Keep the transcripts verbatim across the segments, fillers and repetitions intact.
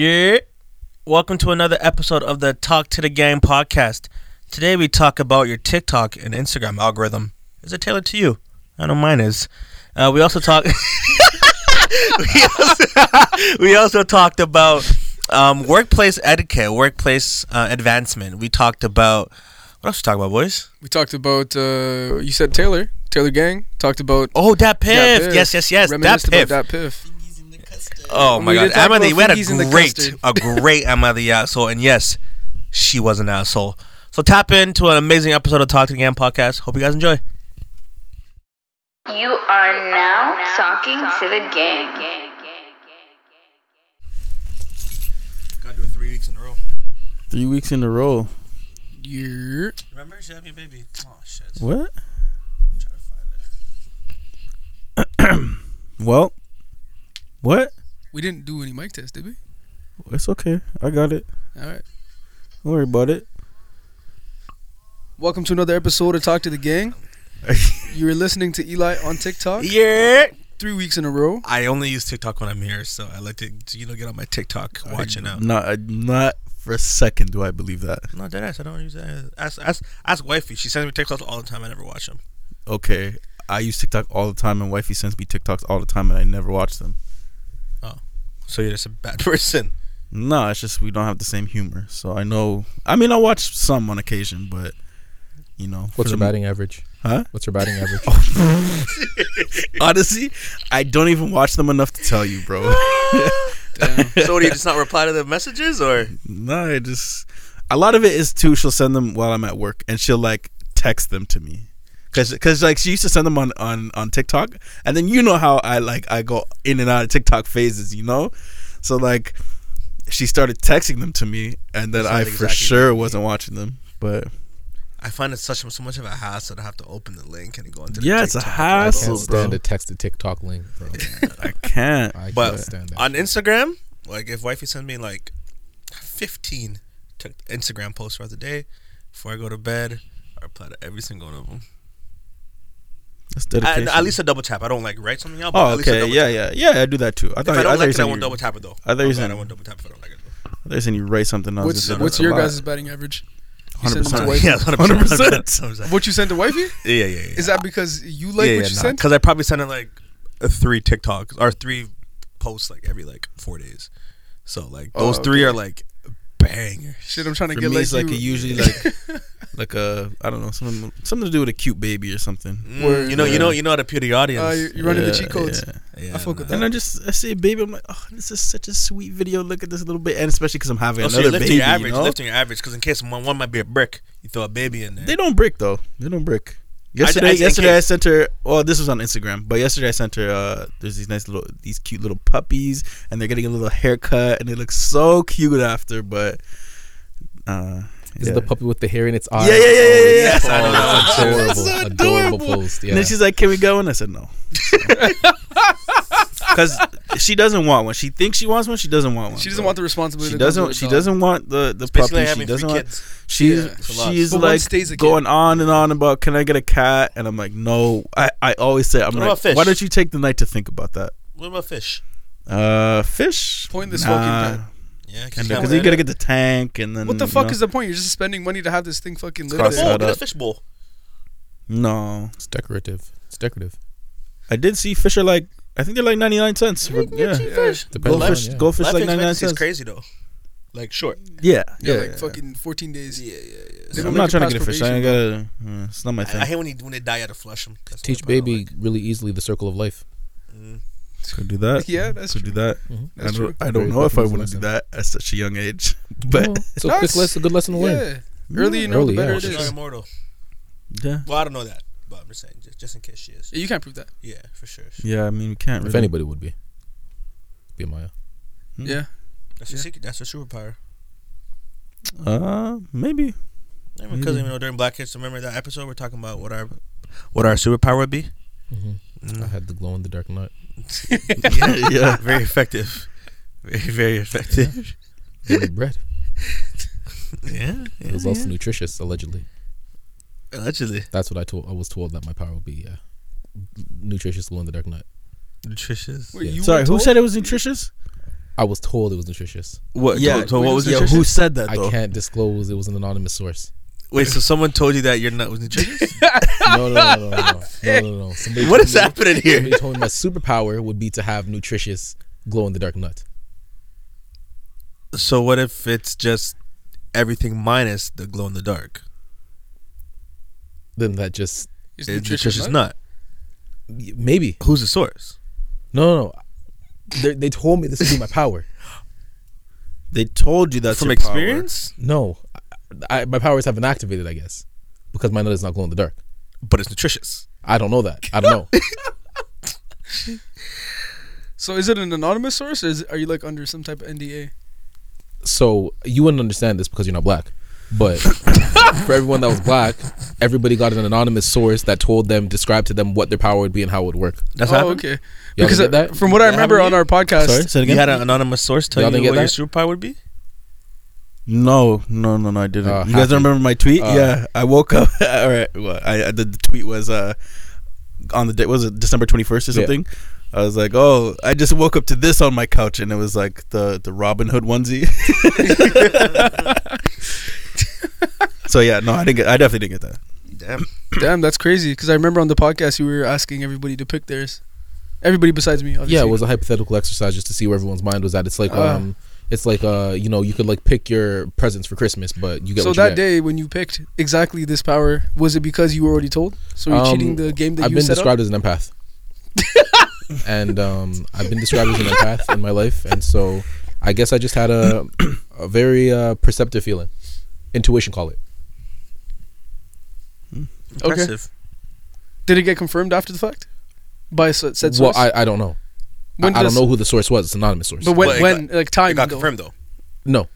Yeah. Welcome to another episode of the Talk to the Gang podcast. Today we talk about your TikTok and Instagram algorithm. Is it tailored to you? I know mine is. Uh, we also talk. we, also, we also talked about um, workplace etiquette, workplace uh, advancement. We talked about what else? We talked about boys. We talked about uh, you said Taylor, Taylor Gang. Talked about oh DatPiff. Yes, yes, yes. DatPiff. DatPiff. Oh my we god, Am I the, we had a great, a great Am I the Asshole, and yes, she was an asshole. So tap into an amazing episode of Talk to the Gang podcast. Hope you guys enjoy. You are now talking to the gang. Gotta do it three weeks in a row. Three weeks in a row. Yeah. Remember, she had me a baby. Oh shit. What? I'm trying to find it. Well. What? We didn't do any mic tests, did we? It's okay. I got it. All right. Don't worry about it. Welcome to another episode of Talk to the Gang. You're listening to Eli on TikTok. Yeah. Three weeks in a row. I only use TikTok when I'm here, so I like to, you know, get on my TikTok, I watching out. Not, not for a second do I believe that. No, dead ass. I don't use that. Ask, ask, ask Wifey. She sends me TikToks all the time. I never watch them. Okay. I use TikTok all the time, and Wifey sends me TikToks all the time, and I never watch them. So you're just a bad person. No, it's just we don't have the same humor. So I know. I mean, I watch some on occasion, but you know. What's your batting m- average? Huh? What's your batting average? Honestly, I don't even watch them enough to tell you, bro. Damn. So what, do you just not reply to the messages, or? No, I just. A lot of it is too. She'll send them while I'm at work, and she'll like text them to me. Cause, Cause like she used to send them on, on, on TikTok. And then you know how I like I go in and out of TikTok phases, you know. So like she started texting them to me, and then I for exactly sure wasn't watching them. But I find it such so much of a hassle to have to open the link and go into the yeah, TikTok. Yeah, it's a hassle. I can't stand to text the TikTok link, bro. I can't. I but can't stand that. On Instagram, like if Wifey sends me like fifteen t- Instagram posts throughout the day before I go to bed, I reply to every single one of them. That's dedication. I, at least a double tap. I don't like write something out. But oh, okay. At least a double yeah, tap. yeah, yeah. I do that too. I thought if I don't I like it, I won't double tap it though. I thought you said I won't double tap if I don't like it. Though. I thought you said you write something else. What's, what's, what's your guys' batting average? Hundred percent. Yeah, hundred percent. What you send to Wifey? Yeah, yeah, yeah. Is that because you like yeah, what yeah, you nah, sent? Because I probably sent her like three TikToks or three posts like every like four days. So like those oh, okay. three are like bangers. Shit, I'm trying to For get me, like it's you. Like a usually like. Like a, I don't know, something something to do with a cute baby or something. Mm, you know, yeah. you know, you know how to appeal to your audience. Uh, you're, you're running yeah, the cheat codes. Yeah, yeah, I fuck nah. with that. And I just, I see a baby. I'm like, oh, this is such a sweet video. Look at this little bit, and especially because I'm having oh, another so you're lifting baby. Your average, you know? Lifting your average, because in case one, one might be a brick, you throw a baby in there. They don't brick though. They don't brick. Yesterday, I, I, yesterday I sent her. Well, this was on Instagram, but yesterday I sent her. Uh, there's these nice little, these cute little puppies, and they're getting a little haircut, and they look so cute after. But. uh Is yeah. the puppy with the hair in its eye? Yeah, yeah, yeah, yeah. Oh, yes, oh, I know. That's adorable. That's adorable. Adorable post. Yeah. And then she's like, "Can we go?" And I said, "No," because she doesn't want one. She thinks she wants one. She doesn't want one. She doesn't bro. want the responsibility. She doesn't. She doesn't want the the Especially puppy. She doesn't want. Kids. She's yeah, she's like going on and on about, "Can I get a cat?" And I'm like, "No." I, I always say, "I'm what like, why don't you take the night to think about that?" What about fish? Uh, fish. Point the smoking gun. Yeah, because you, you gotta get the tank, and then what the fuck know? is the point? You're just spending money to have this thing fucking live there. Oh, get a fish bowl. No, it's decorative. It's decorative. I did see fish are like, I think they're like ninety-nine cents. For, yeah, fish. Yeah. Goldfish, yeah. Goldfish like ninety-nine cents. It's crazy though. Like short. Yeah, yeah, yeah, yeah like yeah, fucking yeah. fourteen days. Yeah, yeah, yeah. So I'm not trying to get a fish. I ain't gotta. Uh, it's not my thing. I, I hate when you when they die out of flush them. That's Teach baby like. really easily the circle of life. Mm. Could do that. Yeah, that's Could true. do that. Mm-hmm. That's I don't, true. I don't know if I want to do that at such a young age. But well, it's a quick lesson, good lesson to learn. Yeah. Early, you know, Early, the better yeah. it is. She's not immortal. Yeah. Well, I don't know that, but I'm just saying, just, just in case she is. You can't prove that. Yeah, for sure. sure. Yeah, I mean, we can't. If really. anybody would be, be Maya. Hmm. Yeah, that's your yeah. secret. That's your superpower. Uh, maybe. Because maybe. you know, during Black Kids, remember that episode we're talking about what our, what our superpower would be. Mm-hmm. Mm. I had the glow in the dark night. yeah, yeah, very effective. Very, very effective. Yeah. Bread. yeah, yeah. It was also yeah. nutritious, allegedly. Allegedly. That's what I told. I was told that my power would be uh, nutritious glow in the dark night. Nutritious. Wait, yeah. Sorry, who said it was nutritious? I was told it was nutritious. What? Yeah. Told, told what was yeah, nutritious? Who said that? Though? I can't disclose. It was an anonymous source. Wait, so someone told you that your nut was nutritious? no, no, no, no, no, no, no, no. Somebody what is me, happening here? Somebody told me my superpower would be to have nutritious, glow-in-the-dark nut. So what if it's just everything minus the glow-in-the-dark? Then that just is nutritious, nutritious nut. nut. Maybe. Who's the source? No, no, no. They, they told me this would be my power. They told you that's from your experience? Power? No. I, my powers haven't activated, I guess, because my nut is not glow in the dark. But it's nutritious. I don't know that. I don't know. So is it an anonymous source, or is, are you like under some type of N D A? So you wouldn't understand this because you're not black. But for everyone that was black, everybody got an anonymous source that told them, described to them what their power would be and how it would work. That's oh, okay. Y'all because uh, that? From what I remember on our podcast, sorry, say it again? You had an anonymous source tell you what that? Your superpower would be? No, no, no, no, I didn't. Uh, you guys don't remember my tweet? Uh, yeah, I woke up. All right, well, I, I did, the tweet was uh, on the day, was it December twenty-first or something? Yeah. I was like, oh, I just woke up to this on my couch, and it was like the, the Robin Hood onesie. So yeah, no, I didn't. Get, I definitely didn't get that. Damn, damn, that's crazy. Because I remember on the podcast you were asking everybody to pick theirs. Everybody besides me, obviously. Yeah, it was a hypothetical exercise just to see where everyone's mind was at. It's like, uh. um. It's like, uh, you know, you could like pick your presents for Christmas, but you get so what you that get. Day when you picked exactly this power, was it because you were already told? So you're um, cheating the game that I've you set up? I've been described as an empath. And um, I've been described as an empath in my life. And so I guess I just had a, a very uh, perceptive feeling. Intuition, call it. Impressive. Okay. Did it get confirmed after the fact? By said source? Well, I, I don't know. When I, I don't know who the source was. It's an anonymous source. But when, well, when got, like time, it got though. Confirmed though. No.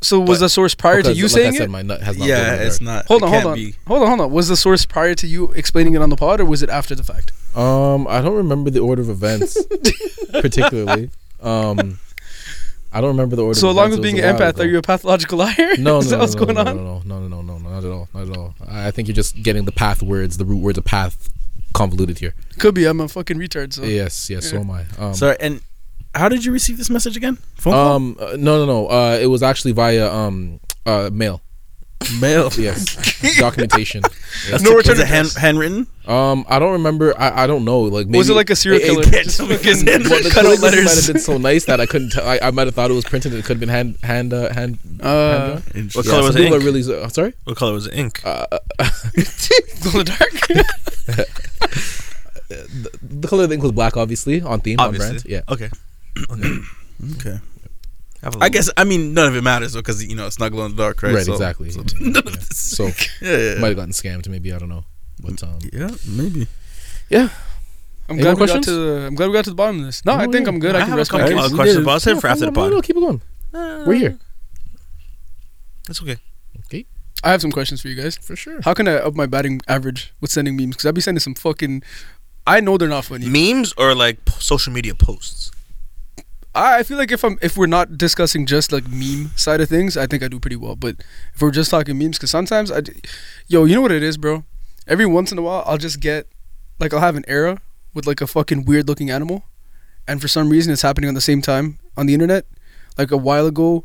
So was but the source prior to you like saying I said, it? My nut has not yeah, it's not. Hold on, hold on, be. hold on, hold on. Was the source prior to you explaining it on the pod, or was it after the fact? Um, I don't remember the order of events particularly. Um, I don't remember the order. So, of along events, with being an empath, ago. Are you a pathological liar? No, no, Is that no, what's no, going no, on? no, no, no, no, no, no, not at all, not at all. I think you're just getting the path words, the root words of path. Convoluted here. Could be. I'm a fucking retard. So yes, yes. Yeah. So am I. Um, Sorry. And how did you receive this message again? Phone um, call? Uh, no, no, no. Uh, it was actually via um, uh, mail. Mail. Yes. Documentation. Yes. No return. Was it hand, handwritten? Um, I don't remember. I, I don't know. Like, maybe, was it like a serial killer? It, it, just fucking well, the cut out letters might have been so nice that I couldn't. T- I, I might have thought it was printed. It could have been hand hand uh, hand. Uh, hand what yeah, color was the ink? Really, uh, sorry. What color was the ink? Uh, glow in the dark. the, the color of the ink was black, obviously, on theme, obviously. On brand. Yeah. Okay. Okay. I guess, I mean, none of it matters though, because, you know, it's not glow in the dark, right? Right, so, exactly. So, yeah. Yeah. so yeah, yeah, yeah. might have gotten scammed, maybe, I don't know. But, um, yeah, maybe. Yeah. I'm glad, we got to the, I'm glad we got to the bottom of this. No, no I think yeah. I'm good. No, I, I can rest my case. I have a question, but I'll save it for after the pod. No, keep it going. Uh, We're here. That's okay. Okay. I have some questions for you guys. For sure. How can I up my batting average with sending memes? Because I'd be sending some fucking... I know they're not funny. Memes or like p- social media posts? I feel like if I'm if we're not discussing just like meme side of things, I think I do pretty well. But if we're just talking memes, because sometimes I... D- Yo, you know what it is, bro? Every once in a while, I'll just get... Like, I'll have an era with like a fucking weird looking animal. And for some reason, it's happening on the same time on the internet. Like a while ago...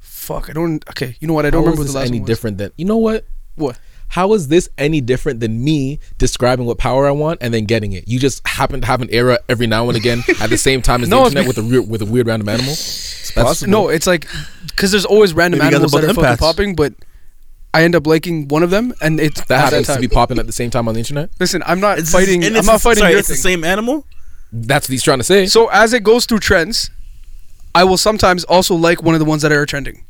Fuck, I don't... Okay, you know what? I don't How remember the last one was. Any different than... You know what? What? How is this any different than me describing what power I want and then getting it? You just happen to have an era every now and again at the same time as no, the internet with a, re- with a weird random animal? It's possible. No, it's like... Because there's always random Maybe animals that are fucking popping, but I end up liking one of them, and it's... That happens that to be popping at the same time on the internet? Listen, I'm not it's fighting... Just, I'm not fighting sorry, your it's thing. The same animal? That's what he's trying to say. So as it goes through trends, I will sometimes also like one of the ones that are trending.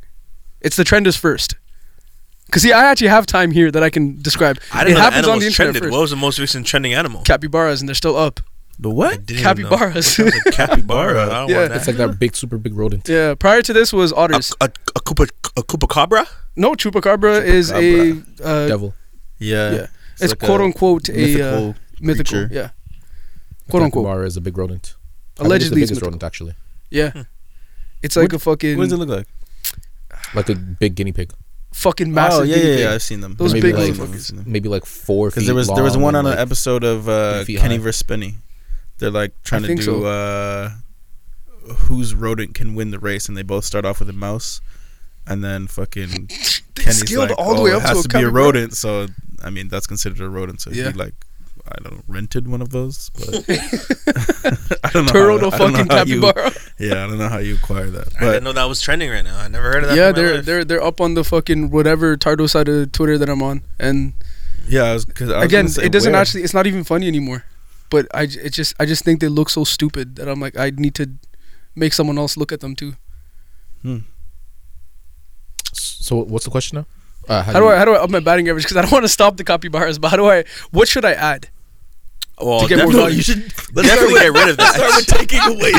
It's the trend is first. Because, see, I actually have time here that I can describe. I didn't it know happens on the internet first. What was the most recent trending animal? Capybaras, and they're still up. The what? Capybaras. Like capybara. I don't yeah. want that. It's like that big, super big rodent. Yeah. Prior to this was otters. A, a, a, Koopa, a Koopacabra? No, Chupacabra, Chupacabra is a... Uh, Devil. Yeah. yeah. It's, it's like quote-unquote a... Mythical. Uh, mythical, yeah. Quote-unquote. Capybara is a big rodent. Allegedly, it's the biggest rodent, actually. Yeah. Hmm. It's like what, a fucking... What does it look like? Like a big guinea pig. Fucking massive. Oh yeah, yeah, yeah. I've seen them. Those maybe big like, motherfuckers. Maybe like four feet. Because there was long, there was one on like an episode of uh, Kenny versus. Spinny. They're like trying to do so. uh, whose rodent can win the race, and they both start off with a mouse, and then fucking Kenny's like, all the way oh, up it has to, to be a rodent, so I mean that's considered a rodent, so yeah. he like I don't know, rented one of those, but I don't know. Turtle how, I don't fucking know how you, yeah, I don't know how you acquire that. But I didn't know that was trending right now. I never heard of that. Yeah, they're life. they're they're up on the fucking whatever tardo side of Twitter that I'm on, and yeah, I was, cause I was again, say, it doesn't where? actually. It's not even funny anymore. But I it just I just think they look so stupid that I'm like I need to make someone else look at them too. Hmm. So what's the question now? Uh, how, how do, do I how do I up my batting average? Because I don't want to stop the capybaras. But how do I? What should I add? Well, definitely, you should let's definitely with, get rid of that. Start with taking away.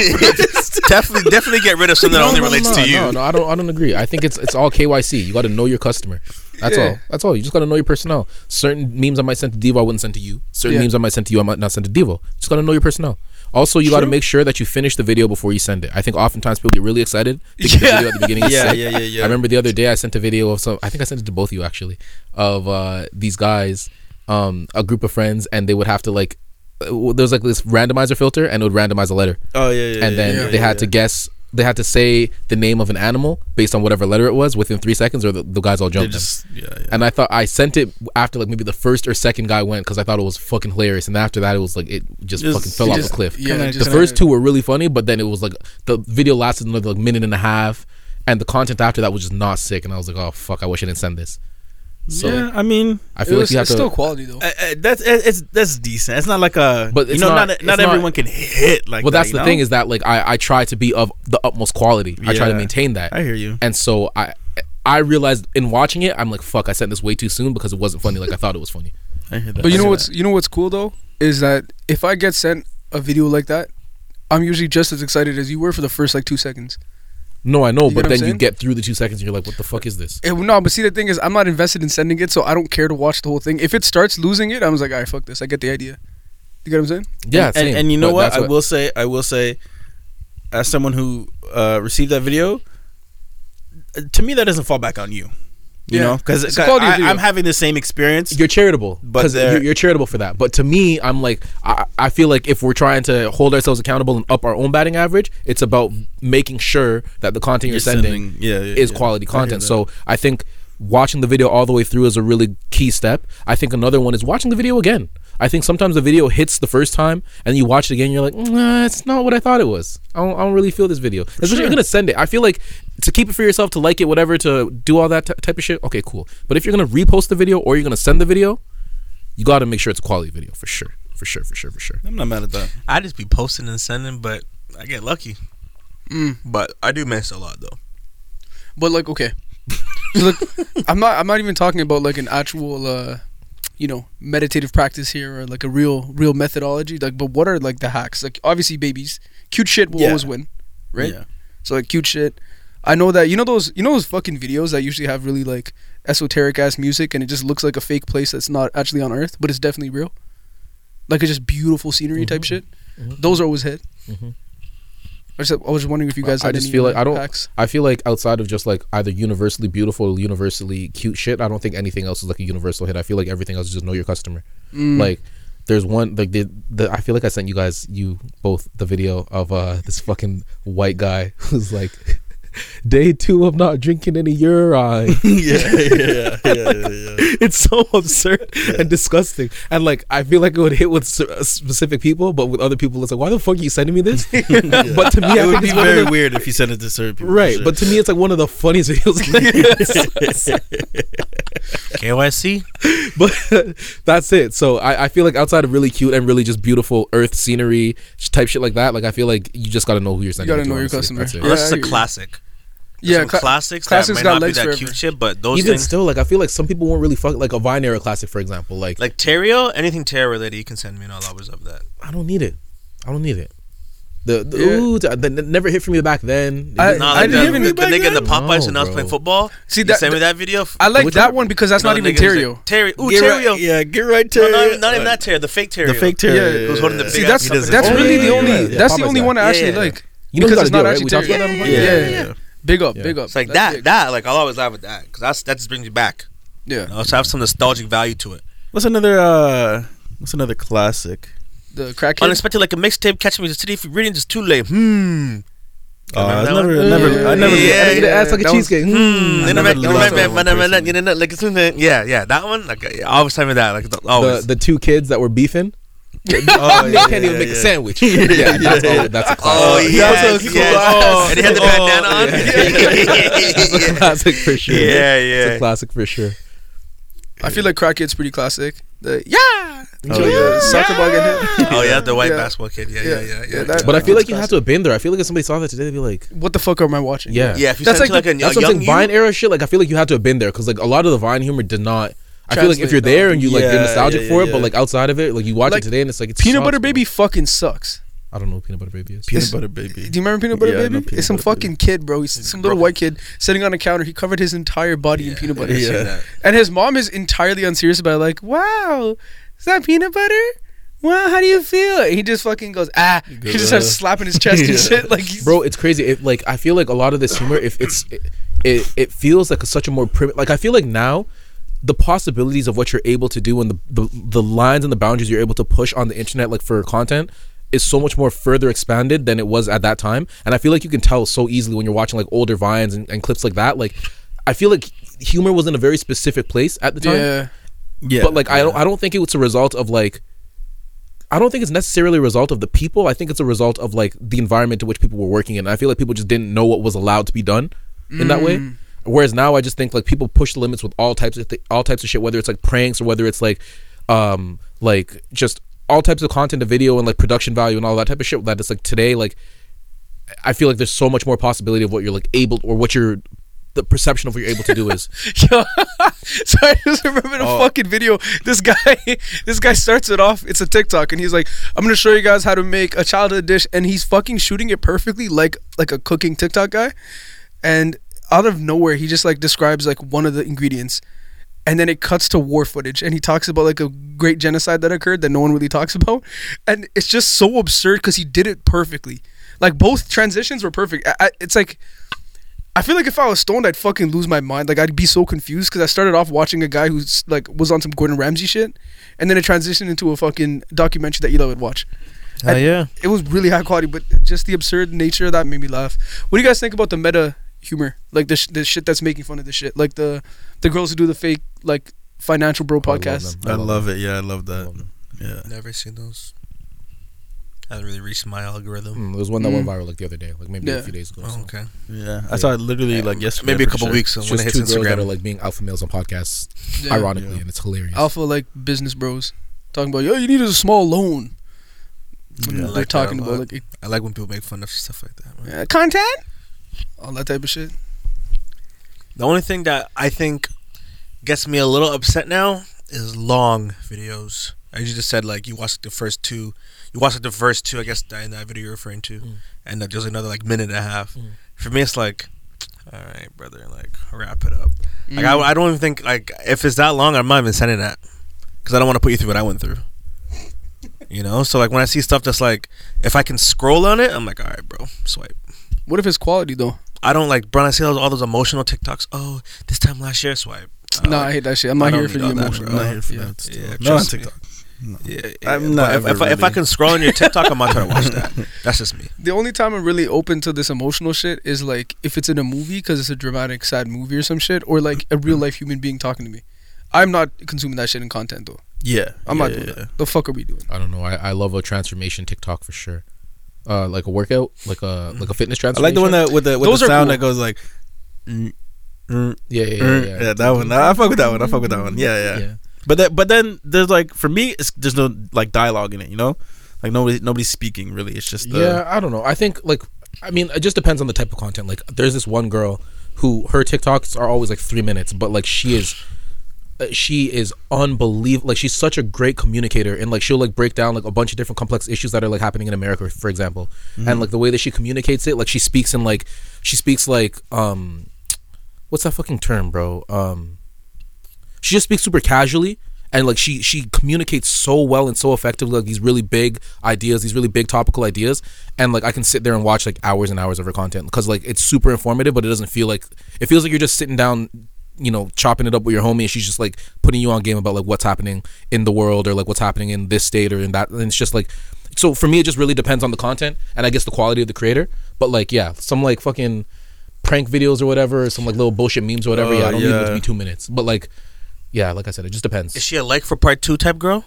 definitely, definitely get rid of something no, that only no, relates no, to you. No, no, I don't. I don't agree. I think it's it's all K Y C. You got to know your customer. That's yeah. all. That's all. You just got to know your personnel. Certain memes I might send to Devo, I wouldn't send to you. Certain yeah. memes I might send to you, I might not send to Devo. Just got to know your personnel. Also, you got to make sure that you finish the video before you send it. I think oftentimes people get really excited. Yeah. The video at the beginning is yeah, sick. yeah, yeah, yeah. I remember the other day I sent a video of some. I think I sent it to both of you actually, of uh, these guys, um, a group of friends, and they would have to like. There was like this randomizer filter, and it would randomize a letter. Oh yeah, yeah. And then yeah, yeah, they had yeah. to guess. They had to say the name of an animal based on whatever letter it was within three seconds, or the, the guys all jumped. Just, yeah, yeah. And I thought I sent it after like maybe the first or second guy went because I thought it was fucking hilarious, and after that it was like it just, just fucking fell just, off a cliff. Yeah, the first two were really funny, but then it was like the video lasted another like minute and a half, and the content after that was just not sick, and I was like, oh fuck, I wish I didn't send this. So, yeah, I mean, I feel it was, like you have it's to, still quality though. Uh, uh, that's it's that's decent. It's not like a, but you know, not not, not everyone not, can hit like. Well, that, that's the know? thing is that like I, I try to be of the utmost quality. Yeah, I try to maintain that. I hear you. And so I I realized in watching it, I'm like, fuck, I sent this way too soon because it wasn't funny like I thought it was funny. I hear that. But you know what's that. you know what's cool though is that if I get sent a video like that, I'm usually just as excited as you were for the first like two seconds. No, I know, you but then you get through the two seconds and you're like, what the fuck is this? It, no, but see, the thing is, I'm not invested in sending it, so I don't care to watch the whole thing. If it starts losing it, I was like, all right, fuck this. I get the idea. You get what I'm saying? Yeah, And, and, and you know but what? I what? will say, I will say, as someone who uh, received that video, to me, that doesn't fall back on you. You yeah. know, because I'm having the same experience. You're charitable, because you're, you're charitable for that. But to me, I'm like, I, I feel like if we're trying to hold ourselves accountable and up our own batting average, it's about making sure that the content you're, you're sending, sending yeah, yeah, is yeah. quality content. I so I think watching the video all the way through is a really key step. I think another one is watching the video again. I think sometimes the video hits the first time and you watch it again, and you're like, nah, it's not what I thought it was. I don't, I don't really feel this video. That's sure. You're gonna send it. I feel like to keep it for yourself, to like it, whatever, to do all that t- type of shit. Okay, cool. But if you're gonna repost the video or you're gonna send the video, you gotta make sure it's a quality video for sure, for sure, for sure, for sure. I'm not mad at that. I just be posting and sending, but I get lucky. Mm. But I do miss a lot though. But like, okay, so like, I'm not. I'm not even talking about like an actual. Uh, you know, meditative practice here or like a real real methodology, like, but what are like the hacks? Like, obviously babies, cute shit will yeah. always win, right? Yeah. So like cute shit, I know that, you know those you know those fucking videos that usually have really like esoteric ass music and it just looks like a fake place that's not actually on earth but it's definitely real, like it's just beautiful scenery mm-hmm. type shit mm-hmm. those are always hit mm-hmm. I, just, I was just wondering if you guys. I had just any feel like I don't. Hacks? I feel like outside of just like either universally beautiful or universally cute shit, I don't think anything else is like a universal hit. I feel like everything else is just know your customer. Mm. Like, there's one like the, the I feel like I sent you guys you both the video of uh this fucking white guy who's like, day two of not drinking any urine. yeah, yeah, yeah, yeah, yeah, yeah. It's so absurd yeah. and disgusting. And like, I feel like it would hit with specific people, but with other people, it's like, why the fuck are you sending me this? yeah. But to me, it I would be very the, weird if you sent it to certain people. Right, sure. But to me, it's like one of the funniest videos. K Y C. But that's it. So I, I feel like outside of really cute and really just beautiful earth scenery type shit like that, like I feel like you just gotta know who you're sending. You gotta know your customer. That's it. Yeah, that's a classic. Yeah, cl- classics. Classics that may got not be that forever. Cute shit, but those even things, still, like I feel like some people won't really fuck like a Vine era classic, for example, like like Terrio. Anything Terrio related, you can send me, and I'll always love that. I don't need it. I don't need it. The, the yeah. ooh, the, the, never hit for me back then. I, not like I didn't hit me the, back the nigga in the Popeyes no, and I was playing football. See that? Send me that video. I like that one, one because that's not even Terrio. Like, Terrio, ooh, get Terrio. Right, yeah, get right Terrio. No, not, not even that Terrio. The fake Terrio. The fake Terrio. Yeah, yeah, yeah. It was holding the big. See, that's that's really the only. That's the only one I actually like. You know, because it's not actually Terrio. Yeah, yeah. Big up, yeah. big up. It's like that's that, big. that. Like I'll always laugh at that because that's that just brings you back. Yeah. You know, so I have some nostalgic value to it. What's another? uh What's another classic? The crackhead. Unexpected, like a mixtape catching me in the city. If you're reading, just too late. Hmm. Uh, I never, never, yeah. I never. Yeah, I yeah, ass like a cheesecake. Yeah, yeah, that one. Like, I always tell me that. Like, always. The, the two kids that were beefing. Oh, yeah, they can't yeah, even make yeah. a sandwich. Yeah, yeah, that's, yeah. Oh, that's a classic. Oh, yeah, cool. yeah. Oh, and he had the bandana oh, on. Yeah. That's a classic for sure. Yeah, yeah, it's a classic for sure. I feel like crack kid's pretty classic. The, yeah. Oh, yeah. yeah, soccer ball getting hit. Oh yeah, the white yeah. basketball kid. Yeah, yeah, yeah, yeah. yeah, yeah. That, but I feel like you classic. have to have been there. I feel like if somebody saw that today, they'd be like, "What the fuck am I watching?" Yeah, yeah. If you that's like, like the, a, that's a young something Vine era shit. Like I feel like you had to have been there because like a lot of the Vine humor did not. I feel like if you're there and you like yeah, you're nostalgic yeah, yeah, for it, yeah. but like outside of it, like you watch like, it today and it's like it's Peanut Butter Baby fucking sucks. I don't know what Peanut Butter Baby is. Peanut it's, Butter Baby. Do you remember Peanut Butter yeah, Baby? No, peanut it's some butter fucking baby. kid, bro. He's, He's some broken. little white kid sitting on a counter. He covered his entire body yeah, in peanut butter. Yeah. And his mom is entirely unserious about it. Like, wow, is that peanut butter? Well, how do you feel? And he just fucking goes, ah. Good. He just starts slapping his chest yeah. and shit. Like, he's bro, it's crazy. It, like, I feel like a lot of this humor, if it's, it, it, it feels like a, such a more primitive. Like, I feel like now, the possibilities of what you're able to do and the, the the lines and the boundaries you're able to push on the internet, like for content, is so much more further expanded than it was at that time. And I feel like you can tell so easily when you're watching like older Vines and, and clips like that. Like, I feel like humor was in a very specific place at the time. Yeah, yeah. But like, yeah. I don't I don't think it was a result of like. I don't think it's necessarily a result of the people. I think it's a result of like the environment to which people were working in. I feel like people just didn't know what was allowed to be done mm. in that way. Whereas now I just think like people push the limits with all types of th- all types of shit, whether it's like pranks or whether it's like um like just all types of content, of video and like production value and all that type of shit. That it's like today, like I feel like there's so much more possibility of what you're like able or what you're the perception of what you're able to do is. Yo, so I just remembered a oh. fucking video. This guy, this guy starts it off. It's a TikTok, and he's like, "I'm gonna show you guys how to make a childhood dish," and he's fucking shooting it perfectly, like like a cooking TikTok guy, and out of nowhere he just like describes like one of the ingredients, and then it cuts to war footage and he talks about like a great genocide that occurred that no one really talks about, and it's just so absurd because he did it perfectly. Like both transitions were perfect. I, I, it's like I feel like if I was stoned I'd fucking lose my mind. Like I'd be so confused because I started off watching a guy who's like was on some Gordon Ramsay shit, and then it transitioned into a fucking documentary that Elo would watch. Oh uh, yeah, it was really high quality, but just the absurd nature of that made me laugh. What do you guys think about the meta humor, like the sh- the shit that's making fun of this shit, like the the girls who do the fake like financial bro podcast? Oh, I, love I, I love it. Yeah, I love that. Love yeah, never seen those. I haven't really reached my algorithm. Mm, there was one that mm. went viral like the other day, like maybe yeah. a few days ago. Oh, so. Okay. Yeah, I saw it literally yeah. like yesterday. Maybe a couple sure. weeks. Just when it hits two Instagram. Girls that are like being alpha males on podcasts, yeah. ironically, yeah. and it's hilarious. Alpha like business bros talking about yo, you need a small loan. Yeah, they're like talking about. Like, it, I like when people make fun of stuff like that. Right? Yeah, content. All that type of shit. The only thing that I think gets me a little upset now is long videos. As you just said, like you watched the first two, you watched the first two, I guess, in that video you're referring to, mm. and that there's another like minute and a half. Mm. For me, it's like, all right, brother, like wrap it up. Mm. Like I, I don't even think like if it's that long, I'm not even sending that because I don't want to put you through what I went through. You know, so like when I see stuff that's like, if I can scroll on it, I'm like, all right, bro, swipe. What if it's quality though? I don't like, bro. I see all those, all those emotional TikToks. Oh, this time last year, swipe. Uh, no, I hate that shit. I'm not here for the emotion. I'm not here for that. Yeah, no, on TikTok. No. Yeah, yeah, I'm not. If, if, really. I, if I can scroll on your TikTok, I'm not trying to watch that. That's just me. The only time I'm really open to this emotional shit is like if it's in a movie because it's a dramatic, sad movie or some shit, or like a real life human being talking to me. I'm not consuming that shit in content though. Yeah, I'm yeah, not doing yeah, that. Yeah. The fuck are we doing? I don't know. I, I love a transformation TikTok for sure. Uh, like a workout, like a like a fitness transformation. I like the one that with the with Those the sound cool. that goes like, mm, mm, yeah, yeah, mm, yeah, yeah, yeah, that one. I fuck with that one. I fuck with that one. Yeah, yeah. yeah. But that, but then there's like for me, it's, there's no like dialogue in it. You know, like nobody nobody's speaking really. It's just the, yeah. I don't know. I think like I mean, it just depends on the type of content. Like there's this one girl who her TikToks are always like three minutes, but like she is. She is unbelievable. Like she's such a great communicator, and like she'll like break down like a bunch of different complex issues that are like happening in America, for example. Mm-hmm. And like the way that she communicates it, like she speaks in like she speaks like um, what's that fucking term, bro? Um, she just speaks super casually, and like she she communicates so well and so effectively like these really big ideas, these really big topical ideas. And like I can sit there and watch like hours and hours of her content because like it's super informative, but it doesn't feel like it feels like you're just sitting down, you know, chopping it up with your homie, and she's just like putting you on game about like what's happening in the world or like what's happening in this state or in that. And it's just like, so for me it just really depends on the content and I guess the quality of the creator. But like, yeah, some like fucking prank videos or whatever, or some like little bullshit memes or whatever. Uh, yeah, I don't yeah. need it to be two minutes. But like, yeah, like I said, it just depends. Is she a like for part two type girl?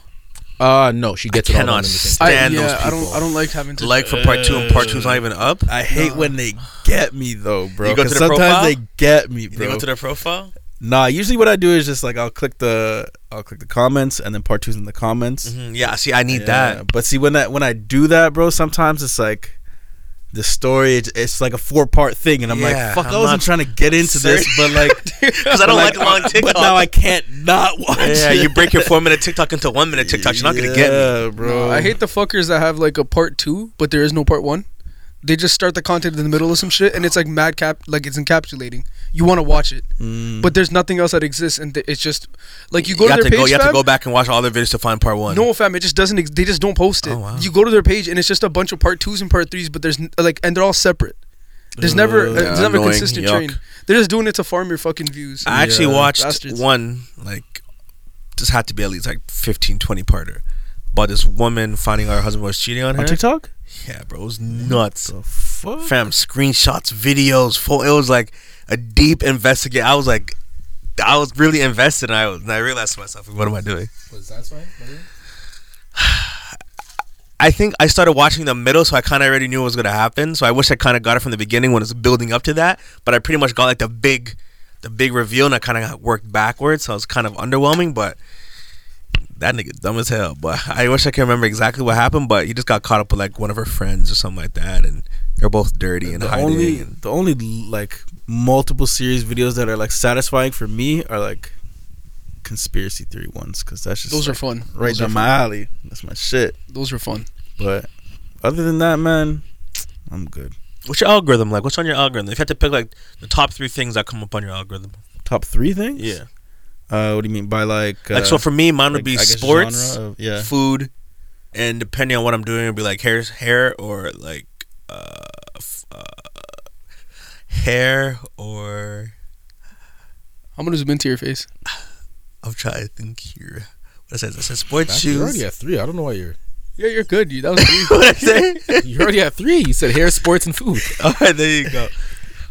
Uh, no, she gets I it all done in the same I cannot stand those people. I don't, I don't like having to... Like for part two and part two's not even up? I hate no. when they get me though, bro. You go to their sometimes profile? They get me, bro. You go to their profile? Nah, usually what I do is just like I'll click the I'll click the comments and then part two's in the comments. Mm-hmm. Yeah, see, I need yeah. that. But see, when that when I do that, bro, sometimes it's like the story, it's, it's like a four part thing, and I'm yeah, like, fuck, I'm I wasn't trying to get into serious. This, but like, because I don't like, like long TikTok. But now I can't not watch. Yeah, it. You break your four minute TikTok into one minute TikTok. You're not yeah, gonna get me, bro. No, I hate the fuckers that have like a part two, but there is no part one. They just start the content in the middle of some shit, and it's like mad cap, like it's encapsulating. You want to watch it, mm. but there's nothing else that exists, and th- it's just like you go you to their to page. Go, you fam, have to go back and watch all their videos to find part one. No, fam, it just doesn't. Ex- they just don't post it. Oh, wow. You go to their page, and it's just a bunch of part twos and part threes, but there's n- like, and they're all separate. There's uh, never, yeah, there's never annoying, a consistent yuck. Train. They're just doing it to farm your fucking views. I yeah. actually watched Bastards. one like just had to be at least like fifteen, twenty parter about this woman finding her husband was cheating on her on TikTok. Yeah, bro, it was nuts. What the fuck? Fam, screenshots, videos, full, it was like a deep investigate. I was like, I was really invested, and I, was, and I realized to myself, what am I doing? Was that right? I think I started watching the middle, so I kind of already knew what was going to happen. So I wish I kind of got it from the beginning when it was building up to that. But I pretty much got like the big, the big reveal, and I kind of worked backwards. So it was kind of underwhelming, but that nigga dumb as hell. But I wish I could remember exactly what happened, but he just got caught up with like one of her friends or something like that, and they're both dirty and the hiding. Only, and the only like multiple series videos that are like satisfying for me are like conspiracy theory ones, because that's just those like, are fun. Right those down my alley. That's my shit. Those are fun. But other than that, man, I'm good. What's your algorithm like? What's on your algorithm? If you had to pick like the top three things that come up on your algorithm. Top three things? Yeah. Uh, what do you mean by like? Uh, like so for me, mine would like, be sports, of, yeah. food, and depending on what I'm doing, it'd be like hair, hair or like uh, uh, hair or. I'm gonna zoom into your face. I'm trying to think here. What it says? It says sports Back, shoes. You already have three. I don't know why you're. Yeah, you're good. You that was three. What I say? You already have three. You said hair, sports, and food. All right, there you go.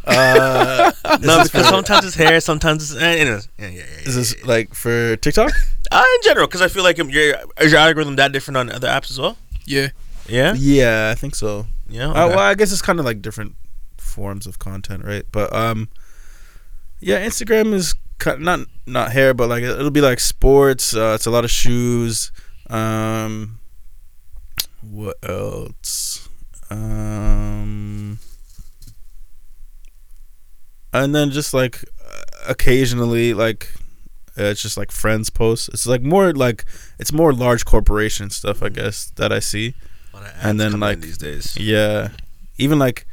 Uh, no, because sometimes it's hair, sometimes it's. Uh, anyways, yeah, yeah, yeah, yeah, is this like for TikTok? Uh, in general, because I feel like your is your algorithm that different on other apps as well? Yeah, yeah, yeah. I think so. Yeah. Okay. Uh, well, I guess it's kind of like different forms of content, right? But um, yeah, Instagram is kind of not not hair, but like it'll be like sports. Uh, it's a lot of shoes. Um, what else? Um. And then just like occasionally, like uh, it's just like friends posts. It's like more like it's more large corporation stuff, I guess, that I see. And then like these days, yeah, even like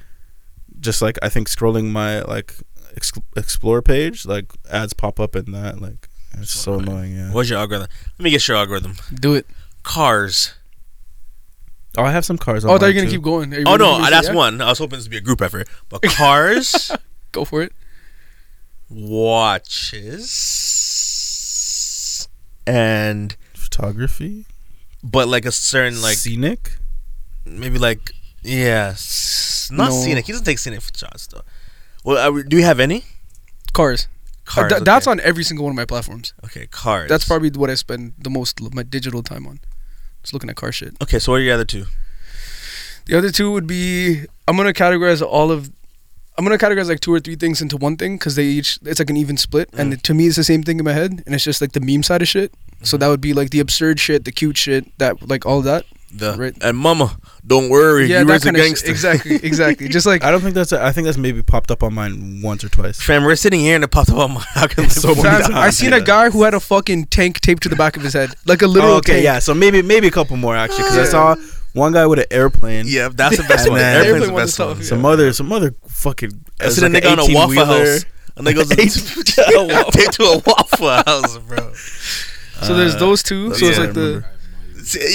just like I think scrolling my like ex- explore page, like ads pop up in that. Like it's so annoying. Yeah. What's your algorithm? Let me get your algorithm. Do it. Cars. Oh, I have some cars. Oh, they're gonna keep going. Oh no, that's one. I was hoping this would be a group effort, but cars. Go for it. Watches and photography, but like a certain like scenic, maybe like yeah, not no. scenic. He doesn't take scenic shots though. Well, we, do we have any cars? Cars. Uh, th- okay. That's on every single one of my platforms. Okay, cars. That's probably what I spend the most of my digital time on. Just looking at car shit. Okay, so what are your other two? The other two would be I'm gonna categorize all of. I'm going to categorize like two or three things into one thing because they each, it's like an even split. Mm. And to me, it's the same thing in my head. And it's just like the meme side of shit. Mm-hmm. So that would be like the absurd shit, the cute shit, that like all that. The, right? And mama, don't worry. Yeah, you raised a gangster. Sh- exactly, exactly. Just like. I don't think that's, a, I think that's maybe popped up on mine once or twice. Fam, we're sitting here and it popped up on mine. How can so fam, I seen yeah. a guy who had a fucking tank taped to the back of his head. Like a literal oh, okay, tank. Yeah. So maybe, maybe a couple more actually because yeah. I saw. One guy with an airplane. Yeah, that's the best one. Airplane's the best one. Some other, some other fucking. I see a nigga on a Waffle House. A nigga's taped to a Waffle House, bro. So there's those two. So it's like the.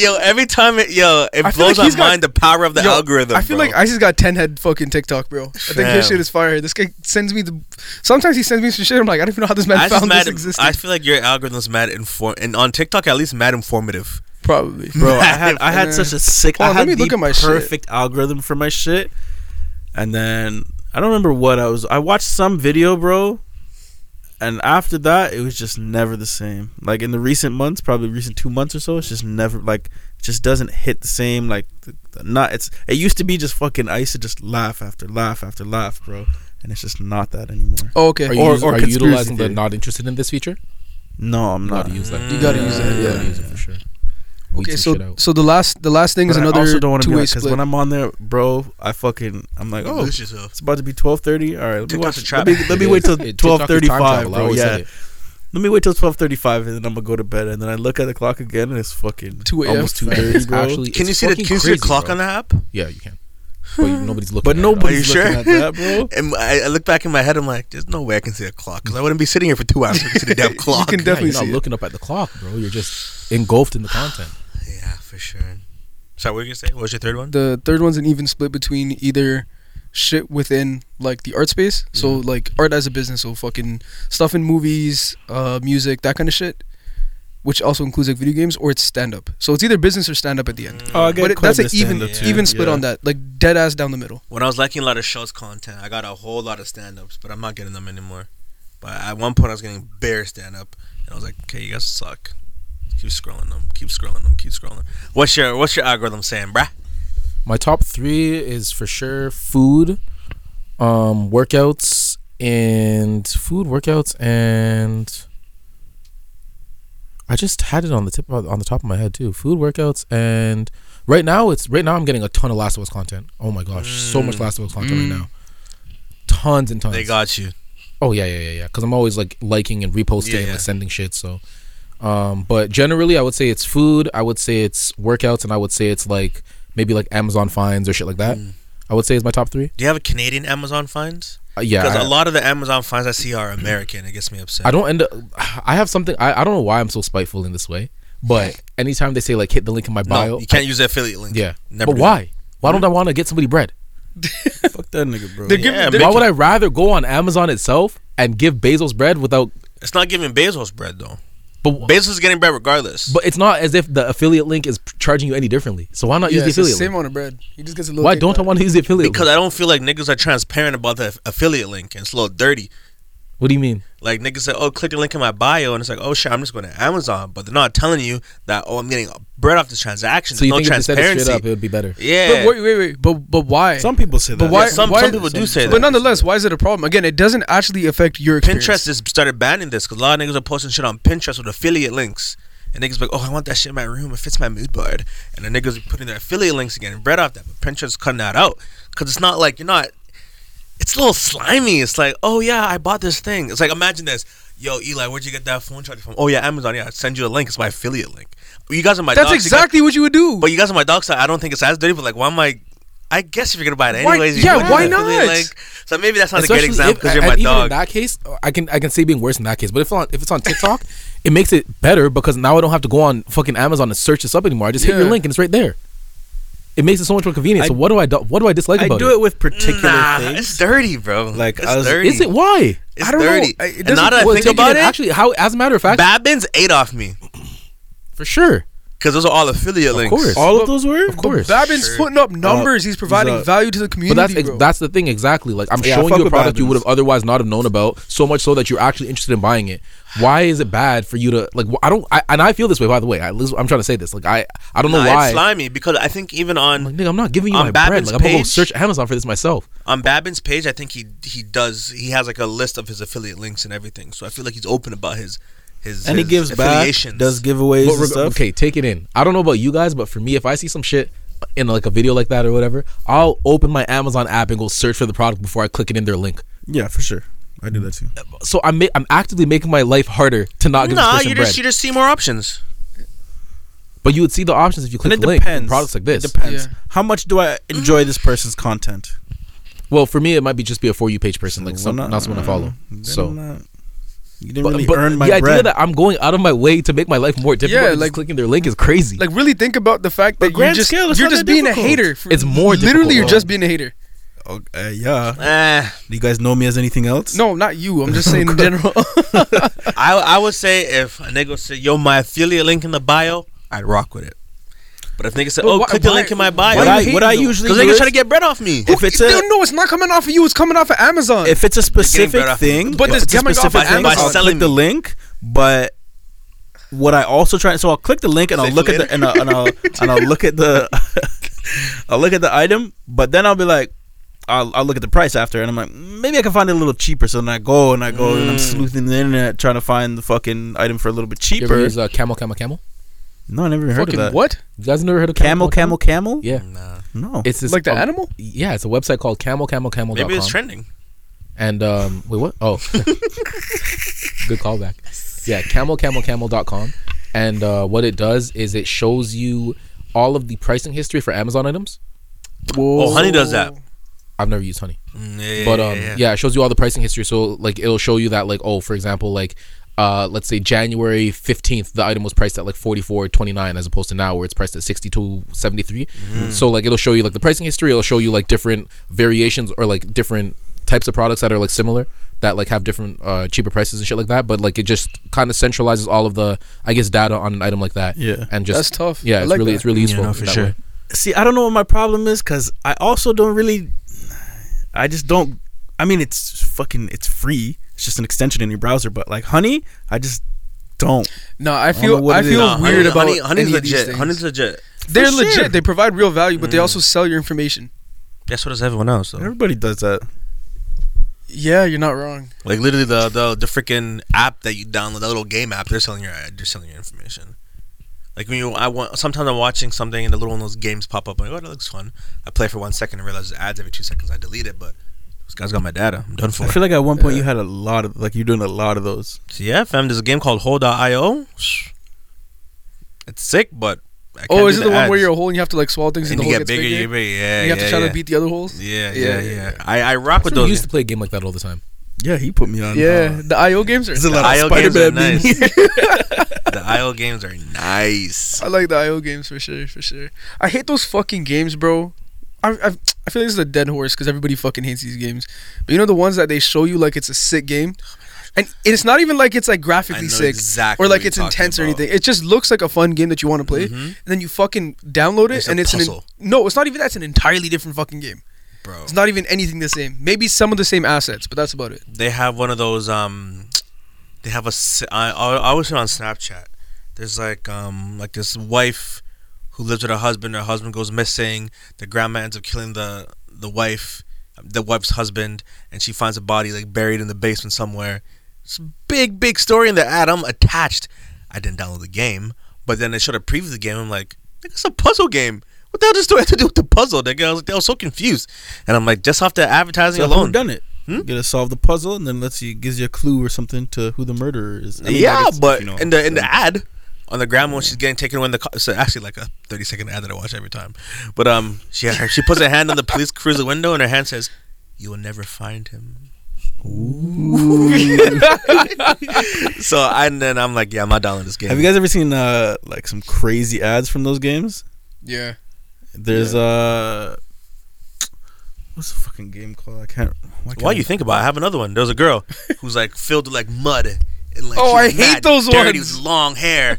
Yo, every time it yo, it blows my mind the power of the algorithm. I feel like I just got ten head fucking TikTok, bro. I think his shit is fire. This guy sends me the. Sometimes he sends me some shit. I'm like, I don't even know how this man found this existed. I feel like your algorithm's mad inform and on TikTok at least mad informative. Probably, bro. I had I had uh, such a sick. On, I had let me the look at my perfect shit. Algorithm for my shit, And then I don't remember what I was. I watched some video, bro. And after that, it was just never the same. Like in the recent months, probably recent two months or so, it's just never like, just doesn't hit the same. Like, not it's. It used to be just fucking. I used to just laugh after laugh after laugh, bro. And it's just not that anymore. Oh, okay. Are you, or, using, or are you utilizing theory. The not interested in this feature? No, I'm not. You gotta use that. You gotta use it. Yeah, you gotta use it for sure. Okay, so so the last the last thing but is another I also don't want to be because when I'm on there, bro, I fucking I'm like, oh, it's about to be twelve thirty. All right, let me, watch, let me, let me wait till twelve thirty five, bro. Yeah, let me wait till twelve thirty five, and then I'm gonna go to bed. And then I look at the clock again, and it's fucking two a m. Almost two thirty, bro. Actually, can you see the can you see the clock on the app? Yeah, you can. But nobody's looking. But at nobody's it, looking sure? at that, bro. And I, I look back in my head. I'm like, there's no way I can see a clock because I wouldn't be sitting here for two hours looking at the damn clock. You can definitely yeah, you're not looking it. Up at the clock, bro. You're just engulfed in the content. Yeah, for sure. So what were you gonna say? What was your third one? The third one's an even split between either shit within like the art space, yeah. so like art as a business, so fucking stuff in movies, uh, music, that kind of shit. Which also includes like video games, or it's stand up. So it's either business or stand up at the end. Oh, I get it. That's an even yeah. even split yeah. on that, like dead ass down the middle. When I was liking a lot of shows content, I got a whole lot of stand ups, but I'm not getting them anymore. But at one point, I was getting bare stand up, and I was like, okay, you guys suck. Keep scrolling them, keep scrolling them, keep scrolling. What's your What's your algorithm saying, bruh? My top three is for sure food, um, workouts, and food workouts and. I just had it on the tip on the top of my head too. Food workouts, and right now it's right now I'm getting a ton of Last of Us content. Oh my gosh, mm. so much Last of Us content mm. right now. Tons and tons. They got you. Oh yeah, yeah, yeah, yeah. Because I'm always like liking and reposting yeah, yeah. and like, sending shit. So, um, but generally I would say it's food. I would say it's workouts, and I would say it's like maybe like Amazon finds or shit like that. Mm. I would say is my top three. Do you have a Canadian Amazon finds? Yeah, because a lot of the Amazon finds I see are American. It gets me upset. I don't end up I have something I, I don't know why I'm so spiteful in this way, but anytime they say like hit the link in my bio, no, you can't I, use the affiliate link. Yeah. Never. But why? That. Why don't I want to get somebody bread? Fuck that nigga, bro. They're yeah, giving, why would I rather go on Amazon itself and give Bezos bread without? It's not giving Bezos bread though. But Bezos is getting bread regardless. But it's not as if the affiliate link is charging you any differently. So why not yeah, use the affiliate link? Same amount of bread. He just gets a little. Why don't I want to use the affiliate? Because link? I don't feel like niggas are transparent about the affiliate link, and it's a little dirty. What do you mean? Like niggas say, "Oh, click the link in my bio," and it's like, "Oh shit, I'm just going to Amazon," but they're not telling you that. Oh, I'm getting bread off this transaction. So There's you no think transparency. If they said it straight up, it would be better. Yeah. But wait, wait, wait. But but why? Some people say that. But why? Yeah, some, why some people some do say that. But nonetheless, why is it a problem? Again, it doesn't actually affect your experience. Pinterest just started banning this because a lot of niggas are posting shit on Pinterest with affiliate links, and niggas like, "Oh, I want that shit in my room. It fits my mood board." And the niggas are putting their affiliate links and getting bread off that. But Pinterest is cutting that out because it's not like you're not. It's a little slimy. It's like, oh yeah, I bought this thing. It's like, imagine this. Yo, Eli, where'd you get that phone charger from? Oh yeah, Amazon. Yeah, I send you a link. It's my affiliate link. But you guys are my. That's dogs, exactly you guys, what you would do. But you guys are my dog side. I don't think it's as dirty. But like, why am I? I guess if you're gonna buy it anyways. Why, yeah, why not? Link. So maybe that's not Especially a great example because you're my even dog. In that case, I can I can say being worse in that case. But if on, if it's on TikTok, it makes it better because now I don't have to go on fucking Amazon and search this up anymore. I just yeah. hit your link and it's right there. It makes it so much more convenient. I, so what do I do, what do I dislike I about it? I do it with particular nah, things. It's dirty, bro. Like, it's I was, dirty. Is it? Why? It's I don't dirty. Know. It and now that I well, think about it, it, actually, how as a matter of fact, Babbins ate off me for sure. Because those are all affiliate of links. Course. All of those were, of course. Babbins sure. putting up numbers. Uh, he's providing he's, uh, value to the community. But that's, bro. Ex- that's the thing, exactly. Like I'm yeah, showing you a product Babbins. You would have otherwise not have known about. So much so that you're actually interested in buying it. Why is it bad for you to like? I don't, I, and I feel this way. By the way, I, I'm trying to say this. Like I, I don't nah, know why. It's slimy because I think even on, like, nigga, I'm not giving you my Babbins bread. Like, I'm gonna go search Amazon for this myself. On Babbins' page, I think he he does. He has like a list of his affiliate links and everything. So I feel like he's open about his. His, and his he gives back, does giveaways reg- and stuff. Okay, take it in. I don't know about you guys, but for me, if I see some shit in like a video like that or whatever, I'll open my Amazon app and go search for the product before I click it in their link. Yeah, for sure. I do that too. So I'm ma- I'm actively making my life harder to not give nah, this person you just, bread. You just see more options. But you would see the options if you click the depends. Link on products like this. It depends. Yeah. How much do I enjoy this person's content? Well, for me, it might be just be a For You page person, like well, some, not, not someone I follow. So... Not. You didn't but, really but earn my the bread. Idea that I'm going out of my way to make my life more difficult yeah, like clicking their link is crazy. Like really think about the fact that you're just, scale, you're just being difficult. A hater. It's more difficult. Literally you're just being a hater. Oh, uh, yeah. Uh, Do you guys know me as anything else? No, not you. I'm just saying in general. I I would say if a nigga said, yo, my affiliate link in the bio, I'd rock with it. But if niggas said, but "Oh, why, click the why, link in my bio," what I, what I usually because niggas try to get bread off me. Who, if it's a, no, it's not coming off of you. It's coming off of Amazon. If it's a specific thing, but it's coming off of Amazon. I'll click the link, but. What I also try, so I'll click the link and I'll look at the and I'll and I'll, and I'll look at the, I'll look at the item, but then I'll be like, I'll, I'll look at the price after, and I'm like, maybe I can find it a little cheaper. So then I go and I go mm. and I'm sleuthing the internet trying to find the fucking item for a little bit cheaper. You ever use uh, camel, camel, camel? No, I never even fucking heard of that. What? You guys never heard of camel, camel, camel? camel? Yeah, nah. no, it's this, like the uh, animal. Yeah, it's a website called camel, camel, camel. Maybe it's trending. And um, wait, what? Oh, good callback. Yeah, camel camel camel dot com. And uh, what it does is it shows you all of the pricing history for Amazon items. Whoa. Oh, Honey does that. I've never used Honey. Yeah, but um, yeah. yeah, it shows you all the pricing history. So like it'll show you that like, oh, for example, like uh, let's say January fifteenth, the item was priced at like forty-four twenty-nine as opposed to now where it's priced at sixty-two seventy-three. Mm. So like it'll show you like the pricing history. It'll show you like different variations or like different types of products that are like similar. That like have different uh, cheaper prices and shit like that, but like it just kind of centralizes all of the, I guess, data on an item like that. Yeah, and just that's tough. Yeah, I it's like really that. It's really useful, yeah, no, for sure. Way. See, I don't know what my problem is because I also don't really, I just don't. I mean, it's fucking, it's free. It's just an extension in your browser, but like Honey, I just don't. No, I feel I, I feel no, weird honey, about honey, Honey's legit. Honey's legit. They're for legit. Sure. They provide real value, but mm. they also sell your information. That's what does everyone else. So. Everybody does that. Yeah, you're not wrong. Like literally the the, the freaking app that you download, that little game app, they're selling your they're selling your information. Like when you, I want sometimes I'm watching something and the little one of those games pop up. I'm like, oh, that looks fun. I play for one second and realize there's ads every two seconds. I delete it, but this guy's got my data. I'm done for. I feel like at one point yeah. you had a lot of like you're doing a lot of those. So yeah, fam. There's a game called hole dot io. It's sick, but. I can't oh, is it the, the one where you're a hole and you have to like swallow things and, and the you hole get gets bigger, bigger? bigger. Yeah, and you have yeah, to try yeah. to beat the other holes. Yeah, yeah, yeah. yeah. I, I rock with those. We used to play a game like that all the time. Yeah, he put me on. Yeah, uh, the I O games are. There's a lot of Spider-Man nice. The I O games are nice. I like the I O games for sure, for sure. I hate those fucking games, bro. I I, I feel like this is a dead horse because everybody fucking hates these games. But you know the ones that they show you like it's a sick game. And it's not even like it's like graphically sick exactly or like it's intense about. Or anything. It just looks like a fun game that you want to play, mm-hmm. and then you fucking download it, it's and a it's puzzle. An in- no, it's not even that's an entirely different fucking game, bro. It's not even anything the same. Maybe some of the same assets, but that's about it. They have one of those. Um, they have a. I, I was on Snapchat. There's like um like this wife who lives with her husband. Her husband goes missing. The grandma ends up killing the the wife, the wife's husband, and she finds a body like buried in the basement somewhere. It's a big, big story in the ad. I'm attached. I didn't download the game, but then they showed a preview of the game. I'm like, it's a puzzle game. What the hell does this story have to do with the puzzle? That guy was like, I was so confused. And I'm like, just off the advertising so alone, who done it? Hmm? You gotta solve the puzzle, and then lets you gives you a clue or something to who the murderer is. I mean, yeah, but you know, in the in so. the ad on the grandma when she's getting taken away in the car, it's actually like a thirty second ad that I watch every time. But um, she she puts her hand on the police cruiser window, and her hand says, "You will never find him." Ooh. So I, and then I'm like, yeah, I'm not downloading this game. Have you guys ever seen uh, like some crazy ads from those games? Yeah. There's yeah. uh what's the fucking game called? I can't. Why, can't Why I you know? Think about it? I have another one. There's a girl who's like filled with like mud and like oh, I hate those dirty ones. Dirty with long hair,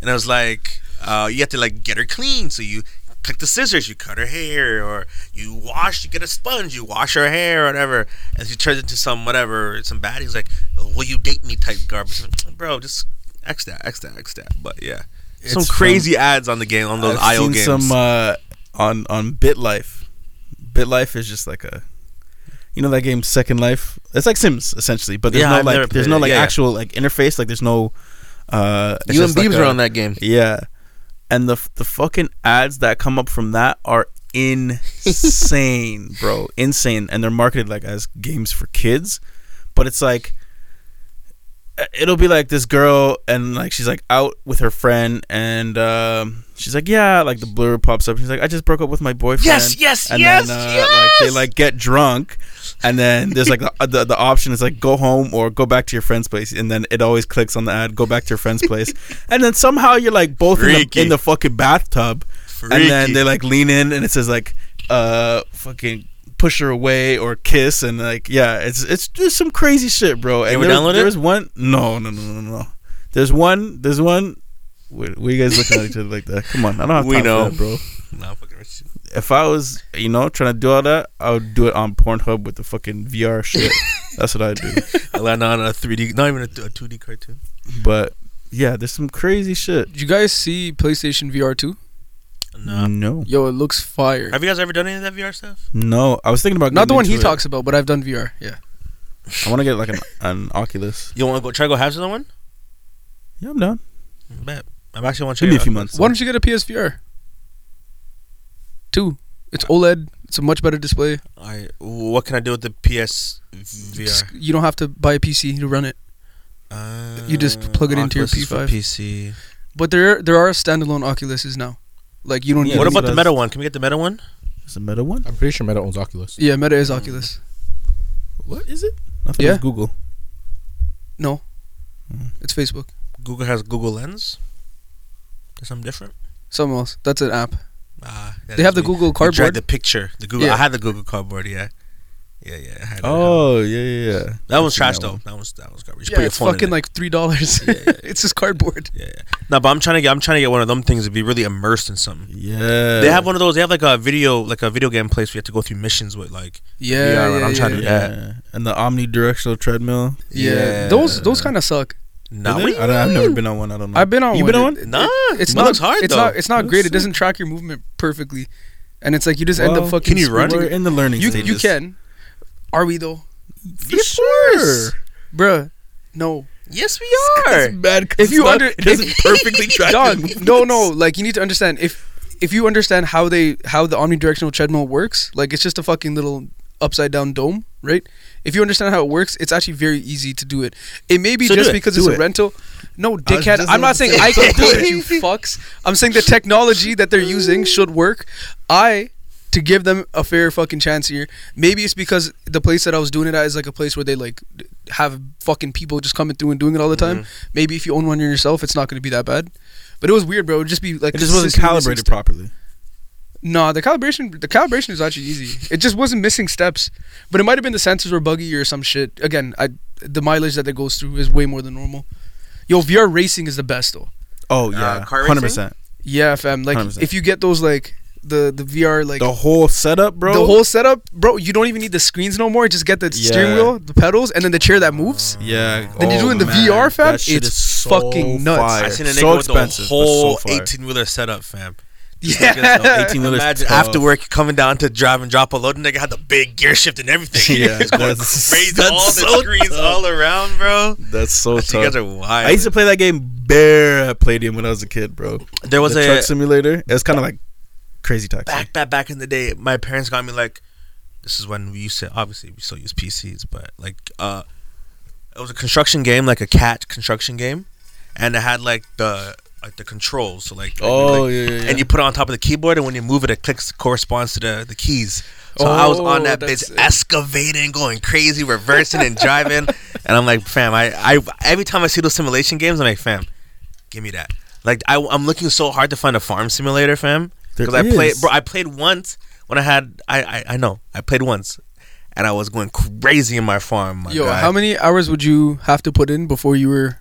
and I was like, uh, you have to like get her clean, so you. Click the scissors, you cut her hair, or you wash, you get a sponge, you wash her hair, or whatever, and she turns into some whatever, some baddie. He's like, oh, will you date me type garbage. Like, bro, just X that, X that, X that. But yeah, it's some crazy fun. Ads on the game, on those I've I O seen games. Some uh, on, on BitLife. BitLife is just like a, you know, that game Second Life? It's like Sims, essentially, but there's yeah, no I've like, there's no like yeah, actual yeah. like interface, like there's no. Uh, you and Beebs like are on that game. Yeah. And the the fucking ads that come up from that are insane, bro. Insane. And they're marketed like as games for kids. But it's like, it'll be like this girl and like she's like out with her friend and um, she's like, yeah, like the blur pops up. She's like, I just broke up with my boyfriend. Yes, yes, and yes, then, uh, yes. Like, they like get drunk. And then there's like the, the the option is like go home or go back to your friend's place, and then it always clicks on the ad. Go back to your friend's place, and then somehow you're like both in the, in the fucking bathtub, Freaky. And then they like lean in and it says like, uh, fucking push her away or kiss, and like yeah, it's it's just some crazy shit, bro. And you ever download it? There's one, no, no, no, no, no. There's one, there's one Why are you guys looking at each other like that? Come on, I don't have we time know. for that, bro. Nah, fucking rich. If I was, you know, trying to do all that, I would do it on Pornhub with the fucking V R shit. That's what I do. I land on a three D, not even a, th- a two D cartoon. But yeah, there's some crazy shit. Did you guys see PlayStation V R two? No. No. Yo, it looks fire. Have you guys ever done any of that V R stuff? No, I was thinking about not the one he it. talks about, but I've done V R. Yeah. I want to get like an, an Oculus. You want to go try to go have another one? Yeah, I'm down. Bet. I'm actually want to try. Maybe a few months. Why don't you get a P S V R? Two. It's OLED. It's a much better display. I. What can I do with the P S V R? You don't have to buy a P C to run it. Uh, you just plug it Oculus into your P five. P C. But there, there are standalone Oculuses now. Like you don't. Yeah, need what about the Meta one? Can we get the Meta one? Is the Meta one? I'm pretty sure Meta owns Oculus. Yeah, Meta is mm. Oculus. What is it? I thought yeah. it was Google. No, mm. it's Facebook. Google has Google Lens. There's something different. Something else. That's an app. Uh, that they have the me. Google Cardboard. You tried the picture. The Google. Yeah. I had the Google Cardboard. Yeah. Yeah, yeah. I had oh, yeah, yeah, yeah. That one's trash that though. One. That one's that one's garbage. You yeah, it's fucking it. like three dollars. Yeah, yeah, yeah. It's just cardboard. Yeah, yeah. No, but I'm trying to get. I'm trying to get one of them things to be really immersed in something. Yeah. They have one of those. They have like a video, like a video game place where you have to go through missions with, like. Yeah, yeah. Right? I'm yeah, trying yeah, to do yeah. that. And the omnidirectional treadmill. Yeah. yeah. Those those kind of suck. No, nah, I've never been on one. I don't know. I've been on. You one. Been on one? Nah. It, it's it not looks hard. It's though. not. It's not great. It doesn't track your movement perfectly, and it's like you just end up fucking. Can you run? We're in the learning stages. You can. Are we though? For of course, bruh. No. Yes, we are. It's bad. If you under, it doesn't perfectly track. Dog, no, no. Like you need to understand if if you understand how they how the omnidirectional treadmill works. Like it's just a fucking little upside down dome, right? If you understand how it works, it's actually very easy to do it. It may be so just because do it's it. a rental. No, dickhead. I'm not saying I can do it, you fucks. I'm saying the technology that they're using should work. I. To give them a fair fucking chance here. Maybe it's because the place that I was doing it at is like a place where they like have fucking people just coming through and doing it all the time. Mm-hmm. Maybe if you own one yourself, it's not going to be that bad. But it was weird, bro. It would just be like it just wasn't calibrated properly. Nah, the calibration, the calibration is actually easy. It just wasn't missing steps. But it might have been the sensors were buggy or some shit. Again, I the mileage that it goes through is way more than normal. Yo, V R racing is the best though. Oh yeah, uh, car racing? one hundred percent. Yeah, fam. Like one hundred percent. If you get those like. The the V R like the whole setup, bro. The whole setup, bro. You don't even need the screens no more. Just get the yeah. steering wheel, the pedals, and then the chair that moves. Yeah. Then oh, you're doing the man. V R, fam. It's so fucking nuts. Fire. I seen a nigga so with the whole so eighteen wheeler setup, fam. Just yeah. eighteen wheelers. Imagine twelve. After work, coming down to drive and drop a load. The nigga had the big gear shift and everything. Yeah, it's going crazy. That's all so the screens tough. All around, bro. That's so tough. You guys are wild. I used to play that game bare. I played him when I was a kid, bro. There was the a truck simulator. It was kind of like. Crazy taxi. Back, back, back in the day, my parents got me like, this is when we used to, obviously we still use P Cs, but like, uh, it was a construction game, like a cat construction game, and it had like the like the controls, so like, oh like, yeah, yeah, and you put it on top of the keyboard, and when you move it, it clicks corresponds to the the keys. So oh, I was on that bitch excavating, going crazy, reversing and driving, and I'm like, fam, I I every time I see those simulation games, I'm like, fam, give me that. Like I I'm looking so hard to find a farm simulator, fam. Because I played, bro. I played once when I had. I, I, I know. I played once, and I was going crazy in my farm. My Yo, guy. How many hours would you have to put in before you were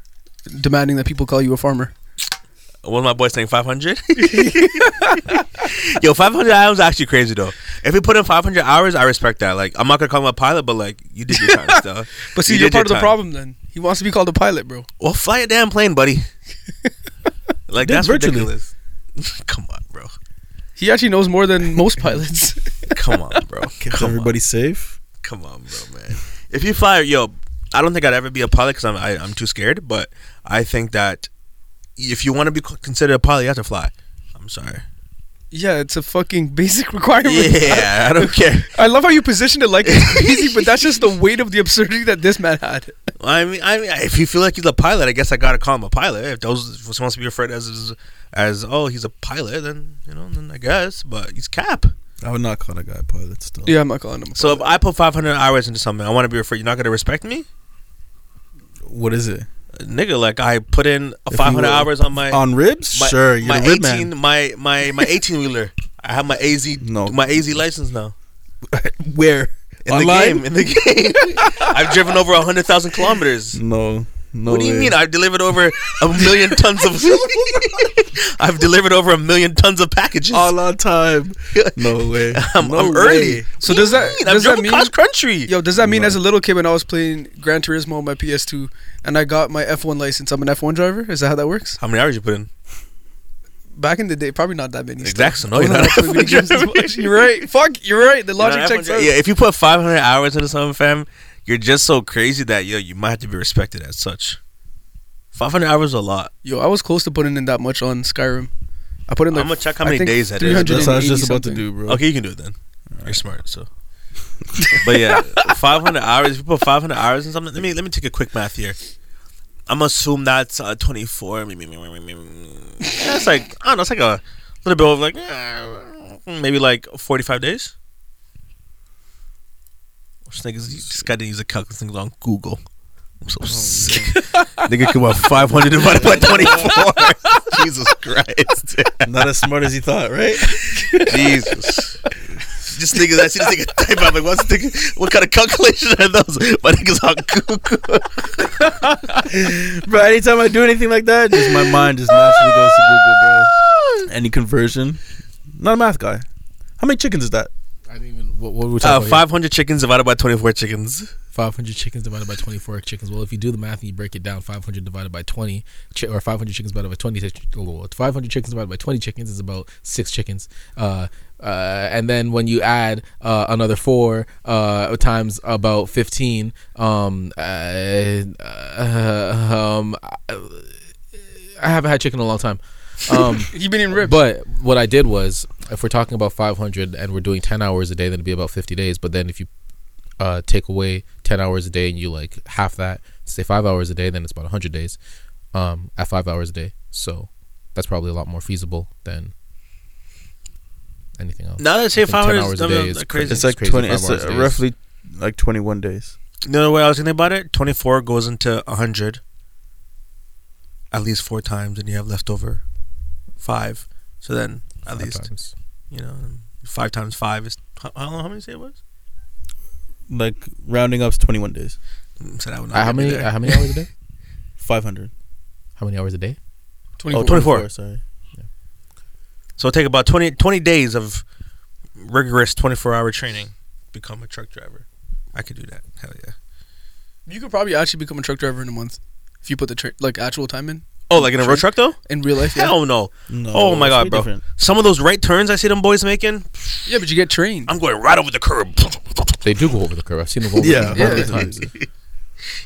demanding that people call you a farmer? One of my boys saying five hundred. Yo, five hundred hours is actually crazy though. If we put in five hundred hours, I respect that. Like, I'm not gonna call him a pilot, but like, you did your time stuff. But see, you you're part of the time. problem. Then he wants to be called a pilot, bro. Well, fly a damn plane, buddy. Like that's virtually. ridiculous. Come on, bro. He actually knows more than most pilots. Come on, bro. Keeps everybody on. safe. Come on, bro, man. If you fly, yo, I don't think I'd ever be a pilot because I'm I, I'm too scared. But I think that if you want to be considered a pilot, you have to fly. I'm sorry. Yeah, it's a fucking basic requirement. Yeah, I, I don't care. I love how you positioned it like it's easy, but that's just the weight of the absurdity that this man had. I mean, I mean, if you feel like he's a pilot, I guess I gotta call him a pilot. If those was supposed to be referred as. As oh he's a pilot, then you know, then I guess, but he's cap. I would not call a guy a pilot still. Yeah, I'm not calling him a pilot. So if I put five hundred hours into something, I want to be referred. You're not gonna respect me. What is it, uh, nigga? Like I put in if five hundred hours on my on ribs. My, sure, you're my a rib eighteen, man. My my my eighteen wheeler. I have my A Z no. my A Z license now. Where in Online? the game? In the game. I've driven over a hundred thousand kilometers. No. No what do you way. mean? I've delivered over a million tons of. I've delivered over a million tons of packages. All on time. No way. I'm, no I'm way. early. So what does that mean? Does I'm that mean cross country? Yo, does that mean no. as a little kid when I was playing Gran Turismo on my P S two and I got my F one license, I'm an F one driver? Is that how that works? How many hours you put in? Back in the day, probably not that many. Exactly. No, you're not. You're right. Fuck. You're right. The logic checks out. Yeah. If you put five hundred hours into something, fam, you're just so crazy that yo, you might have to be respected as such. five hundred hours is a lot. Yo, I was close to putting in that much on Skyrim. I put in like, I'm gonna check how many days that is. That's what I was just about something. to do, bro. Okay, you can do it then. Right. You're smart, so. But yeah, five hundred hours. If you put five hundred hours in something, let me let me take a quick math here. I'm gonna assume that's uh, twenty-four. That's like I don't know. It's like a little bit over, like maybe like forty-five days. Niggas, this guy didn't use a calculator. Things on Google. I'm so oh, sick. Nigga came out five hundred divided by twenty-four. Jesus Christ. Not as smart as he thought, right? Jesus. Just niggas, I see this nigga type out. Like, what's the nigga, what kind of calculation are those? My niggas on Google. Bro, anytime I do anything like that, just my mind just naturally goes to Google, bro. Any conversion? Not a math guy. How many chickens is that? I didn't even. What, what were we talking uh, about? Five hundred chickens divided by twenty-four chickens. Five hundred chickens divided by twenty-four chickens. Well, if you do the math and you break it down, five hundred divided by twenty, chi- or five hundred chickens divided by twenty, five hundred chickens divided by twenty chickens is about six chickens. Uh, uh, and then when you add uh, another four uh, times about fifteen, um, uh, uh, um, I haven't had chicken in a long time. Um, You've been in ribs. But what I did was, if we're talking about five hundred and we're doing ten hours a day, then it'd be about fifty days. But then if you uh, take away ten hours a day and you like half that, say five hours a day, then it's about one hundred days um, at five hours a day. So that's probably a lot more feasible than anything else. Now that I say five hours, hours a day, it's crazy. It's like crazy twenty. It's a, roughly like twenty-one days. No, the way I was thinking about it, twenty-four goes into one hundred at least four times, and you have leftover five. So then at five least times. You know, five times five is how, how long? How many say it was? Like rounding up's twenty-one days. So that would not uh, how many? Uh, how many hours a day? Five hundred. How many hours a day? twenty-four. Oh, twenty-four. twenty-four sorry. Yeah. So it'll take about twenty, twenty days of rigorous twenty-four hour training to become a truck driver. I could do that. Hell yeah. You could probably actually become a truck driver in a month if you put the tra- like actual time in. Oh, like in a road truck though? In real life, yeah. Hell no. no oh my god, bro. Different. Some of those right turns I see them boys making. Yeah, but you get trained. I'm going right over the curb. They do go over the curb. I've seen them go over yeah, the yeah. times. You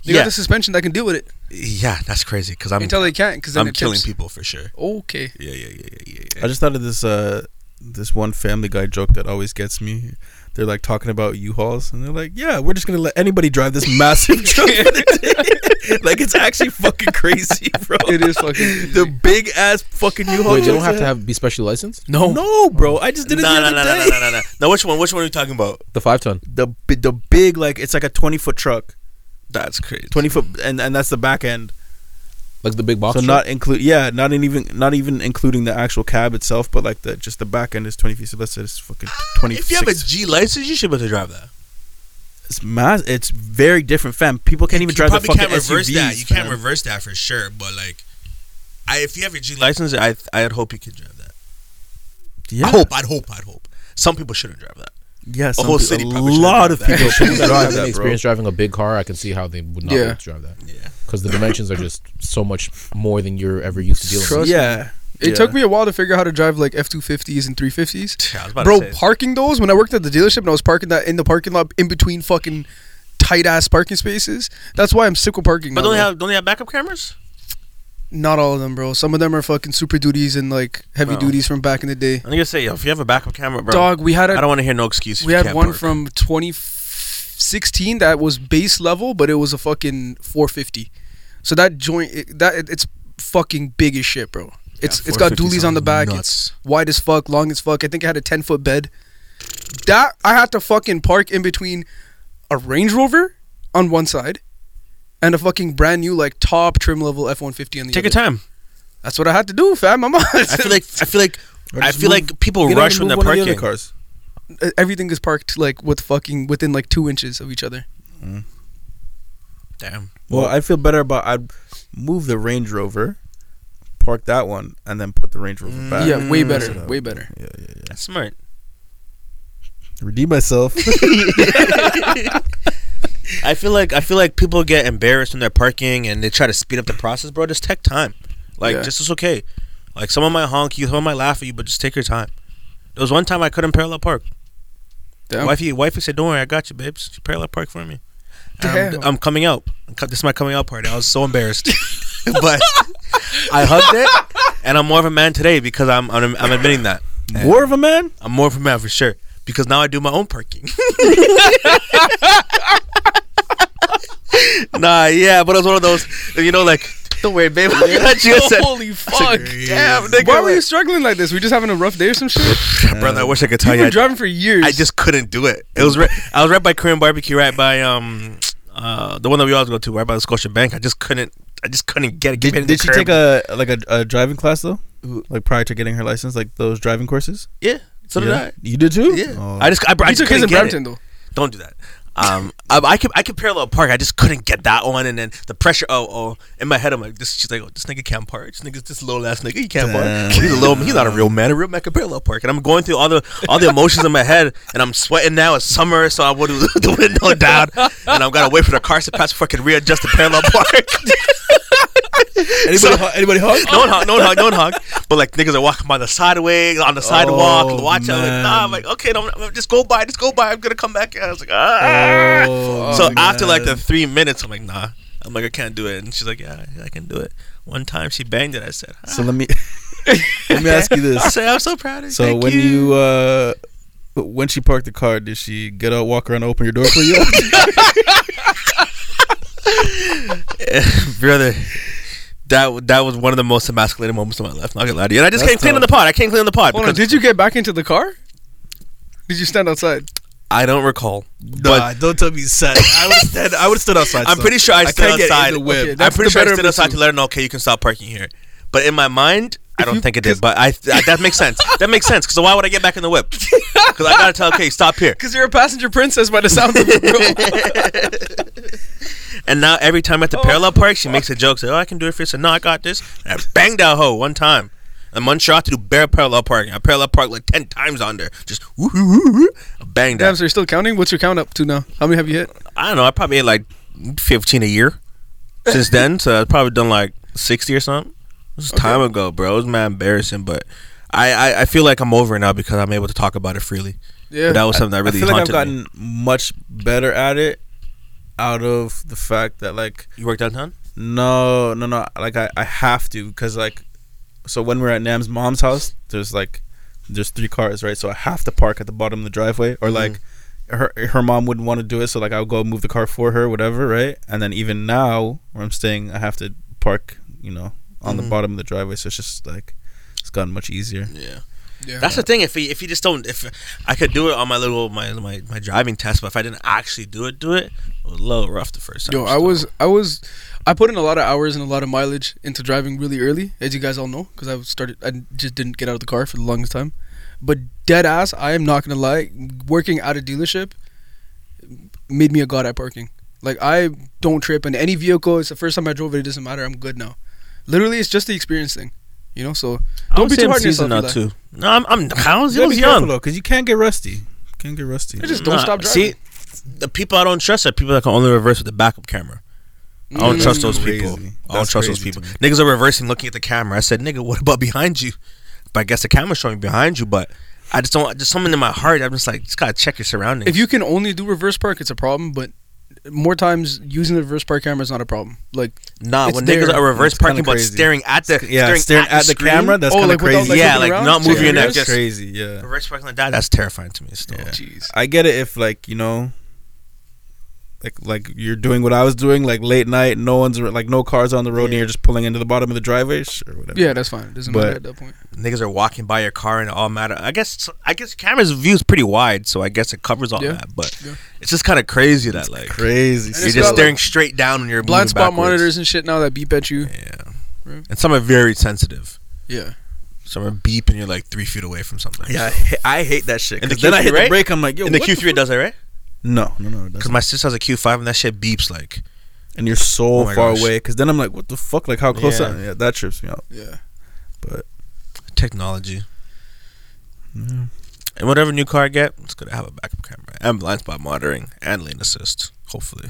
yeah. got the suspension that can deal with it. Yeah, that's crazy. Because I'm until they can't. Because I'm killing tips. people for sure. Okay. Yeah, yeah, yeah, yeah, yeah. I just thought of this uh, this one Family Guy joke that always gets me. They're like talking about U-Hauls, and they're like, "Yeah, we're just gonna let anybody drive this massive truck." for the day." Like it's actually fucking crazy, bro. It is fucking crazy. The big ass fucking U-Haul. Wait, they don't have to have be specially licensed? No, no, bro. I just did it no, the no, other no, day. No, no, no, no, no. Now which one? Which one are you talking about? The five ton. The the big like it's like a twenty foot truck. That's crazy. Twenty foot, and, and that's the back end. Like the big box. So truck? not include, yeah, not in even, not even including the actual cab itself, but like the just the back end is twenty feet. So let's say it's fucking twenty. If you have a G license, you should be able to drive that. It's mass. It's very different, fam. People can't even you drive the fucking can't reverse S U Vs. That. You fam. can't reverse that for sure. But like, I if you have your G license, I I'd hope you could drive that. Yeah. I hope. I'd hope. I'd hope. Some people shouldn't drive that. Yes. Yeah, a whole people, city. A lot of people shouldn't drive that. Having experience driving a big car, I can see how they would not yeah. be able to drive that. Yeah. Because the dimensions are just so much more than you're ever used to dealing with. Yeah. It yeah. took me a while to figure out how to drive like F two fifties and three fifties. Yeah, bro, parking those when I worked at the dealership and I was parking that in the parking lot in between fucking tight ass parking spaces. That's why I'm sick with parking. But now, don't they have don't they have backup cameras? Not all of them, bro. Some of them are fucking super duties and like heavy no. duties from back in the day. I'm gonna say, yo, if you have a backup camera, bro. Dog, we had. A, I don't want to hear no excuse. We had one park. From twenty sixteen that was base level, but it was a fucking four fifty. So that joint, it, that it, it's fucking big as shit, bro. It's yeah, it's got dualies on the back. Nuts. It's wide as fuck, long as fuck. I think it had a ten foot bed. That I had to fucking park in between a Range Rover on one side and a fucking brand new like top trim level F one fifty on the Take other. Take your time. That's what I had to do, fam. I'm on. I feel like I feel like I feel move, like people rush when they're parking. The cars. Everything is parked like with fucking within like two inches of each other. Mm. Damn. Well, I feel better about I'd move the Range Rover, park that one, and then put the Range Rover back. Yeah, way better. So, way better. Yeah, yeah, yeah. That's smart. Redeem myself. I feel like I feel like people get embarrassed when they're parking and they try to speed up the process, bro. Just take time. Like, yeah. just it's okay. Like, someone might honk you, someone might laugh at you, but just take your time. There was one time I couldn't parallel park. Damn. Wifey, wifey said, "Don't worry, I got you, babes. She parallel parked for me." I'm, I'm coming out. This is my coming out party. I was so embarrassed, but I hugged it, and I'm more of a man today because I'm I'm, I'm admitting that. And more of a man? I'm more of a man for sure because now I do my own parking. Nah, yeah, but it was one of those, you know, like, don't worry, babe. I got you. I said, holy fuck! Damn, nigga. Why were you struggling like this? Were you just having a rough day or some shit? Yeah. Brother, I wish I could tell you. You've been driving for years. I just couldn't do it. It was right, I was right by Korean barbecue, right by um uh the one that we always go to, right by the Scotia Bank. I just couldn't. I just couldn't get it. Did, it did she curb. take a like a, a driving class though? Like prior to getting her license, like those driving courses? Yeah. So yeah. did I. You did too? Yeah. Oh. I just I, I just couldn't get it. Though. Don't do that. Um, I, I could I could parallel park. I just couldn't get that one, and then the pressure. Oh, oh! In my head, I'm like, this. She's like, oh, this nigga can't park. This nigga's this little ass nigga. He can't Damn. park. He's a little. He's not a real man. A real man can parallel park. And I'm going through all the all the emotions in my head, and I'm sweating now. It's summer, so I would the window down, and I'm gotta wait for the cars to pass before I can readjust the parallel park. Anybody, so, hug, anybody hug? No one hug, no one hug, no one hug. But like niggas are walking by the sideways, on the sidewalk, oh, watch out. Like, nah, I'm like, okay, no, just go by, just go by. I'm gonna come back. And I was like, ah. Oh, so oh, after man. like the three minutes, I'm like, nah. I'm like, I can't do it. And she's like, yeah, I can do it. One time she banged it. I said, ah. So let me let me ask you this. I said, I'm so proud of you. So Thank when you, you uh, when she parked the car, did she get out, walk around, open your door for you? Brother. That that was one of the most emasculating moments of my life. I'm not gonna lie to you. And I just That's came clean on the pod. I came clean on the pod. Hold on, did you get back into the car? Did you stand outside? I don't recall. Nah, don't tell me you sat. I would stand. I would stood outside. I'm so. pretty sure I, I stood outside. Okay, I'm pretty sure I stood outside to let her know, okay, you can stop parking here. But in my mind, I don't think it did. But I, I that makes sense. That makes sense. Because why would I get back in the whip? Because I gotta tell, okay, stop here. Because you're a passenger princess by the sounds of it. And now every time at the oh, parallel park, she fuck. makes a joke. Say, oh, I can do it for you. So, no, I got this. And I banged that hoe one time. I'm unsure to do bare parallel parking. I parallel parked like ten times on there. Just woo woo woo. I banged that. Damn, so you're still counting? What's your count up to now? How many have you hit? I don't know. I probably hit like fifteen a year since then. So I've probably done like sixty or something. This was okay. time ago, bro. It was mad embarrassing. But I, I, I feel like I'm over it now because I'm able to talk about it freely. Yeah. But that was something I, that really I feel haunted like I've gotten me. much better at it. Out of the fact that like you work downtown? No, no, no. Like I, I have to because like, so when we're at Nam's mom's house, there's like, there's three cars, right? So I have to park at the bottom of the driveway, or like, mm. her her mom wouldn't want to do it, so like I would go move the car for her, whatever, right? And then even now where I'm staying, I have to park, you know, on mm-hmm. the bottom of the driveway. So it's just like, it's gotten much easier. Yeah. Yeah. That's the thing. If you, if you just don't, if I could do it on my little my, my, my driving test, but if I didn't actually do it, do it, it was a little rough the first time. Yo, I was I was I put in a lot of hours and a lot of mileage into driving really early, as you guys all know, because I started. I just didn't get out of the car for the longest time. But dead ass, I am not gonna lie, working at a dealership made me a god at parking. Like I don't trip in any vehicle. It's the first time I drove it. It doesn't matter. I'm good now. Literally, it's just the experience thing. You know, so don't be too hard on yourself. Now too. No, I'm. I'm. I was, I was young though, because you can't get rusty. Can't get rusty. I just don't nah, stop driving. See, the people I don't trust are people that can only reverse with the backup camera. I don't mm. trust those people. Crazy. I don't That's trust those people. Niggas are reversing, looking at the camera. I said, nigga, what about behind you? But I guess the camera's showing behind you. But I just don't. Just something in my heart. I'm just like, just gotta check your surroundings. If you can only do reverse park, it's a problem. But more times using the reverse park camera is not a problem. Like, nah, when there. niggas are reverse parking but staring at the yeah, staring, staring at, at the, the camera, that's oh, kind of like crazy. Without, like, yeah, like around, not moving yeah, your neck. That's crazy. Yeah, reverse parking like that, that's terrifying to me. Still, yeah. Jeez. I get it if like you know, like like you're doing what I was doing, like late night, no one's like no cars on the road, yeah. and you're just pulling into the bottom of the driveway. Sure, whatever. Yeah, that's fine. It doesn't but matter at that point. Niggas are walking by your car and it all matter. I guess I guess camera's view is pretty wide, so I guess it covers all yeah. that. But yeah. it's just kind of crazy that it's like crazy. You're just got, staring like, straight down when you're blind spot backwards. Monitors and shit now that beep at you. Yeah, right? And some are very sensitive. Yeah, some are beep and you're like three feet away from something. Yeah, so. I, I hate that shit. Cause the Q three, then I hit right? the brake. I'm like, yo, in the Q three it does that, right? No, no, no. Because my sister has a Q five and that shit beeps like. and you're so oh far gosh. away, because then I'm like, what the fuck? Like, how close? Yeah, I, yeah that trips me out. Yeah, but technology. Yeah. And whatever new car I get, it's gonna have a backup camera and blind spot monitoring and lane assist. Hopefully,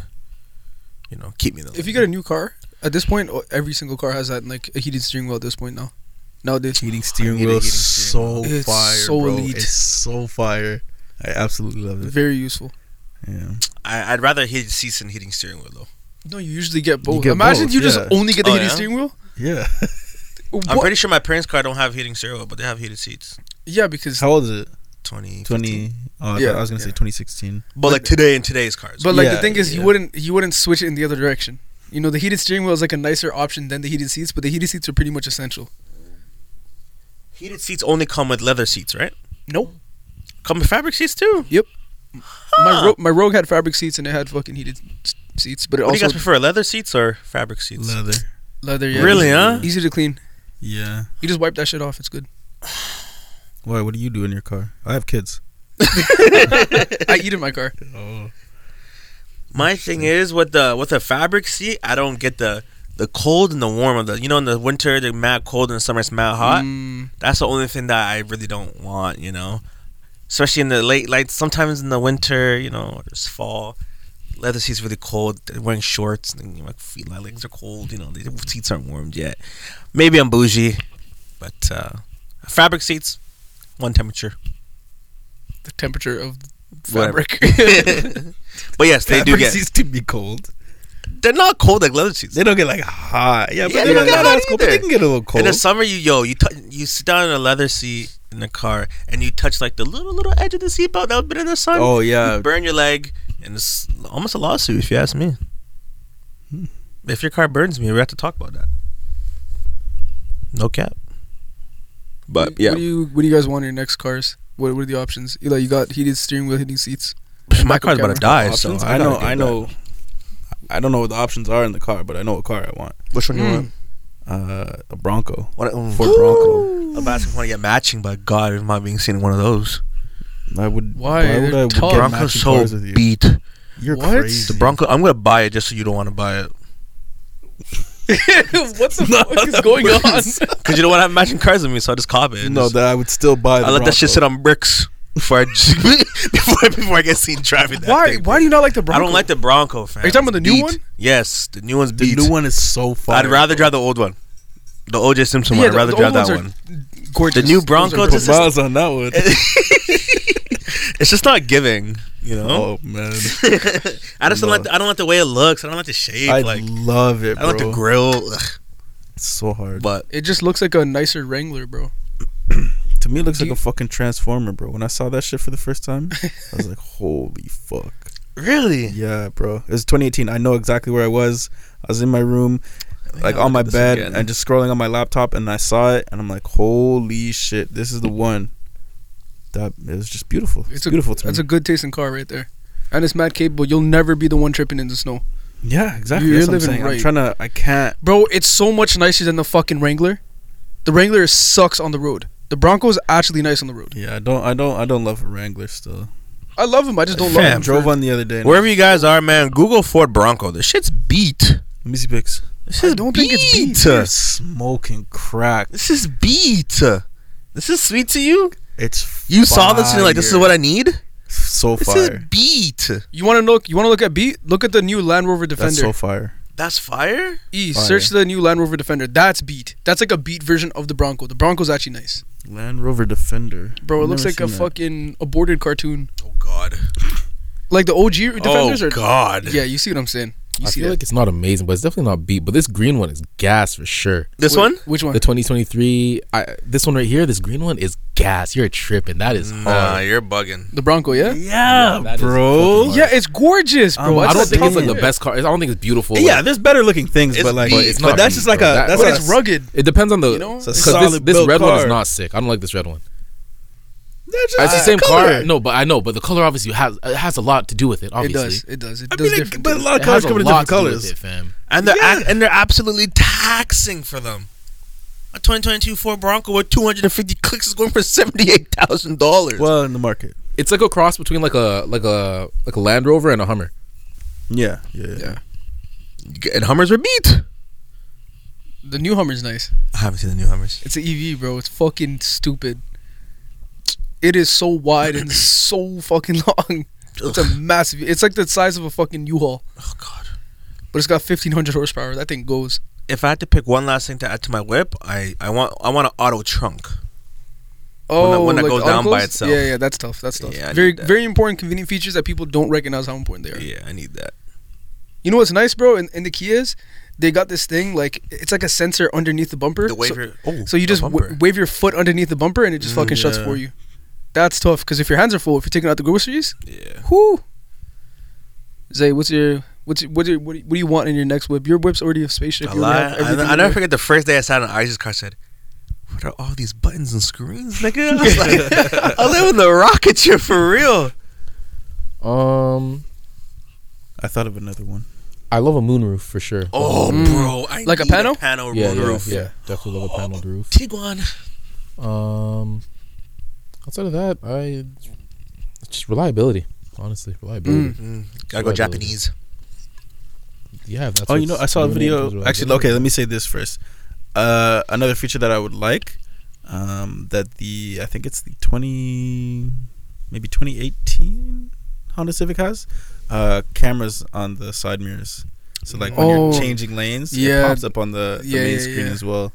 you know, keep me in the lane. If you get a new car at this point, every single car has that, like, a heated steering wheel at this point now. Nowadays, heating steering wheel is so fire, so bro. Elite. It's so fire. I absolutely love it. Very useful. Yeah, I, I'd rather heated seats than heating steering wheel though. No, you usually get both. You get Imagine both, you yeah. just only get the oh, heated yeah? steering wheel. Yeah. I'm pretty sure my parents' car don't have heating steering wheel, but they have heated seats. Yeah, because how old is it? twenty twenty uh, yeah, I was gonna yeah. say twenty sixteen. But, but like today in today's cars. But like yeah, the thing is, yeah. you wouldn't you wouldn't switch it in the other direction. You know, the heated steering wheel is like a nicer option than the heated seats, but the heated seats are pretty much essential. Heated seats only come with leather seats, right? Nope. Come with fabric seats too. Yep. Huh. My Ro- my Rogue had fabric seats and it had fuccking heated s- seats, but it what also. Do you guys prefer, leather seats or fabric seats? Leather. Leather. Yeah. Really? Easy, huh? Easy to clean. Yeah. You just wipe that shit off. It's good. Why? What do you do in your car? I have kids. I eat in my car. Oh. My thing is with the with a fabric seat, I don't get the the cold and the warm of the. You know, in the winter they're mad cold, and in the summer it's mad hot. Mm. That's the only thing that I really don't want. You know, especially in the late like sometimes in the winter, you know, or it's fall. Leather seats really cold. They're wearing shorts, and my feet, my legs are cold. You know, the seats aren't warmed yet. Maybe I'm bougie, but uh, fabric seats. One temperature. The temperature of fabric. But yes, they fabric do get. Fabric seats to be cold. They're not cold like leather seats. They don't get like hot. Yeah, but yeah, they, they don't get hot either. Cold, but they can get a little cold. In the summer, you yo, you t- you sit down in a leather seat in the car, and you touch like the little little edge of the seatbelt that was been in the sun. Oh yeah, you burn your leg, and it's almost a lawsuit if you ask me. Hmm. If your car burns me, we have to talk about that. No cap. But yeah, what do you what do you guys want in your next cars? What, what are the options? Eli, you got heated steering wheel, heating seats. My car's about to die, so I know. I know. I don't know what the options are in the car, but I know what car I want. Which one mm. you want? Uh, a Bronco. What, um, Ford Bronco. I'm asking if I want to get matching, but God, am I being seen in one of those? I would. Why? Why would I would get Bronco's so you? beat. You're what? Crazy. The Bronco. I'm gonna buy it just so you don't want to buy it. What the no, fuck is going works. on? Because you don't want to have matching cars with me, so I just cop it. No, that I would still buy. The I let Bronco. that shit sit on bricks before I before, before I get seen driving. That why? Thing, why do you not like the Bronco? I don't like the Bronco, fam. Are you talking about the beat. new one? Yes, the new one's beat. The new one is so fire. I'd rather drive the old one, the O J Simpson yeah, one. I'd rather drive that one. Gorgeous. The new Bronco. Just miles on that one. It's just not giving. You know, oh man, I just don't like. The, I don't like the way it looks. I don't like the shape. I like, love it. I don't bro. like the grill. Ugh. It's so hard, but it just looks like a nicer Wrangler, bro. To me, it looks Do like you... a fucking Transformer, bro. When I saw that shit for the first time, I was like, "Holy fuck!" Really? Yeah, bro. It was twenty eighteen. I know exactly where I was. I was in my room, like on my bed, again. and just scrolling on my laptop, and I saw it, and I'm like, "Holy shit! This is the one." That it was just beautiful. It's, it's a, beautiful to That's me. a good tasting car right there, and it's mad capable. You'll never be the one tripping in the snow. Yeah, exactly. You're that's living what I'm, right. I'm trying to. I can't. Bro, it's so much nicer than the fucking Wrangler. The Wrangler sucks on the road. The Bronco is actually nice on the road. Yeah, I don't. I don't. I don't love a Wrangler still. I love him. I just don't Fam, love him. I drove on the other day. Wherever you guys are, man, Google Ford Bronco. This shit's beat. Let me see pics. This is I don't beat. think it's beat. You're smoking crack. This is beat. This is sweet to you. It's you fire. saw this and you're like, this is what I need. So fire. This is beat. You want to look? You want to look at beat? Look at the new Land Rover Defender. That's so fire. That's fire. E fire. Search the new Land Rover Defender. That's beat. That's like a beat version of the Bronco. The Bronco's actually nice. Land Rover Defender. Bro, it I've looks like a that. fucking aborted cartoon. Oh God. Like the O G Defenders. Oh are, God. Yeah, you see what I'm saying. You I see feel that? Like it's not amazing, but it's definitely not beat. But this green one is gas for sure. This Wait, one? Which one? The twenty twenty-three. I, this one right here, this green one is gas. You're tripping. That is nah, hard. Nah, you're bugging. The Bronco, yeah? Yeah, yeah bro. Yeah, it's gorgeous, bro. Um, I don't think it's like the best car. I don't think it's beautiful. Yeah, like, there's better looking things, but like, but, it's not but that's beat, just like bro. a. That's but it's rugged. It depends on the. You know? It's a solid this, this red car. one is not sick. I don't like this red one. That's just it's the same color. car. No, but I know, but the color obviously has it has a lot to do with it. Obviously, it does. It does. It I does. Mean, it, but a lot of cars come in different colors, it, fam. And they're yeah. ac- and they're absolutely taxing for them. A twenty twenty-two Ford Bronco with two hundred fifty clicks is going for seventy-eight thousand dollars. Well, in the market, it's like a cross between like a like a like a Land Rover and a Hummer. Yeah, yeah, yeah. yeah. And Hummers were beat. The new Hummer's nice. I haven't seen the new Hummers. It's an E V, bro. It's fucking stupid. It is so wide and so fucking long. It's a massive. It's like the size of a fucking U-Haul. Oh god. But it's got fifteen hundred horsepower. That thing goes. If I had to pick one last thing to add to my whip, I, I want I want an auto trunk. Oh, when that like goes down by itself. Yeah, yeah, that's tough. That's tough. Yeah, very, very important, convenient features that people don't recognize how important they are. Yeah, I need that. You know what's nice, bro? In, in the Kias, they got this thing like it's like a sensor underneath the bumper. The wave so, your, oh, so you just w- wave your foot underneath the bumper and it just mm, fucking yeah. shuts for you. That's tough because if your hands are full, if you're taking out the groceries, yeah. Whoo. Zay, what's your what's your, what, do you, what do you want in your next whip? Your whip's already a spaceship. A lot. I, I, I never forget the first day I sat on Isaac's car. Said, what are all these buttons and screens, nigga? I was like, I live in the rocket ship for real. Um, I thought of another one. I love a moonroof for sure. Oh, mm. bro, I like need a panel, a panel yeah, moonroof. Yeah, yeah, definitely love a paneled oh, roof. Tiguan. Um, outside of that, I it's just reliability. Honestly, reliability. Mm. Mm. Gotta reliability. go Japanese. Yeah. That's oh, you know, I saw a video. Actually, okay, let me say this first. Uh, another feature that I would like, um, that the I think it's the twenty, maybe twenty eighteen Honda Civic has, uh, cameras on the side mirrors. So like when oh, you're changing lanes, yeah. it pops up on the, the yeah, main yeah, screen yeah. as well.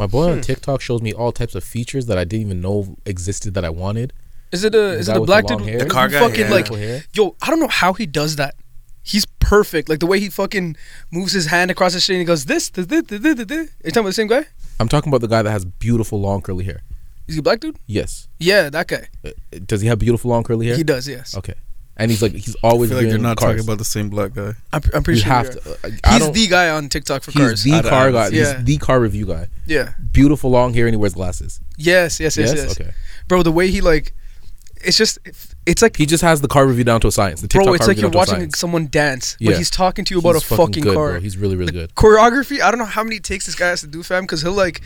My boy hmm. on TikTok shows me all types of features that I didn't even know existed that I wanted. Is it a is it a black dude? The car guy, fucking yeah. like, yeah. yo, I don't know how he does that. He's perfect. Like the way he fucking moves his hand across the street and he goes, this, this, this, this, this, this. Are you talking about the same guy? I'm talking about the guy that has beautiful long curly hair. Is he a black dude? Yes. Yeah, that guy. Uh, does he have beautiful long curly hair? He does, yes. Okay. And he's like, he's always I feel like you're not cars. talking about the same black guy. I'm, I'm pretty you sure have to, uh, I He's the guy on TikTok for he's cars. The car guy. Yeah. He's the car review guy. Yeah. Beautiful long hair and he wears glasses. Yes, yes, yes, yes. yes. Okay. Bro, the way he like... It's just It's like he just has the car review down to a science. The TikTok bro, it's car like you're watching someone dance, yeah. But he's talking to you about he's a fucking, fucking good, car bro. He's really really the good choreography. I don't know how many takes this guy has to do, fam. Cause he'll like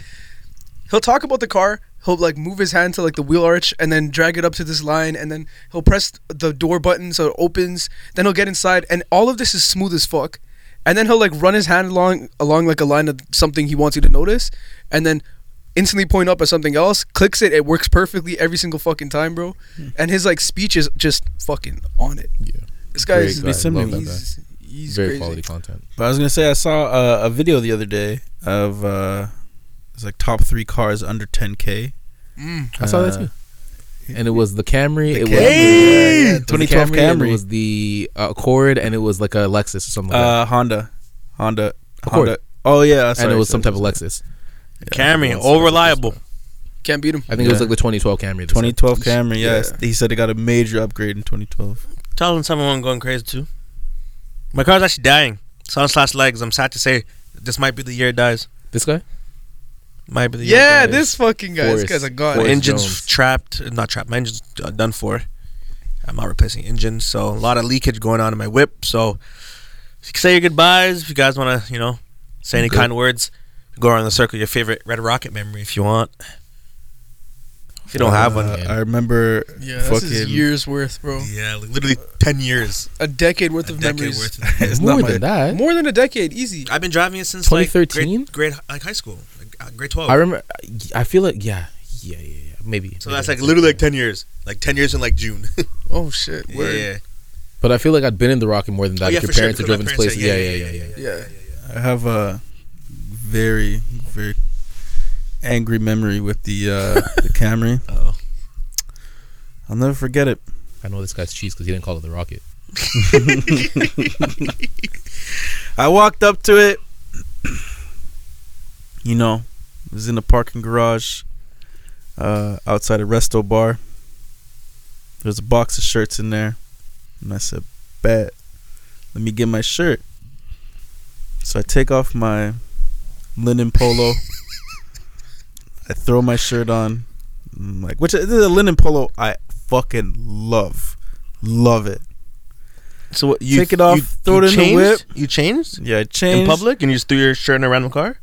he'll talk about the car, he'll like move his hand to like the wheel arch and then drag it up to this line, and then he'll press the door button so it opens, then he'll get inside, and all of this is smooth as fuck. And then he'll like run his hand along Along like a line of something he wants you to notice, and then instantly point up at something else, clicks it, it works perfectly every single fucking time, bro. Hmm. And his like speech is just fucking on it. Yeah, this guy is he's, he's, he's very crazy. Quality content. But I was gonna say I saw uh, a video the other day of uh, it's like top three cars under ten K. Mm. Uh, I saw that too. And it was the Camry, the it, was, hey! it was the twenty twelve Camry, Camry. It was the uh, Accord, and it was like a Lexus or something. Like uh, that. Honda, Honda, Accord. Honda. Oh yeah, sorry, and it was sorry, some type sorry. of Lexus. Yeah, Camry, all reliable. Can't beat him. I think yeah. it was like the twenty twelve Camry. twenty twelve Camry, yes. Yeah. He said it got a major upgrade in twenty twelve. Telling someone I'm going crazy too. My car's actually dying. Sun slash legs. I'm sad to say this might be the year it dies. This guy? Might be the year yeah, it dies. Yeah, this fucking guy. Forrest, this guy's a god. My engine's Jones. trapped. Not trapped. My engine's done for. I'm not replacing engines. So a lot of leakage going on in my whip. So say your goodbyes. If you guys want to, you know, say any Good. kind words. Go around the circle your favorite Red Rocket memory if you want. If you don't uh, have one, I remember. Yeah, this is years worth, bro. Yeah, like literally ten years, a decade worth a of decade memories. Worth of it's more not than my, that. More than a decade, easy. I've been driving it since twenty thirteen, like grade, grade like high school, like grade twelve. I remember. I feel like yeah, yeah, yeah, yeah maybe. So maybe that's like literally like ten years, like ten years in like June. Oh shit! Yeah, yeah. But I feel like I'd been in the Rocket more than that. Oh, yeah, your parents sure, had driven this place. Yeah, yeah, yeah, yeah, yeah. yeah, yeah, yeah. I have a. Uh, Very, very angry memory with the uh, the Camry. Oh, I'll never forget it. I know this guy's cheese because he didn't call it the Rocket. I walked up to it. You know, it was in a parking garage uh, outside a resto bar. There's a box of shirts in there, and I said, "Bet, let me get my shirt." So I take off my linen polo. I throw my shirt on. I'm like, which this is a linen polo I fucking love. Love it. So what, you take it off, you, throw you it in changed? the whip. You changed? Yeah, I changed. In public and you just threw your shirt in a random car?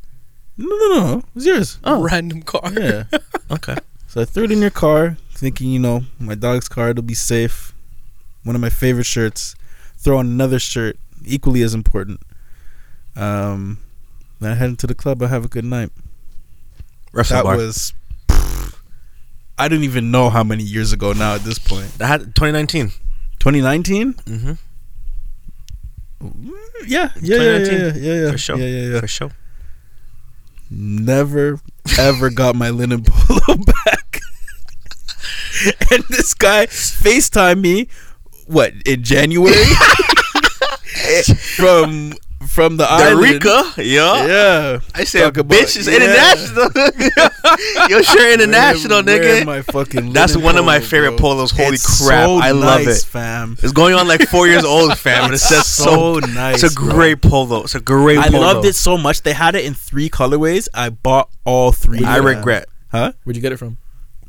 No, no, no. It was yours. Oh, random car. Yeah. Okay. So I threw it in your car, thinking, you know, my dog's car, it'll be safe. One of my favorite shirts. Throw on another shirt, equally as important. Um, then I head into the club. I have a good night. Rest that was. Pff, I didn't even know how many years ago now at this point. That had twenty nineteen twenty nineteen Mm-hmm. Yeah, yeah, yeah, yeah, yeah, yeah. For sure. Yeah, yeah, yeah. For sure. Never ever got my linen polo back. And this guy FaceTimed me, what, in January? from from the, the island. Rica, yeah. Yeah. I said, bitch, it's yeah. international. Your shirt international, where, nigga. Where my fucking That's one polo, of my favorite bro. polos. Holy it's crap. So I love nice, it. Fam. It's going on like four years old, fam. And it says so, so nice. It's a great bro. polo. It's a great I polo. I loved it so much. They had it in three colorways. I bought all three. I regret. Huh? Where'd you get it from?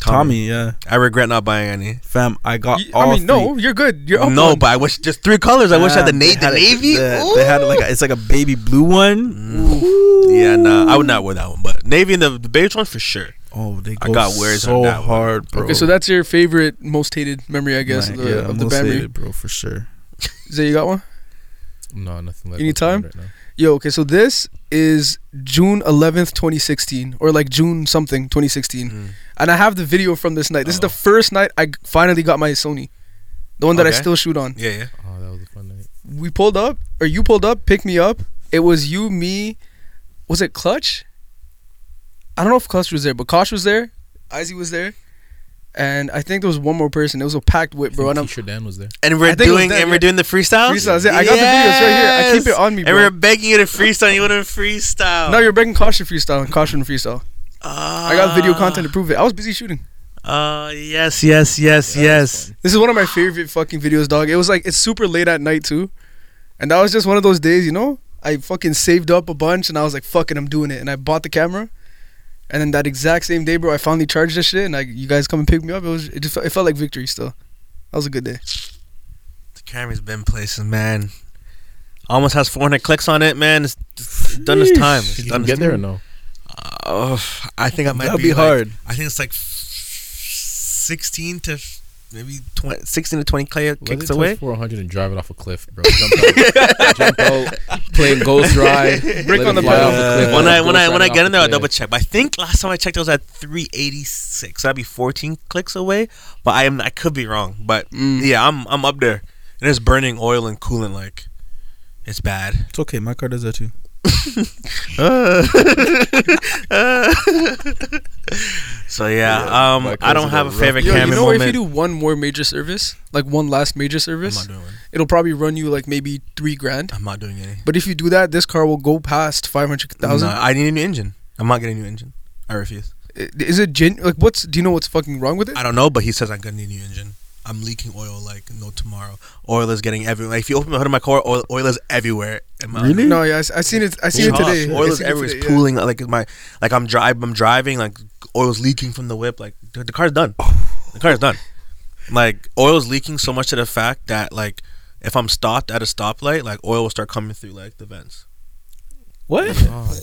Tommy. Tommy, yeah. I regret not buying any. Fam, I got you, all I mean, three. no, you're good. You're up No, one. But I wish just three colors. I yeah, wish I had the, na- had the navy. The, they had like a, it's like a baby blue one. Mm. Yeah, nah. I would not wear that one, but navy and the, the beige one for sure. Oh, they go I got wears so on that hard, one. bro. Okay, so that's your favorite, most hated memory, I guess, right, of the, yeah, of the most memory. hated, bro, for sure. Zay, you got one? No, nothing like that. Any time? Right now. Yo, okay, so this is June eleventh, twenty sixteen or like June something, twenty sixteen Mm. And I have the video from this night. This oh. is the first night I finally got my Sony. The one that okay. I still shoot on. Yeah, yeah. Oh, that was a fun night. We pulled up, or you pulled up, picked me up. It was you, me, was it Clutch? I don't know if Clutch was there, but Kosh was there, Izzy was there. And I think there was one more person. It was a packed whip, bro. I think Teacher Dan was there. And we're doing that, and yeah. we're doing the freestyles? Freestyles, yeah. I got yes. the videos right here. I keep it on me, bro. And we're begging you to freestyle. You wouldn't freestyle. No, you're begging Kosh to freestyle. Kosh wouldn't freestyle. Uh, I got video content to prove it. I was busy shooting. Uh, yes, yes, yes, yeah, yes. This is one of my favorite fucking videos, dog. It was like, it's super late at night, too. And that was just one of those days, you know? I fucking saved up a bunch, and I was like, fuck it, I'm doing it. And I bought the camera. And then that exact same day, bro, I finally charged this shit, and I, you guys come and pick me up. It was, it just, it felt like victory still. That was a good day. The camera's been places, man. Almost has four hundred clicks on it, man. It's, it's done its time. It's Did done you get time. there or no? Uh, I think I might That'll be, be hard. Like, I think it's like sixteen to maybe twenty, sixteen to twenty clicks well, away. four hundred and drive it off a cliff, bro. Jump out, jump out, playing Ghost Ride. Brick on the bottom. Yeah. When I when I when I get in there, I double check. But I think last time I checked, it was at three eighty-six So that'd be fourteen clicks away. But I am I could be wrong. But mm. yeah, I'm I'm up there. And it's burning oil and coolant. Like it's bad. It's okay. My car does that too. uh. uh. So yeah, yeah um, I don't have a favorite camera. You know, moment. If you do one more major service, like one last major service, I'm not doing one. It'll probably run you like maybe three grand. I'm not doing any. But if you do that, this car will go past five hundred thousand. No, I need a new engine. I'm not getting a new engine. I refuse. Is it gen- like what's? Do you know what's fucking wrong with it? I don't know, but he says I'm gonna need a new engine. I'm leaking oil like no tomorrow. Oil is getting everywhere. Like if you open the hood of my car, oil, oil is everywhere. In my really? Room. No, yeah, I, I seen it. I seen Gosh, it today. Oil is everywhere. It today, it's pooling. Yeah. Like my, like I'm drive. I'm driving. Like oil's leaking from the whip. Like the, the car's done. The car's done. Like oil's leaking so much to the fact that like if I'm stopped at a stoplight, like oil will start coming through like the vents. What? Oh,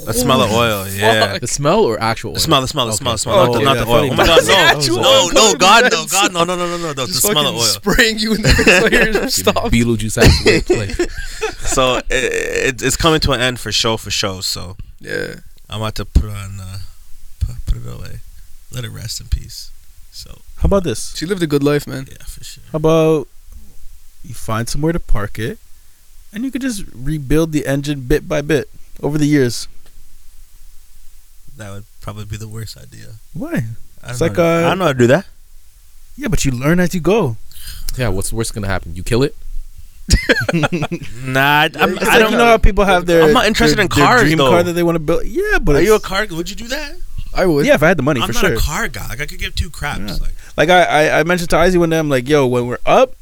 the smell of oil, yeah. Fuck. The smell or actual oil? The smell, the smell, the okay. smell, the smell. Oh, not, yeah, not the oil. Oh my God, no. No, no, God, no, God, no, no, no, no, no. The Just smell of oil. Spraying you in the players. Stop. Beetlejuice actually. So it, it, it's coming to an end for show, for show. So yeah, I'm about to put on, uh, put it away, let it rest in peace. So how about this? She lived a good life, man. Yeah, for sure. How about you find somewhere to park it, and you could just rebuild the engine bit by bit. Over the years. That would probably be the worst idea. Why? I it's like uh, I don't know how to do that. Yeah, but you learn as you go. Yeah, what's worst gonna happen? You kill it? Nah, I'm, I don't like, you know how people have their. I'm not interested their, in cars dream though. Car that they want to build. Yeah, but are you a car? Would you do that? I would. Yeah, if I had the money, I'm for sure. I'm not a car guy. Like I could give two craps. Yeah. Like, like I, I, I mentioned to Izzy one day. I'm like, yo, when we're up,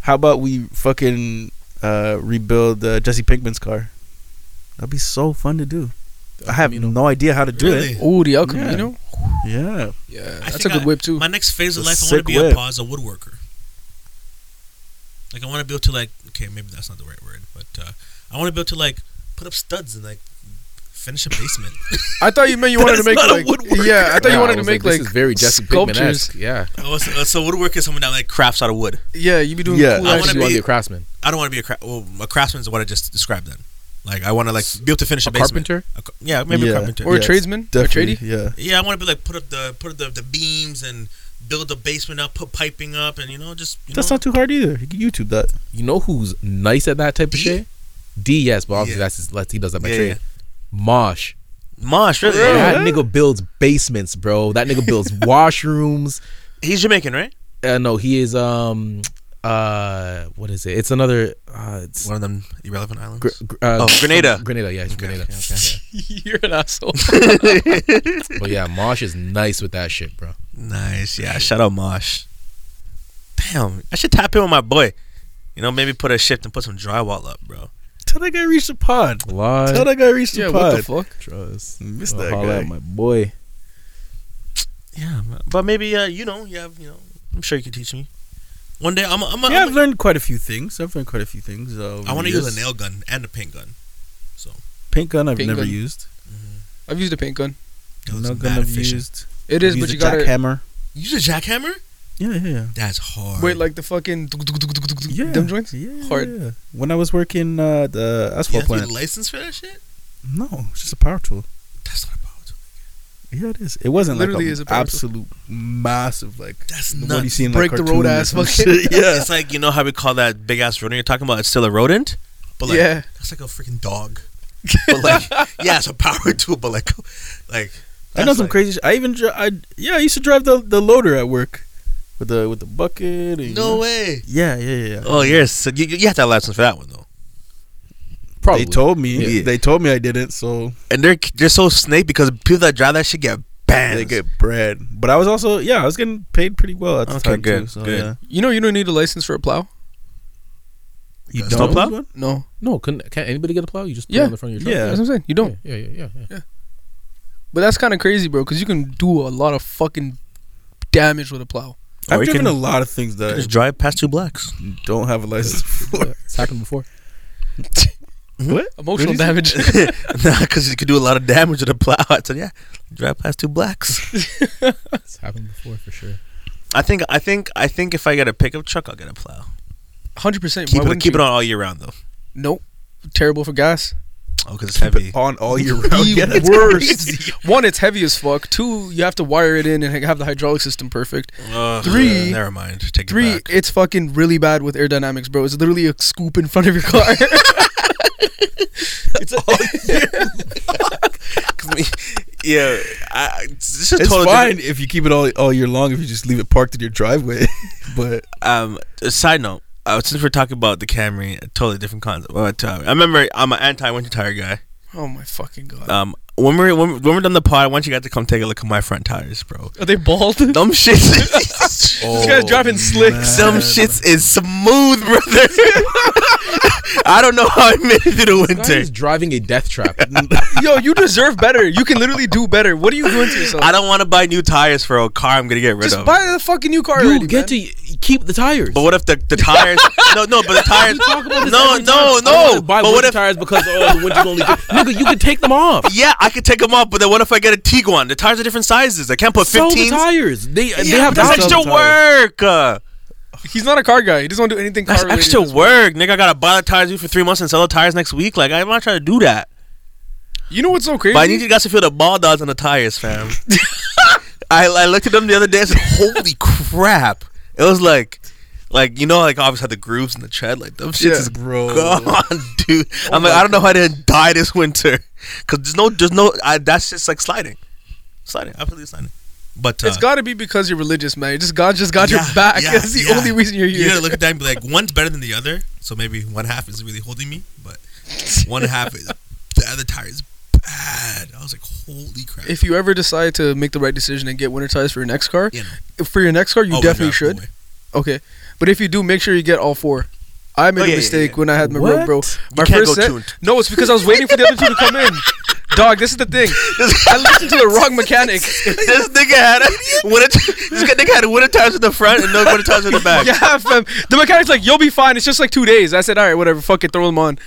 how about we fucking uh, rebuild uh, Jesse Pinkman's car? That'd be so fun to do. I have no idea how to do really? it. Oh, the El Camino? Yeah. Yeah. yeah. That's a good I, whip, too. My next phase of life, I want to be whip. a pause, a woodworker. Like, I want to be able to, like, okay, maybe that's not the right word, but uh, I want to be able to, like, put up studs and, like, finish a basement. I thought you meant you wanted to make, like, yeah, I thought no, you wanted to make, like, like this is very Jesse Pinkman-esque. Yeah. Oh, so, uh, so woodworker is someone that, like, crafts out of wood. Yeah, you be doing yeah. cool. I want to be a craftsman. I don't want to be a craftsman. Well, a craftsman is what I just described then. Like I want to like be able to finish a, a basement. Carpenter. A, yeah, maybe yeah. a carpenter or yeah, a tradesman, or a tradie. Yeah, yeah. I want to be like put up the put up the, the beams and build the basement up, put piping up, and you know just. You that's know. Not too hard either. You can YouTube that. You know who's nice at that type D? Of shit? D, yes, but obviously yeah. that's his, he does that by yeah, trade. Yeah. Mosh. Mosh, really? Yeah. That nigga builds basements, bro. That nigga builds washrooms. He's Jamaican, right? Uh, no, he is. Um, uh, what is it? It's another. Uh, it's One of them irrelevant islands. Gr- uh, oh, Grenada. Uh, Grenada, yeah, it's okay. Grenada. Okay, okay. You're an asshole. But yeah, Mosh is nice with that shit, bro. Nice, yeah. Shout out Mosh. Damn, I should tap in with my boy. You know, maybe put a shift and put some drywall up, bro. Tell that guy reach the pod. Lie. Tell that guy reach the yeah, pod. Yeah, what the fuck? Trust. Miss that guy. Out my boy. Yeah, but maybe uh, you know, you have, you know, I'm sure you can teach me. One day, I'm. A, I'm a, yeah, I'm I've a, learned quite a few things. I've learned quite a few things. Uh, I want to use a nail gun and a paint gun. So paint gun, I've paint never gun. used. Mm-hmm. I've used a paint gun. Nail gun, I've efficient. used. It is, I've but you got a jackhammer. You use a jackhammer? Yeah, yeah, yeah. That's hard. Wait, like the fucking yeah, them joints? Yeah, hard. Yeah. When I was working uh, the asphalt plant, you have to get a license for that shit? No, it's just a power tool. That's not a power tool. Yeah, it is. It wasn't it like an absolute tool. Massive like. That's nuts. You see in, like, break the road ass fucking shit. Yeah, it's like you know how we call that big ass rodent you're talking about. It's still a rodent, but like yeah. that's like a freaking dog. But like yeah, it's a power tool, but like like I know some like, crazy. Sh- I even dri- I yeah I used to drive the the loader at work. With the with the bucket, and, no you know, way. Yeah, yeah, yeah. Oh yes, so you, you have to have license for that one though. Probably. They told me. Yeah. They told me I didn't. So and they're they're so snake because people that drive that shit get banned. They get bread. But I was also yeah I was getting paid pretty well at the okay, time good, too. So good. Yeah. You know you don't need a license for a plow. You don't no plow? One? No, no. Can can't anybody get a plow? You just put yeah. it on the front of your truck. Yeah, that's what I'm saying. You don't. Yeah, yeah, yeah, yeah. yeah. But that's kind of crazy, bro. Because you can do a lot of fucking damage with a plow. I've or driven can, a lot of things that just drive past two blacks. Don't have a license for. It's happened before. What? Emotional what damage. Nah, because you could do a lot of damage with a plow. I said, yeah, drive past two blacks. It's happened before for sure. I think, I think, I think if I get a pickup truck, I'll get a plow. one hundred percent. Keep, it, keep it on all year round, though. Nope. Terrible for gas. Oh, because it's heavy. It on all year round. Yeah, it's worse. One, it's heavy as fuck. Two, you have to wire it in and have the hydraulic system perfect. Uh, three, yeah, never mind. Take three, it back. It's fucking really bad with aerodynamics, bro. It's literally a scoop in front of your car. It's all year. Yeah, I, it's, just it's totally fine different. If you keep it all all year long. If you just leave it parked in your driveway, but um, side note. Uh, since we're talking about the Camry, a totally different concept. But, uh, I remember I'm an anti-winter tire guy. Oh my fucking god! Um, when we're when, when we're done the pod, I want you guys to come take a look at my front tires, bro. Are they bald? Dumb shits. Oh, this guy's driving slicks. Some shits is smooth, brother. I don't know how I made it through the winter. He's driving a death trap. Yo, you deserve better. You can literally do better. What are you doing to yourself? I don't want to buy new tires for a car I'm gonna get rid Just of. Just buy the fucking new car. You already, get man. To keep the tires. But what if the, the tires? no, no. But the tires. No, no, time. no. Buy but what if tires because oh the winter's only. Nigga, you can take them off. Yeah, I could take them off. But then what if I get a Tiguan? The tires are different sizes. I can't put fifteens. Sell the tires. They yeah, they have that's extra work. Uh, He's not a car guy. He doesn't want to do anything car related. That's extra work, nigga. I gotta buy the tires for three months and sell the tires next week. Like I'm not trying to do that. You know what's so crazy? But I need you guys to feel the ball dogs on the tires, fam. I, I looked at them the other day and said, holy crap. It was like Like you know like obviously had the grooves and the tread. Like them shits yeah, is bro. gone, dude. Oh I'm like I don't God. know how I didn't die this winter. Cause there's no There's no I, that's just like sliding Sliding Absolutely sliding. But uh, it's got to be because you're religious, man. Just God just got yeah, your back. Yeah, That's the yeah. only reason you're here. You gotta look at that and be like, one's better than the other. So maybe one half is really holding me, but one half is the other tire is bad. I was like, holy crap! If you ever decide to make the right decision and get winter tires for your next car, yeah, no. for your next car, you oh, definitely no, should. No okay, but if you do, make sure you get all four. I made oh, a yeah, mistake yeah, yeah. when I had my what? road, bro. My you first set. No, it's because I was waiting for the other two to come in. Dog, this is the thing. I listened to the wrong mechanic. This nigga had a winter, this nigga had winter tires in the front and no winter tires in the back. Yeah, fam. The mechanic's like, you'll be fine. It's just like two days. I said, all right, whatever. Fuck it, throw them on.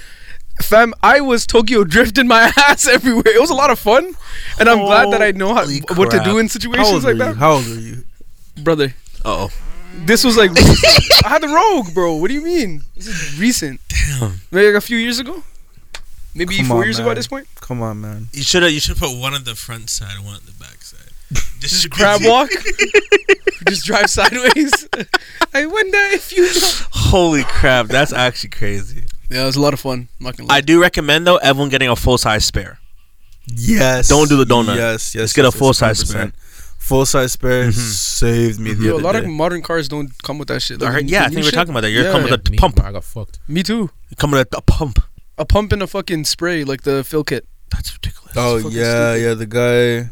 Fam, I was Tokyo drifting my ass everywhere. It was a lot of fun, and I'm Holy glad that I know how, what to do in situations like that. How old are you, brother? Uh oh. This was like I had the Rogue, bro. What do you mean? This is recent. Damn. Maybe like a few years ago. Maybe Come four on, years man. ago at this point. Come on, man. You should have. You should put one at the front side and one at the back side. Just crab walk. Just drive sideways. I wonder if you. Know. Holy crap! That's actually crazy. Yeah, it was a lot of fun. I'm not gonna lie. I do recommend though everyone getting a full size spare. Yes. Don't do the donut. Yes. Yes. Let's yes, get a full yes, size spare. Full size spare mm-hmm. saved me. Mm-hmm. The Yo, other a lot day. of modern cars don't come with that shit. Like, heard, yeah, I think we're shit? talking about that. You're yeah. coming yeah. with a me, pump. I got fucked. Me too. You're coming with a pump. A pump and a fucking spray like the fill kit. That's ridiculous. Oh that's yeah, stupid. yeah. The guy.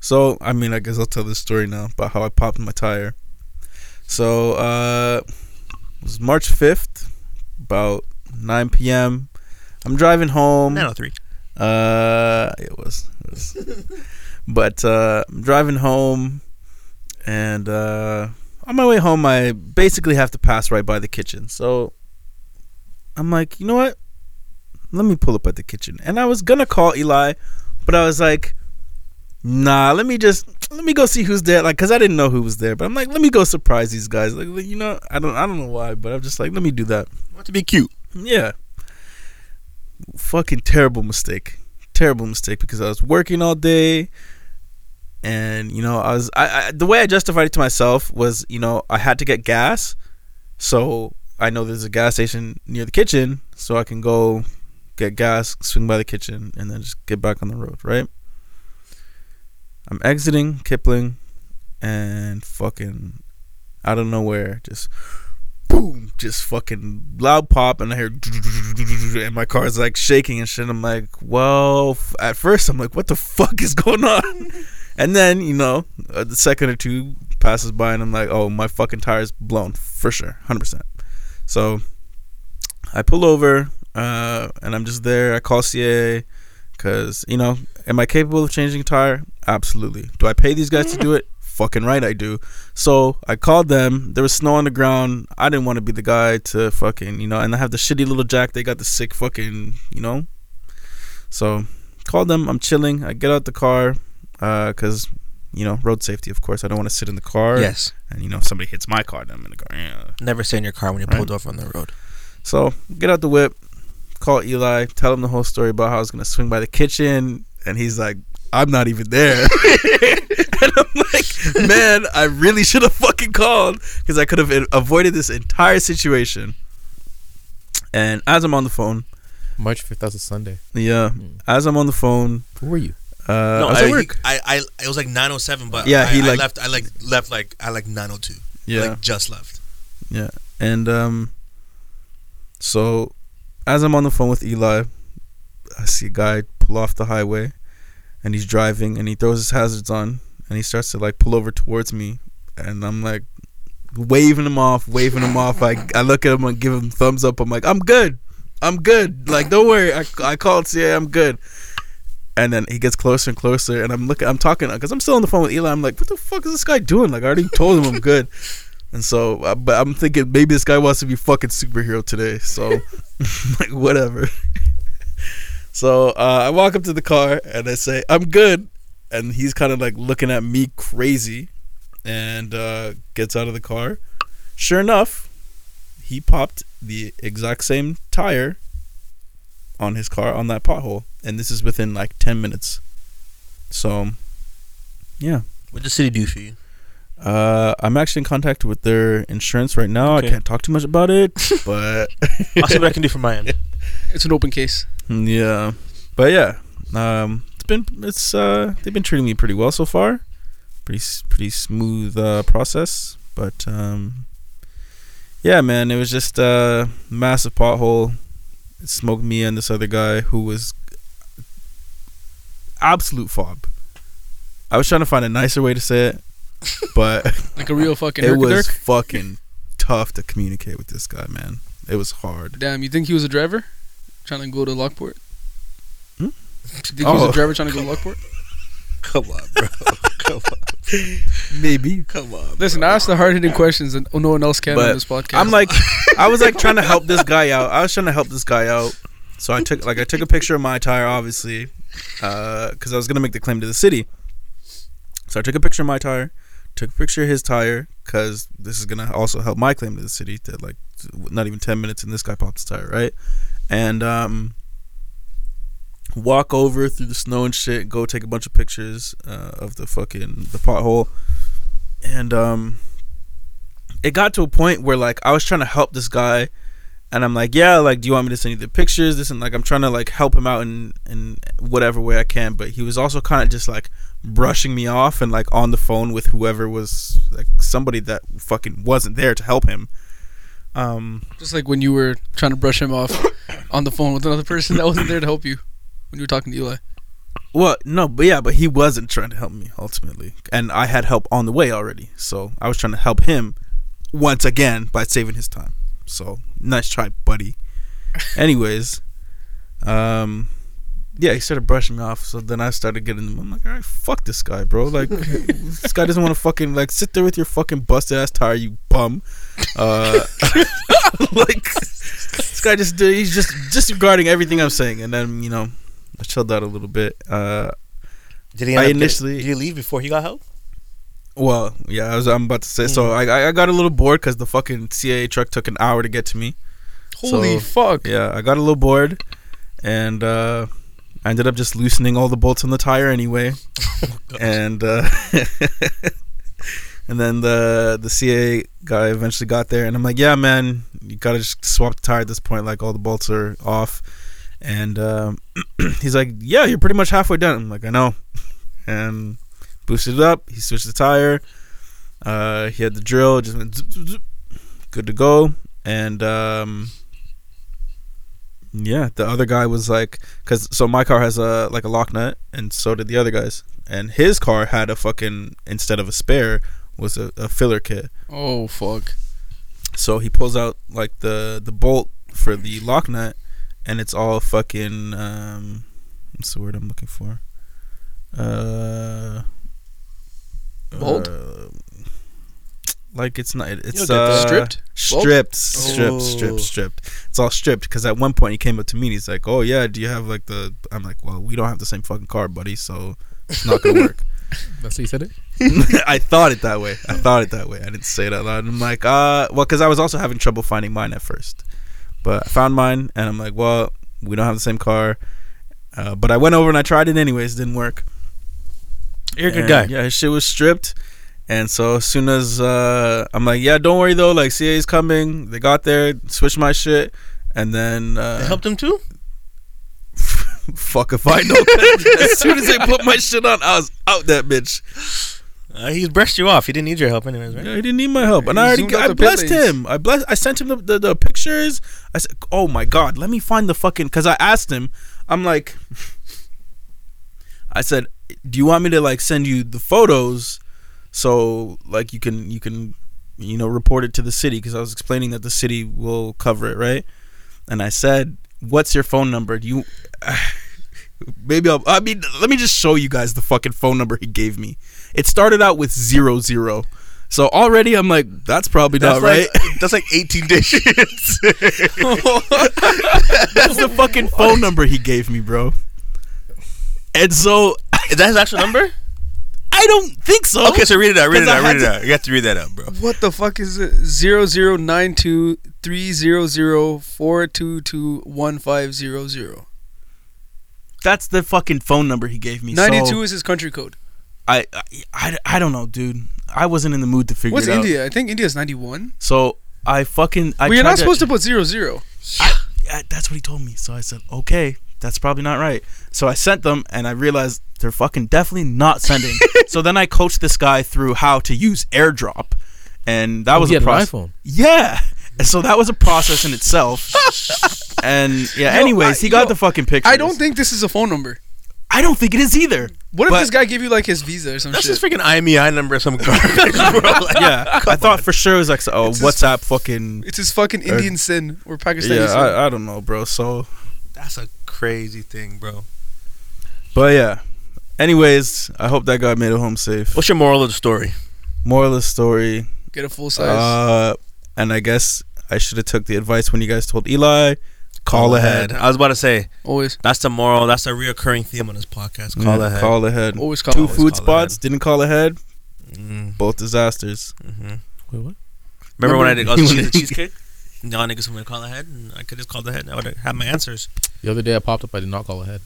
So I mean, I guess I'll tell this story now about how I popped my tire. So uh, it was March fifth, about nine p.m. I'm driving home. nine oh three Uh, it was. It was. But uh, I'm driving home, and uh, on my way home, I basically have to pass right by the kitchen. So I'm like, you know what? Let me pull up at the kitchen. And I was gonna call Eli, but I was like, nah, let me just let me go see who's there. Like, cause I didn't know who was there, but I'm like, let me go surprise these guys. Like, you know, I don't, I don't know why, but I'm just like, let me do that. I want to be cute. Yeah. Fucking terrible mistake. Terrible mistake because I was working all day. And you know I was I, I the way I justified it to myself was, you know, I had to get gas, so I know there's a gas station near the kitchen, so I can go get gas, swing by the kitchen, and then just get back on the road, right? I'm exiting Kipling, and fucking out of nowhere, just boom, just fucking loud pop, and I hear, and my car's like shaking and shit. I'm like, well, at first I'm like, what the fuck is going on? And then, you know, a second or two passes by, and I'm like, oh, my fucking tire's blown for sure, one hundred percent. So I pull over, uh, and I'm just there. I call C A A because, you know, am I capable of changing a tire? Absolutely. Do I pay these guys to do it? Fucking right I do. So I called them. There was snow on the ground. I didn't want to be the guy to fucking, you know, and I have the shitty little jack. They got the sick fucking, you know. So called them. I'm chilling. I get out the car because, uh, you know, road safety, of course. I don't want to sit in the car. Yes. And, you know, if somebody hits my car, then I'm in the car. Yeah. Never stay in your car when you're right? pulled off on the road. So get out the whip. Call Eli. Tell him the whole story about how I was going to swing by the kitchen. And he's like, I'm not even there. And I'm like, man, I really should have fucking called because I could have avoided this entire situation. And as I'm on the phone, March fifth, that's a Sunday. Yeah. Mm. As I'm on the phone, who were you? Uh, no, I was I, at work. I, I, I it was like nine oh seven, but yeah, I, he like, I left. I like left like I like nine oh two. Yeah, like just left. Yeah, and um, so as I'm on the phone with Eli, I see a guy pull off the highway. And he's driving, and he throws his hazards on, and he starts to like pull over towards me, and I'm like waving him off, waving him off. I I look at him and give him thumbs up. I'm like, I'm good, I'm good. Like, don't worry, I I called C A A, I'm good. And then he gets closer and closer, and I'm looking, I'm talking because I'm still on the phone with Eli. I'm like, what the fuck is this guy doing? Like, I already told him I'm good. And so, but I'm thinking maybe this guy wants to be fucking superhero today. So, like whatever. So uh, I walk up to the car and I say, I'm good. And he's kind of like looking at me crazy and uh, gets out of the car. Sure enough, he popped the exact same tire on his car on that pothole. And this is within like ten minutes. So, yeah. What does the city do for you? Uh, I'm actually in contact with their insurance right now. Okay. I can't talk too much about it, but I'll see what I can do from my end. It's an open case. Yeah, but yeah, um, it's been it's uh they've been treating me pretty well so far, pretty pretty smooth uh, process. But um, yeah, man, it was just a massive pothole. It smoked me and this other guy who was absolute fob. I was trying to find a nicer way to say it. But like a real fucking it was fucking tough to communicate with this guy, man. It was hard. Damn, you think he was a driver trying to go to Lockport? Hmm? You think oh. he was a driver trying to go to Lockport? Come on, bro. Come on. Maybe. Come on. Listen, bro. I asked the hard hitting questions and no one else can but on this podcast. I'm like, I was like trying to help this guy out. I was trying to help this guy out. So I took like I took a picture of my tire, obviously, because uh, I was gonna make the claim to the city. So I took a picture of my tire. Took a picture of his tire because this is gonna also help my claim to the city that like not even ten minutes and this guy popped his tire, right? And um, walk over through the snow and shit, go take a bunch of pictures uh, of the fucking the pothole. And um, it got to a point where like I was trying to help this guy, and I'm like, yeah, like, do you want me to send you the pictures? This and like I'm trying to like help him out in in whatever way I can, but he was also kind of just like brushing me off and like on the phone with whoever was like somebody that fucking wasn't there to help him. Um, just like when you were trying to brush him off on the phone with another person that wasn't there to help you when you were talking to Eli. Well, no, but yeah, but he wasn't trying to help me ultimately, and I had help on the way already, so I was trying to help him once again by saving his time. So nice try, buddy. Anyways, um, yeah, he started brushing me off. So then I started getting him. I'm like, all right, fuck this guy, bro. Like, this guy doesn't want to fucking like sit there with your fucking busted ass tire, you bum. Uh, like, this guy just he's just disregarding everything I'm saying. And then you know, I chilled out a little bit. Uh, did he? I initially getting, did he leave before he got help? Well, yeah, I was, I'm about to say. Mm. So I I got a little bored because the fucking C A A truck took an hour to get to me. Holy so, fuck! Yeah, I got a little bored, and uh, I ended up just loosening all the bolts on the tire anyway. and uh, and then the the C A A guy eventually got there, and I'm like, yeah, man, you gotta just swap the tire at this point. Like all the bolts are off. And um, he's like, yeah, you're pretty much halfway done. I'm like, I know. And boosted it up. He switched the tire. Uh, he had the drill. Just went zip, zip, zip. Good to go. And um, yeah, the other guy was like, cause so my car has a like a lock nut, and so did the other guy's. And his car had a fucking, instead of a spare, was a, a filler kit. Oh fuck! So he pulls out like the the bolt for the lock nut. And it's all fucking um, what's the word I'm looking for? Uh, Bolt? Uh, like it's not. It's uh, stripped, stripped, stripped, oh. stripped, stripped. It's all stripped because at one point he came up to me and he's like, "Oh yeah, do you have like the?" I'm like, "Well, we don't have the same fucking car, buddy, so it's not gonna work." That's how you said it. I thought it that way. I thought it that way. I didn't say it out loud. I'm like, uh, well, because I was also having trouble finding mine at first. But I found mine, and I'm like, well, we don't have the same car. Uh, but I went over and I tried it anyways. Didn't work. You're a good guy. Yeah, his shit was stripped. And so as soon as uh, I'm like, yeah, don't worry, though. Like, C A's coming. They got there, switched my shit, and then... Uh, they helped him, too? Fuck if I know. As soon as they put my shit on, I was out that bitch. Uh, he brushed you off. He didn't need your help anyways, right? Yeah, he didn't need my help. And he I already I blessed place. him. I blessed I sent him the, the, the pictures. I said, "Oh my god, let me find the fucking" cuz I asked him. I'm like I said, "Do you want me to like send you the photos so like you can you can you know report it to the city?" Cuz I was explaining that the city will cover it, right? And I said, "What's your phone number? Do you Maybe I'll, I mean, let me just show you guys the fucking phone number he gave me. It started out with zero zero, so already I'm like, that's probably that's not like, right. That's like eighteen digits. That's the fucking phone number he gave me, bro. And so is that his actual number? I don't think so. Okay, so read it out. Read it out. Read it out. You have to read that out, bro. What the fuck is it? Zero zero nine two three zero zero four two two one five zero zero. That's the fucking phone number he gave me. Ninety-two so is his country code. I, I, I, I don't know, dude. I wasn't in the mood to figure What's it out. What's India? I think India's ninety-one. So I fucking. I well, you're not to, supposed to put zero zero. I, I, that's what he told me. So I said, okay, that's probably not right. So I sent them, and I realized they're fucking definitely not sending. So then I coached this guy through how to use AirDrop, and that oh, was he a had pro- an iPhone. Yeah. So that was a process in itself. And yeah, yo, anyways, I, he got yo, the fucking pictures. I don't think this is a phone number. I don't think it is either. What if this guy gave you like his Visa or some that's shit? That's his freaking I M E I number or some garbage, bro. Like, yeah, I thought on. for sure it was like a oh, WhatsApp his, fucking. It's his fucking Indian or, sin or Pakistani yeah, sin. I, I don't know, bro. So that's a crazy thing, bro. But yeah, anyways, I hope that guy made it home safe. What's your moral of the story? Moral of the story: get a full size. Uh, and I guess I should have took the advice when you guys told Eli. Call ahead. ahead. I was about to say, always. That's the moral. That's a reoccurring theme on this podcast. Call yeah, ahead. Call ahead. Always call. Two always food call spots ahead. Didn't call ahead. Mm. Both disasters. Mm-hmm. Wait, what? Remember, Remember when I did, I was the cheesecake? Y'all niggas want me to call ahead, and I could just call ahead, and I would have had my answers. The other day I popped up, I did not call ahead.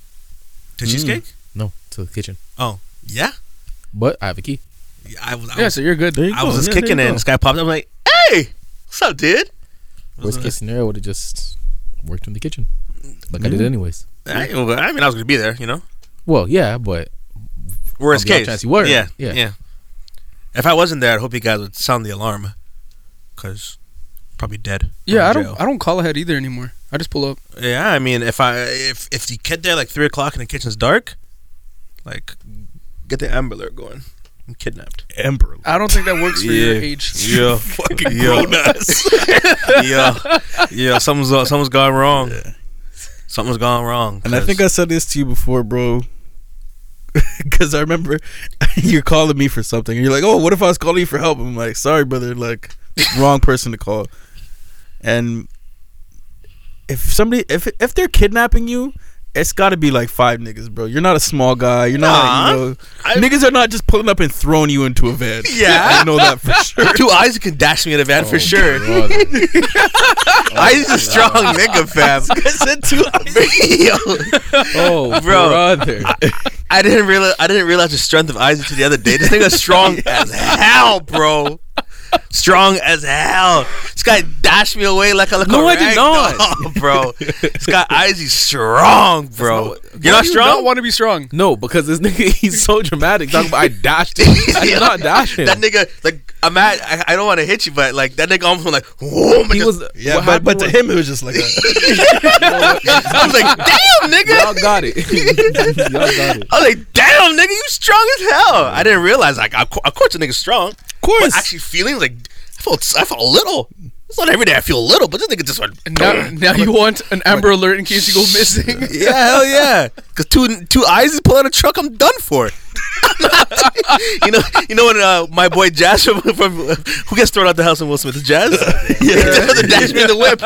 To mm. Cheesecake? No, to the kitchen. Oh, yeah. But I have a key. Yeah, I was, I yeah was, so you're good. You I go. was just yeah, kicking in. This guy popped up. I'm like, hey, what's up, dude? Worst case scenario would have just worked in the kitchen. Like mm. I did anyways. I, I mean, I was going to be there, you know? Well, yeah, but. Worst case. Chance you were. Yeah, yeah, yeah. If I wasn't there, I'd hope you guys would sound the alarm. Because probably dead. Yeah, I don't I don't call ahead either anymore. I just pull up. Yeah, I mean, if I if if you get there like three o'clock and the kitchen's dark, like, get the Amber Alert going. I'm kidnapped. Amber Alert. I don't think that works for yeah. your age. Yeah. Fucking yeah. grown ass. yeah. Yeah, something's, uh, something's gone wrong. Yeah. Something's gone wrong. And I think I said this to you before, bro. Because I remember you're calling me for something. And you're like, oh, what if I was calling you for help? I'm like, sorry, brother. Like, wrong person to call. And if somebody, if if they're kidnapping you, it's got to be like five niggas, bro. You're not a small guy. You're not, you know, I, niggas are not just pulling up and throwing you into a van. Yeah, I know that for sure. Two eyes can dash me in a van oh, for sure. oh, Eyes a strong nigga, fam. I said two eyes. Oh, bro, brother. I, I didn't realize I didn't realize the strength of Eyes until the other day. This nigga's strong as hell, bro. Strong as hell. This guy dashed me away like a like no, a rag doll, bro. This guy Izzy's strong, bro. You're not strong. I don't want to be strong. No, because this nigga, he's so dramatic. Talking about I dashed him. I did not dash him. That nigga, like, I'm at. I, I don't want to hit you, but like that nigga almost went like, whoa, he was, yeah, but, but to was, him it was just like that. I was like, damn, nigga. Y'all got it. Y'all got it. I was like, damn, nigga, you strong as hell. I didn't realize like, of course, the nigga's strong. Of course. But actually feeling like I felt I felt little. It's not every day I feel little, but this nigga just went. Now, now you want an Amber Alert in case you go missing? Yeah, hell yeah. Cause two two eyes is pulling a truck. I'm done for. you know, you know when uh, my boy Jazz from, from who gets thrown out the house in Will Smith's Jazz? Yeah, he does yeah. dash me in the whip.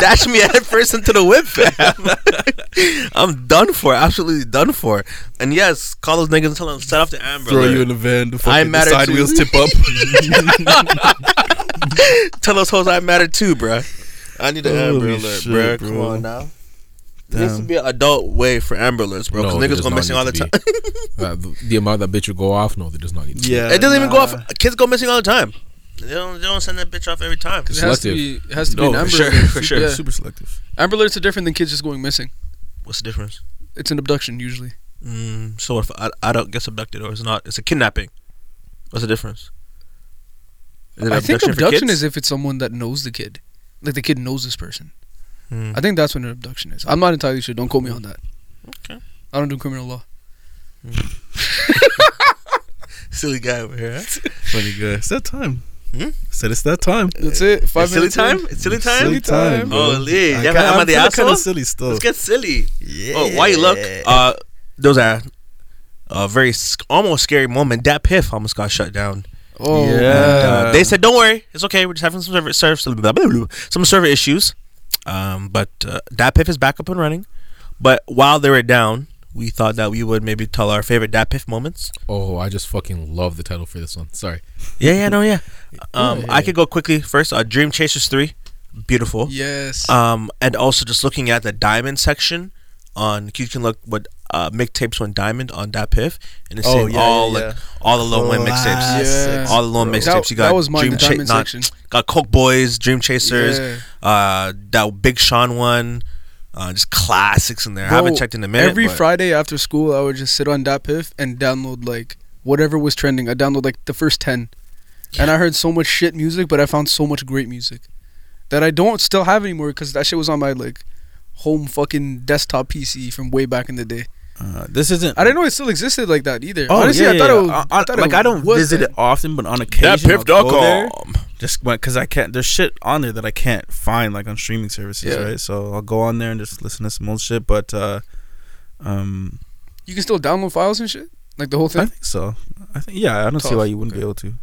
Dash me head first into the whip, fam. I'm done for. Absolutely done for. And yes, call those niggas and tell them set off the Amber. Throw alert. You in the van. The I matter. The side too. Wheels tip up. Tell those hoes I matter too, bro. I need an Amber Alert, bro. Come bro. on now. Damn. There needs to be an adult way for Amber Alerts, bro. Because no, niggas go missing all the time. uh, the, the amount that bitch will go off, no, they does not need to. Yeah, it doesn't nah. even go off. Kids go missing all the time. They don't, they don't send that bitch off every time. It has to be, it has to no, be an Amber Alert. For sure, for sure. Yeah. Super selective. Amber Alerts are different than kids just going missing. What's the difference? It's an abduction usually. Mm, so if I, I don't get abducted or it's not, it's a kidnapping. What's the difference? I think abduction is if it's someone that knows the kid. Like the kid knows this person. Hmm. I think that's when an abduction is. I'm not entirely sure. Don't quote me on that. Okay. I don't do criminal law. Hmm. Silly guy over here. Funny guy. It's that time. Hmm? Said it's that time. That's it. Five it's minutes. Silly time? It's silly time? Silly time. Oh, Lee. Yeah, am I the asshole? Kind of silly stuff. Let's get silly. Yeah. Oh, why you look? Uh, those are a very sc- almost scary moment. DatPiff almost got shut down. Oh yeah. And, uh, they said, "Don't worry, it's okay. We're just having some server, server some server issues." Um, but uh, DatPiff is back up and running. But while they were down, we thought that we would maybe tell our favorite DatPiff moments. Oh, I just fucking love the title for this one. Sorry. Yeah, yeah, no, yeah. Um, yeah, yeah. I could go quickly first. Uh, Dream Chasers three, beautiful. Yes. Um, and also just looking at the diamond section on. You can look what. Uh, mixtapes went diamond on DatPiff, and it's oh, yeah, all yeah, like yeah. all the Lil Wayne mixtapes, yeah. all the Lil Wayne mixtapes. You got that was mine, Dream Chasers, not got Coke Boys, Dream Chasers, yeah. uh, that Big Sean one, uh, just classics in there. Bro, I haven't checked in a minute. Every but. Friday after school, I would just sit on DatPiff and download like whatever was trending. I download like the first ten, yeah. and I heard so much shit music, but I found so much great music that I don't still have anymore because that shit was on my like home fucking desktop P C from way back in the day. Uh, this isn't. I didn't know it still existed like that either. Oh, honestly, yeah, I thought yeah. it was. I, I, I thought like it I don't visit it often, but on occasion I'll go there. Just because I can't. There's shit on there that I can't find like on streaming services, yeah. right? So I'll go on there and just listen to some old shit. But uh, um, you can still download files and shit, like the whole thing. I think so. I think yeah. I don't Tough. see why you wouldn't okay. be able to.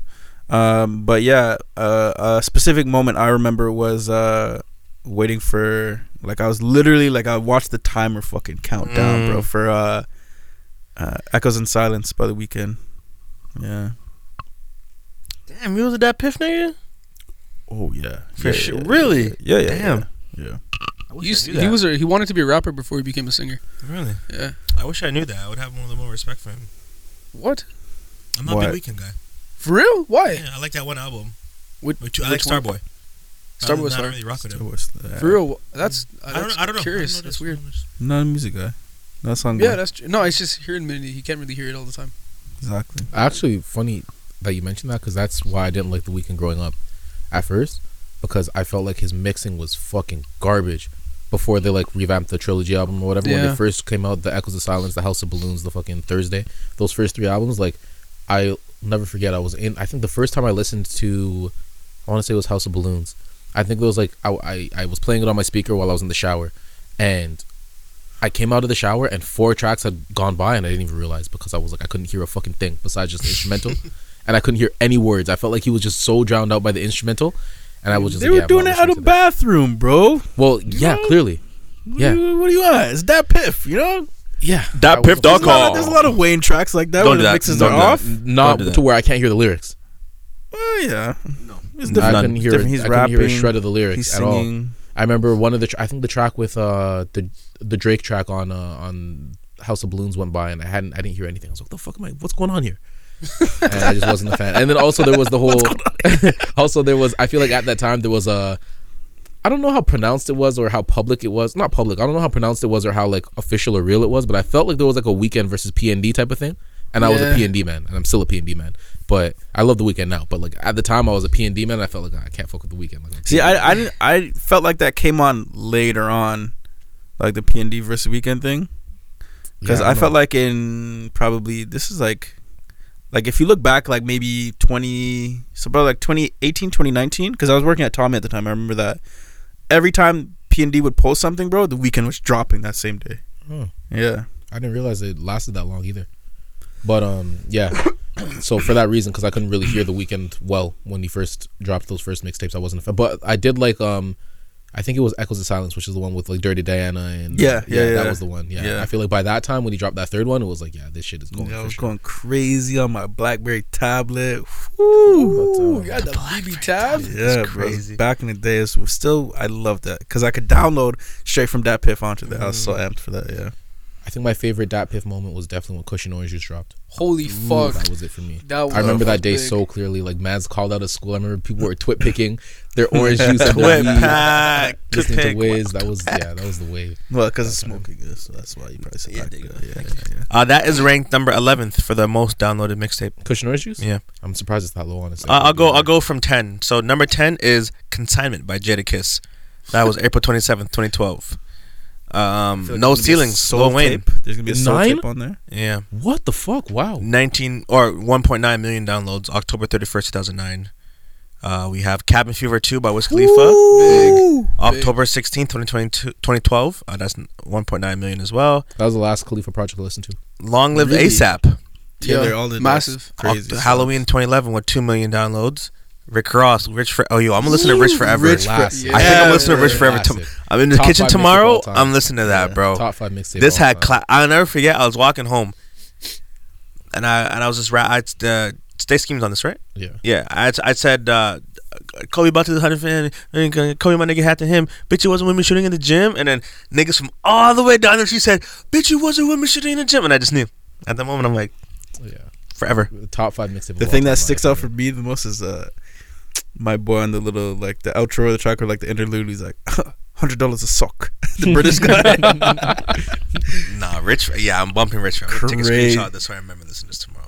Um, but yeah, uh, a specific moment I remember was uh, waiting for. Like I was literally like I watched the timer fucking countdown, mm. bro, for uh, uh, "Echoes in Silence" by The Weeknd. Yeah. Damn, you was a DatPiff nigga. Oh yeah, for yeah, sure. Yeah, really? Yeah, yeah. Damn. Yeah. yeah. I wish He's, I knew that. He was a, he wanted to be a rapper before he became a singer. Really? Yeah. I wish I knew that. I would have a little more respect for him. What? I'm not what? a Big Weeknd guy. For real? Why? Yeah, I like that one album. Which, which, I like Starboy. Starboy. Starboy. Really rock with Starboy. Yeah. For real? That's, uh, that's I don't. I don't know. Curious. I don't know that's weird. I'm not a music guy. That song. Yeah, good. That's true. No, it's just hearing Mindy. He can't really hear it all the time. Exactly. Actually, funny that you mentioned that because that's why I didn't like The Weeknd growing up, at first, because I felt like his mixing was fucking garbage. Before they like revamped the trilogy album or whatever, yeah. when they first came out, the Echoes of Silence, the House of Balloons, the fucking Thursday, those first three albums, like I'll never forget. I was in. I think the first time I listened to, I want to say it was House of Balloons. I think it was like I, I I was playing it on my speaker while I was in the shower, and I came out of the shower and four tracks had gone by and I didn't even realize because I was like I couldn't hear a fucking thing besides just the instrumental, and I couldn't hear any words. I felt like he was just so drowned out by the instrumental. And I was just they like, were yeah, doing it out of the bathroom, bro. Well, you yeah, know? Clearly. Yeah. What do you want? It's DatPiff, you know? Yeah. DatPiff dot com. There's a lot of Wayne tracks like that don't where the that. mixes don't are off. Not to where I can't hear the lyrics. Oh, well, yeah. No. It's different. No, I couldn't hear, different. He's I couldn't rapping, hear a shred of the lyrics he's singing. At all. I remember one of the, tra- I think the track with uh, the the Drake track on uh, on House of Balloons went by and I hadn't, I didn't hear anything. I was like, what the fuck am I, what's going on here? And I just wasn't a fan. And then also there was the whole also there was I feel like at that time there was a I don't know how pronounced it was or how public it was not public I don't know how pronounced it was or how like official or real it was, but I felt like there was like a Weeknd versus P N D type of thing, and yeah. I was a P N D man, and I'm still a P N D man, but I love The Weeknd now, but like at the time I was a P N D man and I felt like oh, I can't fuck with The Weeknd. Like, see I I, didn't, I felt like that came on later on, like the P N D versus Weeknd thing, because yeah, I, I felt like in probably this is like Like, if you look back, like, maybe twenty... So, probably, like, twenty eighteen, twenty nineteen, because I was working at Tommy at the time. I remember that. Every time P N D would post something, bro, The Weeknd was dropping that same day. Oh. Yeah. I didn't realize it lasted that long either. But, um, yeah. So, for that reason, because I couldn't really hear The Weeknd well when he first dropped those first mixtapes, I wasn't a fan. But I did, like, um... I think it was Echoes of Silence, which is the one with like Dirty Diana and yeah, yeah, yeah, yeah. That was the one. Yeah. yeah, I feel like by that time when he dropped that third one, it was like, yeah, this shit is going. Yeah, I was sure. going crazy on my BlackBerry tablet. Ooh, got the, the BlackBerry tab. Yeah, crazy. Bro, back in the day, it was still I loved that because I could download straight from DatPiff onto that. Mm. I was so amped for that. Yeah, I think my favorite DatPiff moment was definitely when Cushion Orange Juice dropped. Holy Ooh, fuck, that was it for me. That was I remember that day big. so clearly. Like Mads called out of school. I remember people were twit picking. Their orange juice and their weed. Pack. Listening to Wiz. That was, yeah, that was the wave. Well, because it's smoking good, so that's why you probably said yeah, yeah, yeah, yeah. Uh, that is ranked number eleventh for the most downloaded mixtape. Cushion Orange Juice? Yeah. I'm surprised it's that low, honestly. Uh, I'll go I'll go from ten. So, number ten is Consignment by Jadakiss. That was April twenty-seventh, twenty twelve. Um, like No Ceilings, Soul Lil Wayne. Tape. There's going to be a Soul Nine? Tape on there. Yeah. What the fuck? Wow. nineteen or one point nine million downloads, October thirty-first, two thousand nine. Uh, we have Cabin Fever two by Wiz Khalifa. Ooh, big. October sixteenth, twenty twelve. Uh, that's one point nine million as well. That was the last Khalifa project I listened to. Long Live really? ASAP. Yeah, they're all massive. Crazy. Halloween twenty eleven with two million downloads. Rick Ross, Rich Forever. Oh, yo, I'm going to listen to Rich Forever. Rich last. Yeah. I think I'm going to listen to Rich Forever. Tom- I'm in the Top kitchen tomorrow. I'm listening to that, yeah. bro. Top five mixtape. This had, cla- I'll never forget, I was walking home and I and I was just, ra- I, uh, Stay Scheme's on this, right? Yeah. Yeah. I, I said, uh, Kobe about to the one hundred fifty. Kobe, my nigga, hat to him. Bitch, you wasn't with me shooting in the gym. And then niggas from all the way down there, she said, bitch, you wasn't with me shooting in the gym. And I just knew. At that moment, I'm like, yeah, forever. The top five mixtape. The thing that sticks out for me the most is uh, my boy on the little, like, the outro of the track or, like, the interlude. He's like, one hundred dollars a sock. The British guy. Nah, Rich. Yeah, I'm bumping Rich. I'm going to take a screenshot. That's why I remember listening to this tomorrow.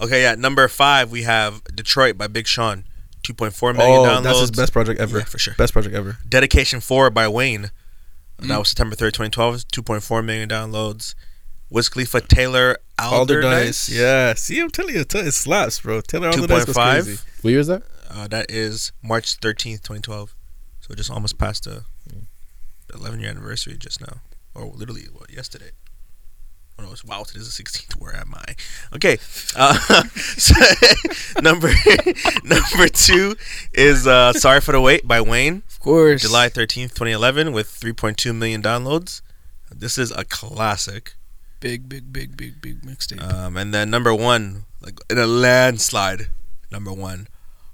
Okay, yeah. Number five, we have Detroit by Big Sean, two point four million oh, downloads. That's his best project ever, yeah, for sure. Best project ever. Dedication Four by Wayne, mm. that was September third, twenty twelve. Two point four million downloads. Wiz Khalifa, Taylor Allderdice. Yeah, see, I'm telling you, it slaps, bro. Taylor Allderdice was crazy. What year is that? Uh, that is March thirteenth, twenty twelve. So just almost past the eleven year anniversary just now, or literally what, yesterday. Oh, no, it's, wow, today's the sixteenth. Where am I? Okay. Uh, so, number number two is uh, Sorry for the Wait by Wayne. Of course. July thirteenth, twenty eleven with three point two million downloads. This is a classic. Big, big, big, big, big mixtape. Um, and then number one, like in a landslide, number one,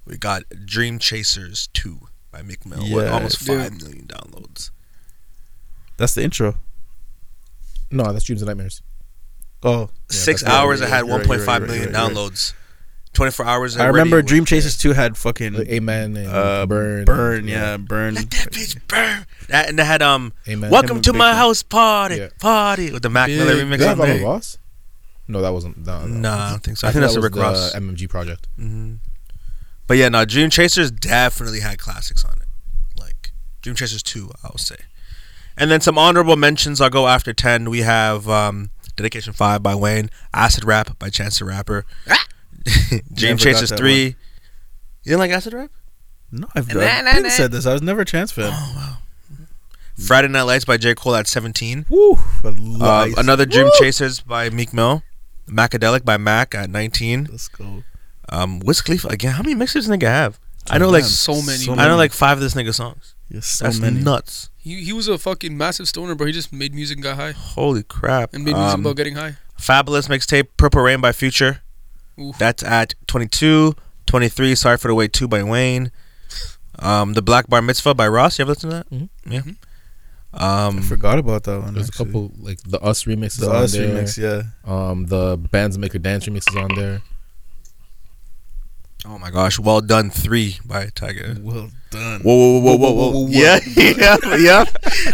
we got Dream Chasers two by Mac Miller. Yeah, almost dude. five million downloads. That's the intro. No, that's Dreams and Nightmares. Oh, yeah, six hours. Right, I had one point right, five right, million right, downloads. Right. Twenty-four hours. I remember Dream Chasers two had fucking like Amen and uh, Burn, Burn, yeah, yeah, Burn. Let that bitch burn. That, and they had um, Amen. Welcome Amen. to Big my Big house party, yeah. party with the Mac Miller remix. Did that have Rick Ross? No, that wasn't. No, no, no, I don't think so. I, I think, think that's that a Rick Ross M M G project. Mm-hmm. But yeah, no, Dream Chasers definitely had classics on it, like Dream Chasers two, I would say. And then some honorable mentions. I'll go after ten. We have um, Dedication five by Wayne, Acid Rap by Chance the Rapper, Dream Chasers three. One. You didn't like Acid Rap? No, I've never nah, nah, nah. said this. I was never a Chance fan. Oh wow. Friday Night Lights by J. Cole at seventeen. Woo! Uh, another Dream Woo! Chasers by Meek Mill, Macadelic by Mac at nineteen. Let's go. Um, Wiz Khalifa again. How many mixes does this nigga have? Oh, I know man. like so many. So I know many. like five of this nigga songs. Yes, so that's many. nuts. He he was a fucking massive stoner, bro. He just made music and got high. Holy crap! And made music um, about getting high. Fabulous mixtape Purple Rain by Future. Oof. That's at twenty-two. twenty-three, Sorry for the Wait two by Wayne. Um, the Black Bar Mitzvah by Ross. You ever listened to that? Mm-hmm. Yeah. Um, I forgot about that one. There's actually a couple, like the Us remixes. The on Us there. remix, yeah. Um, the Bands Make Her Dance remixes on there. Oh my gosh! Well Done three by Tiger. Well Done. Whoa, whoa, whoa, whoa, whoa! whoa, whoa yeah, yeah, yeah.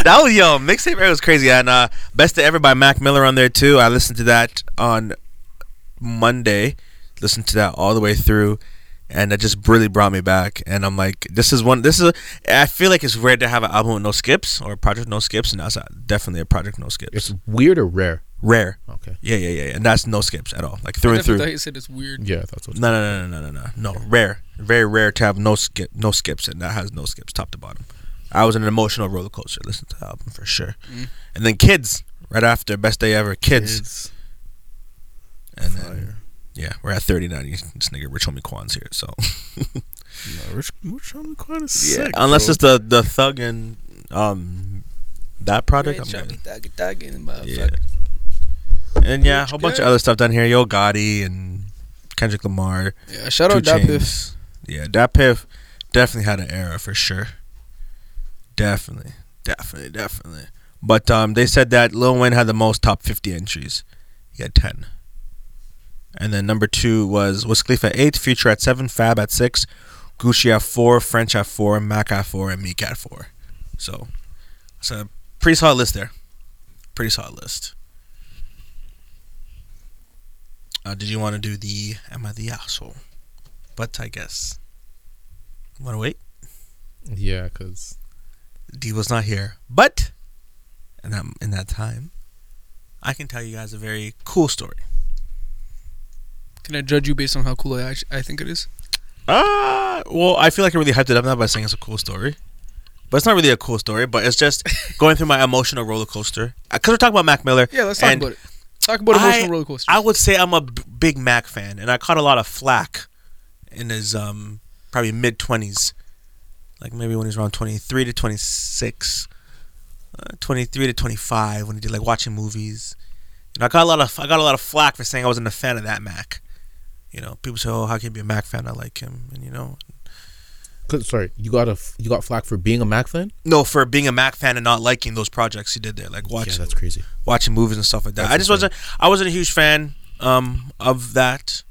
That was yo mixtape era was crazy, and uh, Best of Ever by Mac Miller on there too. I listened to that on Monday. Listened to that all the way through, and that just really brought me back. And I'm like, this is one. This is. A, I feel like it's rare to have an album with no skips or a project no skips, and that's a, definitely a project no skips. It's weird or rare. Rare. Okay. Yeah, yeah, yeah, yeah. And that's no skips at all. Like through I and through. Thought you said it's weird. Yeah, I thought so. No, no, no, no, no, no, no. No, rare. Very rare to have no skip, no skips, and that has no skips, top to bottom. I was in an emotional roller coaster listening to the album for sure. Mm. And then Kids right after Best Day Ever. Kids. Kids. And Fire. Then yeah, we're at thirty-nine. This nigga Rich Homie Quan's here, so. No, Rich, Rich Homie Quan is yeah, sick. Unless bro. it's the the thug and um that project. I'm gonna, thug, thug in my yeah. Fuck. And yeah, a whole bunch of other stuff down here. Yo Gotti and Kendrick Lamar. Yeah, shout out DatPiff. Yeah, DatPiff definitely had an era for sure. Definitely, definitely, definitely. But um, they said that Lil Wayne had the most top fifty entries. He had ten. And then number two was Wiz Khalifa at eight, Future at seven, Fab at six, Gucci at four, French at four, Mac at four, and Meek at four. So it's a pretty solid list there. Pretty solid list. Uh, did you want to do the Am I the Asshole? But I guess want to wait? Yeah, because D was not here. But in that, in that time, I can tell you guys a very cool story. Can I judge you based on how cool I, I think it is? Uh, well, I feel like I really hyped it up now by saying it's a cool story. But it's not really a cool story, but it's just going through my emotional roller coaster. Because we're talking about Mac Miller. Yeah, let's talk about it. Talk about emotional I, roller coasters. I would say I'm a b- big Mac fan, and I caught a lot of flack in his um, probably mid twenties, like maybe when he was around twenty-three to twenty-six, uh, twenty-three to twenty-five, when he did like Watching Movies. And I got a lot of I got a lot of flack for saying I wasn't a fan of that Mac. You know, people say, "Oh, how can you be a Mac fan? I like him," and you know. Sorry, you got a you got flack for being a Mac fan? No, for being a Mac fan and not liking those projects he did there, like watching. Yeah, that's crazy. Watching movies and stuff like that. That's I just insane. wasn't. I wasn't a huge fan um, of that,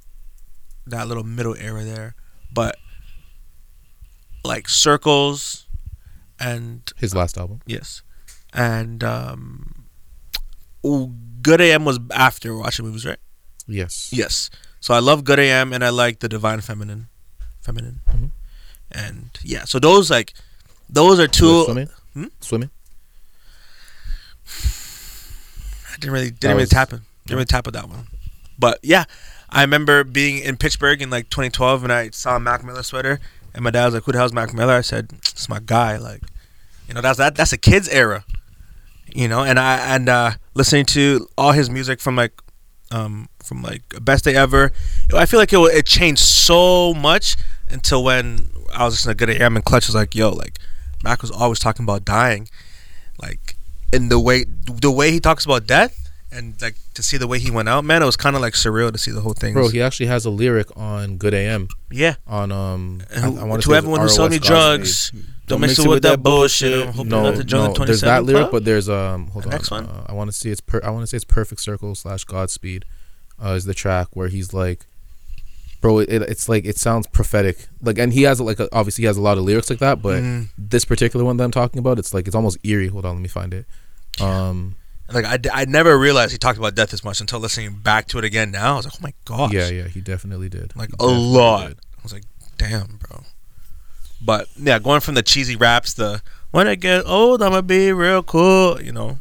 that little middle era there, but like Circles, and his last uh, album. Yes, and um, ooh, Good A M was after Watching Movies, right? Yes. Yes. So I love Good A M, and I like the Divine Feminine, Feminine. Mm-hmm. And yeah, so those like, those are two. Swimming, hmm? Swimming. I didn't really didn't that really was, tap it. Didn't yeah. really tap at that one, but yeah, I remember being in Pittsburgh in like twenty twelve, and I saw a Mac Miller sweater, and my dad was like, "Who the hell's Mac Miller?" I said, "It's my guy." Like, you know, that's that that's a kid's era, you know. And I and uh, listening to all his music from like, um, from like Best Day Ever, I feel like it it changed so much until when I was listening to Good A M, and Clutch was like, yo, like Mac was always talking about dying, like in the way the way he talks about death And like to see the way he went out, man, it was kind of like surreal to see the whole thing. Bro, he actually has a lyric on Good A M. Yeah. On um, who, I, I to everyone who sold me drugs, made. don't mix it with that bullshit. bullshit. I'm hoping no, not to join no, the there's that lyric, huh? but there's um, hold the on. Next one. Uh, I want to see it's per- I want to say it's Perfect Circle slash Godspeed, uh, is the track where he's like, bro, it, it's like it sounds prophetic, like, and he has like a, obviously he has a lot of lyrics like that, but mm. this particular one that I'm talking about, it's like it's almost eerie. Hold on, let me find it. Um. Like I, I never realized he talked about death this much until listening back to it again now. I was like, oh my gosh. Yeah, yeah, he definitely did. Like he a lot. Did. I was like, damn, bro. But yeah, going from the cheesy raps, the when I get old, I'ma be real cool, you know.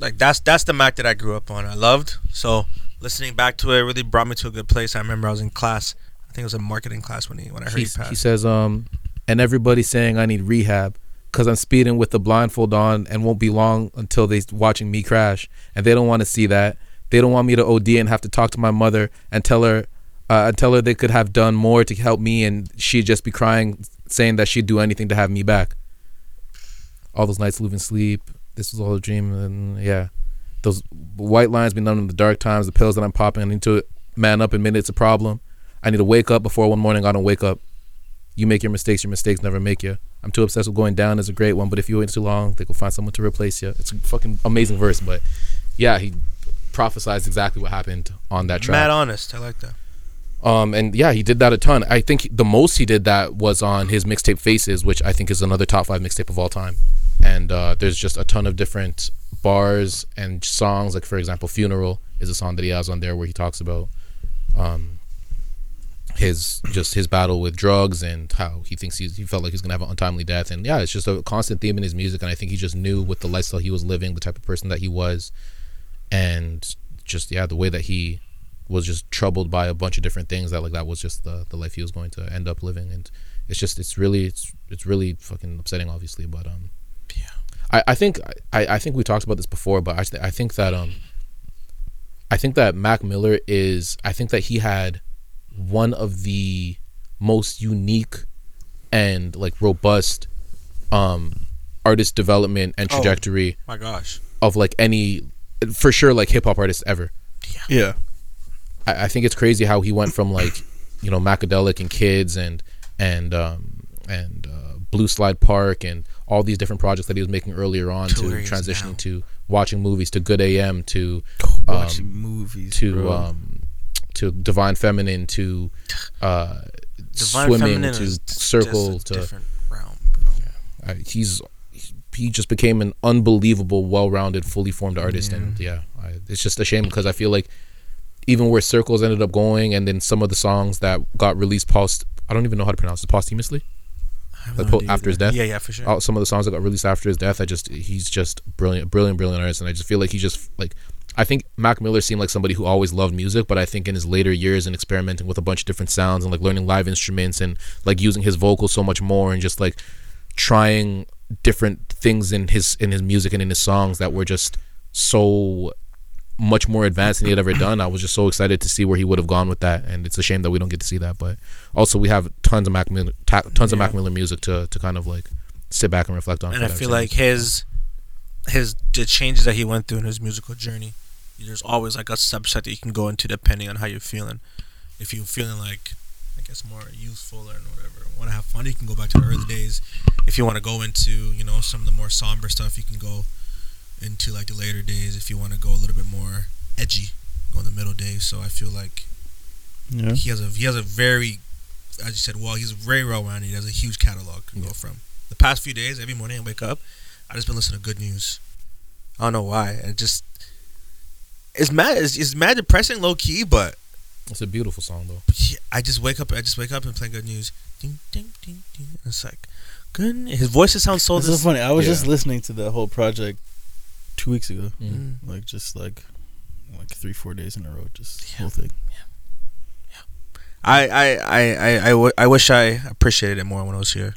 Like that's that's the Mac that I grew up on. I loved. So listening back to it really brought me to a good place. I remember I was in class. I think it was a marketing class when he when I heard he, he passed. He says, um, and everybody's saying I need rehab. Because I'm speeding with the blindfold on and won't be long until they're watching me crash. And they don't want to see that. They don't want me to O D and have to talk to my mother and tell her uh, and tell her they could have done more to help me. And she'd just be crying, saying that she'd do anything to have me back. All those nights losing sleep. This was all a dream. And yeah. Those white lines been done in the dark times. The pills that I'm popping. I need to man up and admit it's a problem. I need to wake up before one morning I don't wake up. You make your mistakes, your mistakes never make you. I'm too obsessed with going down is a great one, but if you wait too long, they will find someone to replace you. It's a fucking amazing verse, but yeah, he prophesized exactly what happened on that track. Mad honest, I like that. Um, and yeah, he did that a ton. I think the most he did that was on his mixtape Faces, which I think is another top five mixtape of all time. And uh, there's just a ton of different bars and songs, like for example, Funeral is a song that he has on there where he talks about... Um, his just his battle with drugs and how he thinks he's, he felt like he's gonna have an untimely death. And yeah, it's just a constant theme in his music, and I think he just knew with the lifestyle he was living, the type of person that he was, and just yeah the way that he was just troubled by a bunch of different things, that like that was just the, the life he was going to end up living. And it's just it's really it's it's really fucking upsetting, obviously, but um yeah I, I think I, I think we talked about this before, but I, th- I think that um I think that Mac Miller is I think that he had one of the most unique and like robust um artist development and trajectory oh, my gosh of like any for sure like hip-hop artist ever. yeah, yeah. I, I think it's crazy how he went from like, you know, Macadelic and Kids and and um and uh Blue Slide Park and all these different projects that he was making earlier on to transitioning now. to Watching Movies, to Good A M, to um, watching movies to bro. um to Divine Feminine, to uh, Divine Swimming, Feminine to Circle, to different realm, bro. Yeah. I, he's he just became an unbelievable, well-rounded, fully formed artist, yeah. and yeah, I, it's just a shame because I feel like even where Circles ended up going, and then some of the songs that got released post, I don't even know how to pronounce it, posthumously, like po- after his death. Yeah, yeah, for sure. All, some of the songs that got released after his death, I just he's just brilliant, brilliant, brilliant artist, and I just feel like he just like. I think Mac Miller seemed like somebody who always loved music, but I think in his later years and experimenting with a bunch of different sounds and like learning live instruments and like using his vocals so much more and just like trying different things in his in his music and in his songs that were just so much more advanced than he had ever done. I was just so excited to see where he would have gone with that, and it's a shame that we don't get to see that. But also we have tons of Mac Miller, ta- tons yeah. of Mac Miller music to to kind of like sit back and reflect on. And I feel like his his the changes that he went through in his musical journey. There's always like a subset that you can go into depending on how you're feeling. If you're feeling like, I guess, more youthful or whatever, want to have fun, you can go back to the early days. If you want to go into, you know, some of the more somber stuff, you can go into like the later days. If you want to go a little bit more edgy, go in the middle days. So I feel like yeah. he has a he has a very, as you said, well, he's very well-rounded. He has a huge catalog to yeah. go from. The past few days, every morning I wake up, I just been listening to good news. I don't know why. It just It's mad. It's, it's mad depressing, low key, but it's a beautiful song though. Yeah, I just wake up. I just wake up and play good news. Ding, ding, ding, ding. It's like good. His voices sound so. This is funny. I was yeah. just listening to the whole project two weeks ago. Mm. Like just like like three, four days in a row. Just yeah. the whole thing. Yeah. Yeah. I I, I, I, I, w- I wish I appreciated it more when I was here.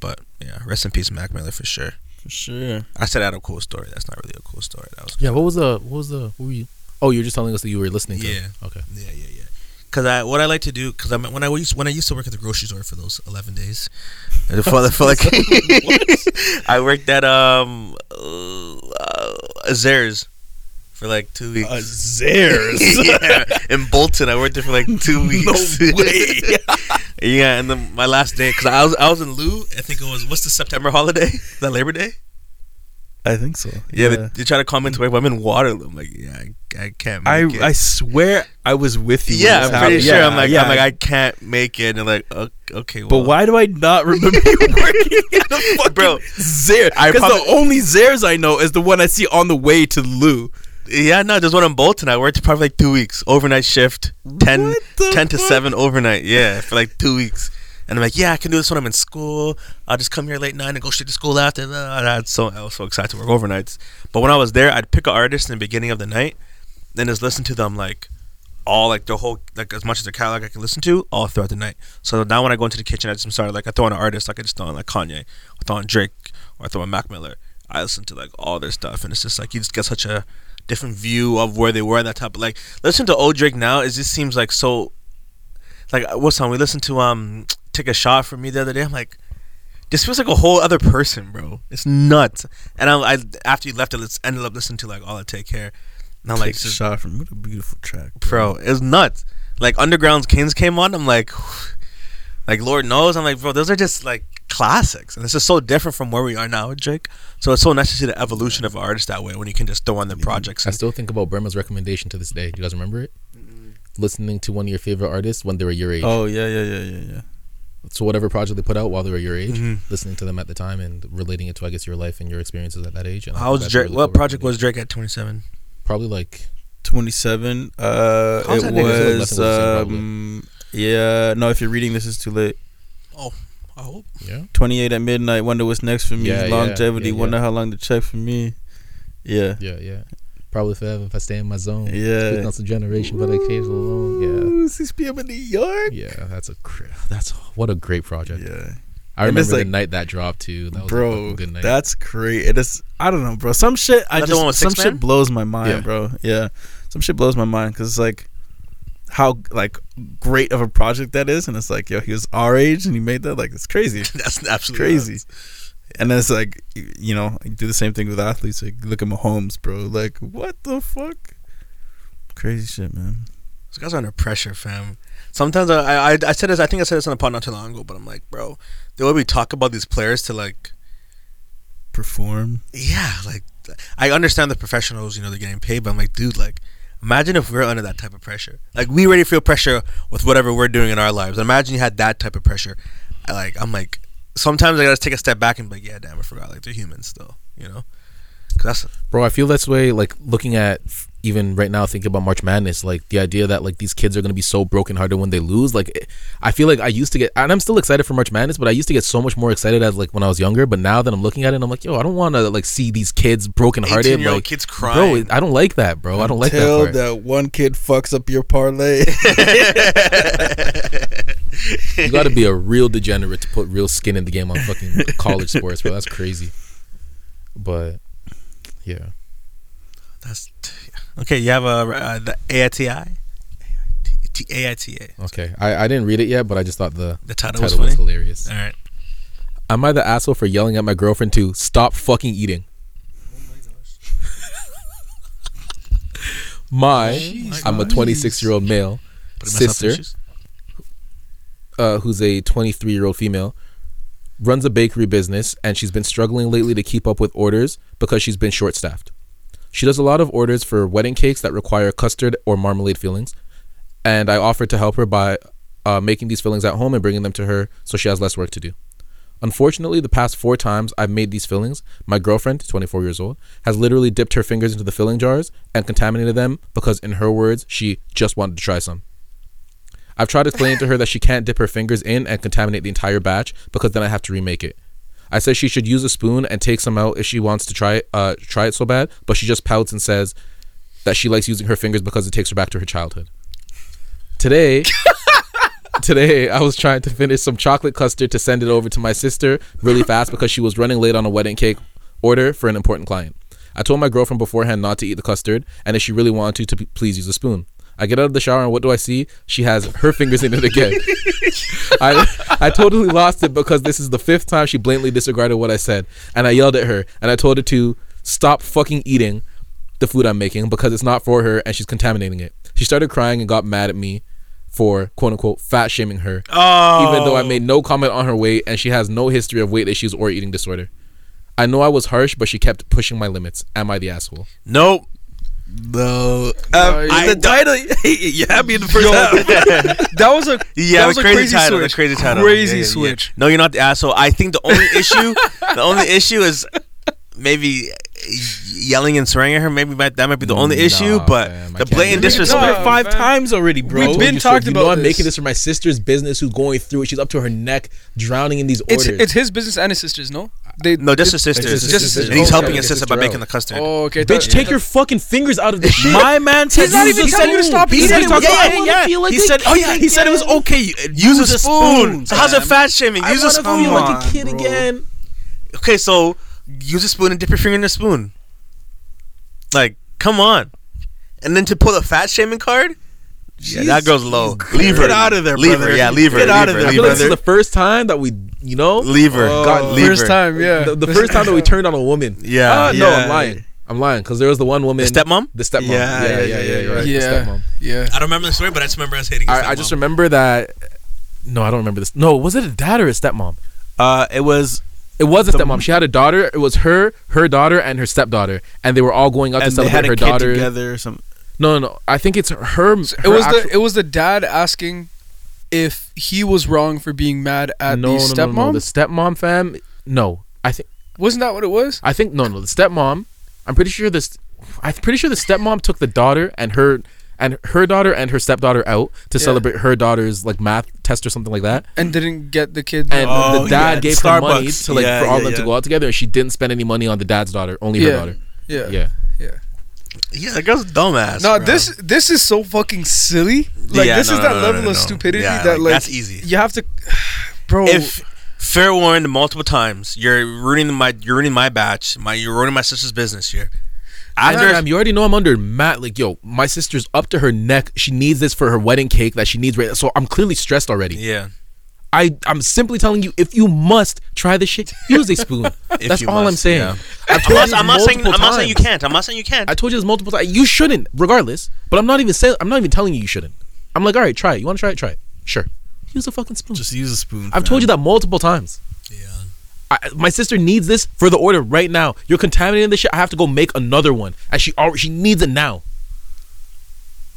But yeah, rest in peace, Mac Miller, for sure. For sure. I said I had a cool story. That's not really a cool story. That was. Yeah. What was the? What was the? What were you? Oh, you were just telling us that you were listening to. Yeah. Okay. Yeah, yeah, yeah. Because I, what I like to do, because I when I used when I used to work at the grocery store for those eleven days, I felt like I worked at um, uh, Azers. for like two weeks. Uh, Zares. Yeah. In Bolton, I worked there for like two weeks. No way. Yeah, and then my last day, because I was I was in lieu. I think it was, what's the September holiday? Is that Labor Day? I think so. Yeah, yeah. They, they try to call me to work, but I'm in Waterloo. I'm like, yeah, I, I can't make I, it. I swear I was with you. Yeah, I'm pretty happened. sure. Yeah, I'm, like, yeah. I'm like, I can't make it. And like, okay, well. But why do I not remember you working at the fucking Bro, Zaire? Because the only Zares I know is the one I see on the way to Lou. Yeah, no, there's one in Bolton. I worked probably like two weeks. Overnight shift, ten, ten to seven overnight. Yeah, for like two weeks. And I'm like, yeah, I can do this when I'm in school. I'll just come here late night and go straight to school after. So I was so excited to work overnights. But when I was there, I'd pick an artist in the beginning of the night, then just listen to them like all like the whole like as much as the catalog I can listen to all throughout the night. So now when I go into the kitchen, I just I'm sorry like I throw on an artist. Like I just throw on like Kanye, I throw on Drake, or I throw on Mac Miller. I listen to like all their stuff, and it's just like you just get such a different view of where they were at that type. Like listen to old Drake now, it just seems like so. Like what song we listened to? Um. Take a shot for me the other day. I'm like, this feels like a whole other person, bro. It's nuts. And I, I after you left, it ended up listening to like all I Take Care. And I'm take like, a shot for me. What a beautiful track, bro. bro. It was nuts. Like Underground Kings came on. I'm like, like Lord knows. I'm like, bro, those are just like classics, and it's just so different from where we are now, Jake. So it's so nice to see the evolution of an artist that way when you can just throw on their yeah, projects. I and- still think about Burma's recommendation to this day. Do you guys remember it? Mm-hmm. Listening to one of your favorite artists when they were your age. Oh yeah, yeah, yeah, yeah, yeah. So whatever project they put out while they were your age, mm-hmm. listening to them at the time and relating it to, I guess, your life and your experiences at that age. And How was Drake? Really what project was Drake at twenty-seven? Probably like twenty-seven. Uh, How's it was. Um, yeah, no. If you're reading this, is too late. Oh, I hope. Yeah. twenty-eight at midnight. Wonder what's next for me. Yeah, Longevity. Yeah, yeah, yeah. Wonder how long to check for me. Yeah. Yeah. Yeah. Probably forever if I stay in my zone. Yeah. It's a generation, but I came alone. Yeah. six p.m. in New York. Yeah, that's a that's what a great project. Yeah. I and remember like, the night that dropped too. That was bro, a good night. That's great. It is. I don't know, bro. Some shit. I that's just the one with some shit blows my mind, yeah. bro. Yeah. Some shit blows my mind because it's like how like great of a project that is, and it's like yo, he was our age and he made that. Like it's crazy. That's absolutely crazy. Nuts. And it's like, you know, I do the same thing with athletes. Like, look at Mahomes, bro. Like, what the fuck? Crazy shit, man. Those guys are under pressure, fam. Sometimes I, I, I said this. I think I said this on a pod not too long ago. But I'm like, bro, the way we talk about these players to like perform. Yeah, like I understand the professionals. You know, they're getting paid, but I'm like, dude, like. Imagine if we're under that type of pressure. Like we already feel pressure with whatever we're doing in our lives. Imagine you had that type of pressure. I, like I'm like. Sometimes I gotta take a step back and be like, yeah, damn, I forgot. Like they're humans still, you know. That's bro. I feel that's way. Like looking at even right now, thinking about March Madness, like the idea that like these kids are gonna be so brokenhearted when they lose. Like it, I feel like I used to get, and I'm still excited for March Madness, but I used to get so much more excited as like when I was younger. But now that I'm looking at it, I'm like, yo, I don't want to like see these kids brokenhearted. Eighteen year old like, kids crying. Bro, I don't like that, bro. Until I don't like that. Until that one kid fucks up your parlay. You gotta be a real degenerate to put real skin in the game on fucking college sports, bro. That's crazy. But yeah, that's okay. You have a uh, the A I T I A I T A. Okay, I, I didn't read it yet, but I just thought the the title, the title was, funny. was hilarious. All right, am I the asshole for yelling at my girlfriend to stop fucking eating? Oh my gosh! my, Jeez, I'm a twenty-six-year-old male sister. Uh, who's a twenty-three-year-old female, runs a bakery business, and she's been struggling lately to keep up with orders because she's been short-staffed. She does a lot of orders for wedding cakes that require custard or marmalade fillings, and I offered to help her by uh, making these fillings at home and bringing them to her so she has less work to do. Unfortunately, the past four times I've made these fillings, my girlfriend, twenty-four years old, has literally dipped her fingers into the filling jars and contaminated them because, in her words, she just wanted to try some. I've tried to explain to her that she can't dip her fingers in and contaminate the entire batch because then I have to remake it. I said she should use a spoon and take some out if she wants to try it, uh, try it so bad, but she just pouts and says that she likes using her fingers because it takes her back to her childhood. Today, today I was trying to finish some chocolate custard to send it over to my sister really fast because she was running late on a wedding cake order for an important client. I told my girlfriend beforehand not to eat the custard and if she really wanted to, to please use a spoon. I get out of the shower and what do I see? She has her fingers in it again. I I totally lost it because this is the fifth time she blatantly disregarded what I said. And I yelled at her and I told her to stop fucking eating the food I'm making because it's not for her and she's contaminating it. She started crying and got mad at me for quote unquote fat shaming her. Oh. Even though I made no comment on her weight and she has no history of weight issues or eating disorder. I know I was harsh, but she kept pushing my limits. Am I the asshole? Nope. No, um, I, the title you had me in the first half. That was a yeah, that was the crazy, a crazy title, switch. The crazy title, crazy yeah, yeah, switch. Yeah. No, you're not the asshole. I think the only issue, the only issue is maybe yelling and swearing at her. Maybe that might be the only nah, issue, but man, the blatant disrespect no, five man. times already, bro. We've been talked about. You know, I'm making this for my sister's business who's going through it. She's up to her neck, drowning in these orders. It's, it's his business and his sister's. No. They, no, just his sister. Just his sister. And he's helping his sister by making the custard. Oh, okay. Bitch, take your fucking fingers out of this shit. My man said he's not even telling you to stop. He said, he said, oh yeah, he said it was okay. Use a spoon. How's it fat shaming? Use a spoon. I want to feel like a kid again. Okay, so use a spoon and dip your finger in the spoon. Like, come on. And then to pull a fat shaming card. Yeah, that girl's low. Leave her. Get out of there, brother. Leave her. Yeah, leave her. Get out of there. I feel like this is the first time that we, you know, leave her. God, leave her. First time, yeah. The, the first time that we turned on a woman. Yeah. Uh, yeah. No, I'm lying. I'm lying because there was the one woman. The stepmom. The stepmom. Yeah, yeah, yeah, yeah. yeah, yeah you're right. Yeah. The stepmom. Yeah. I don't remember the story, but I just remember us hating. I, I just remember that. No, I don't remember this. No, was it a dad or a stepmom? Uh, it was. It was a stepmom. She had a daughter. It was her, her daughter, and her stepdaughter, and they were all going out and to celebrate they had a her kid daughter together. Or something. No, no, no. I think it's her. her it was the it was the dad asking if he was wrong for being mad at no, the no, stepmom. No, no, the stepmom fam. No, I think wasn't that what it was. I think no, no. The stepmom. I'm pretty sure this. I'm pretty sure the stepmom took the daughter and her and her daughter and her stepdaughter out to yeah. celebrate her daughter's like math test or something like that, and didn't get the kid. And oh, the dad yeah, gave Starbucks. her money to like yeah, for all yeah, them yeah. to go out together, and she didn't spend any money on the dad's daughter, only yeah. her daughter. Yeah. Yeah. Yeah. Yeah, that girl's dumbass. No, bro. this this is so fucking silly. Like yeah, this no, is that no, no, level no, no, of stupidity yeah, that like that's easy. You have to, bro. If fair warned multiple times, you're ruining my you're ruining my batch. My you're ruining my sister's business here. Either you already know I'm under Matt. Like yo, my sister's up to her neck. She needs this for her wedding cake that she needs. Right, so I'm clearly stressed already. Yeah. I, I'm simply telling you, if you must try this shit, use a spoon. That's all must, I'm saying. Yeah. I'm, not, I'm, not saying I'm not saying you can't. I'm not saying you can't. I told you this multiple times. You shouldn't, regardless. But I'm not even saying. I'm not even telling you you shouldn't. I'm like, all right, try it. You want to try it? Try it. Sure. Use a fucking spoon. Just use a spoon. I've man. told you that multiple times. Yeah. I, my sister needs this for the order right now. You're contaminating this shit. I have to go make another one, and she already, she needs it now.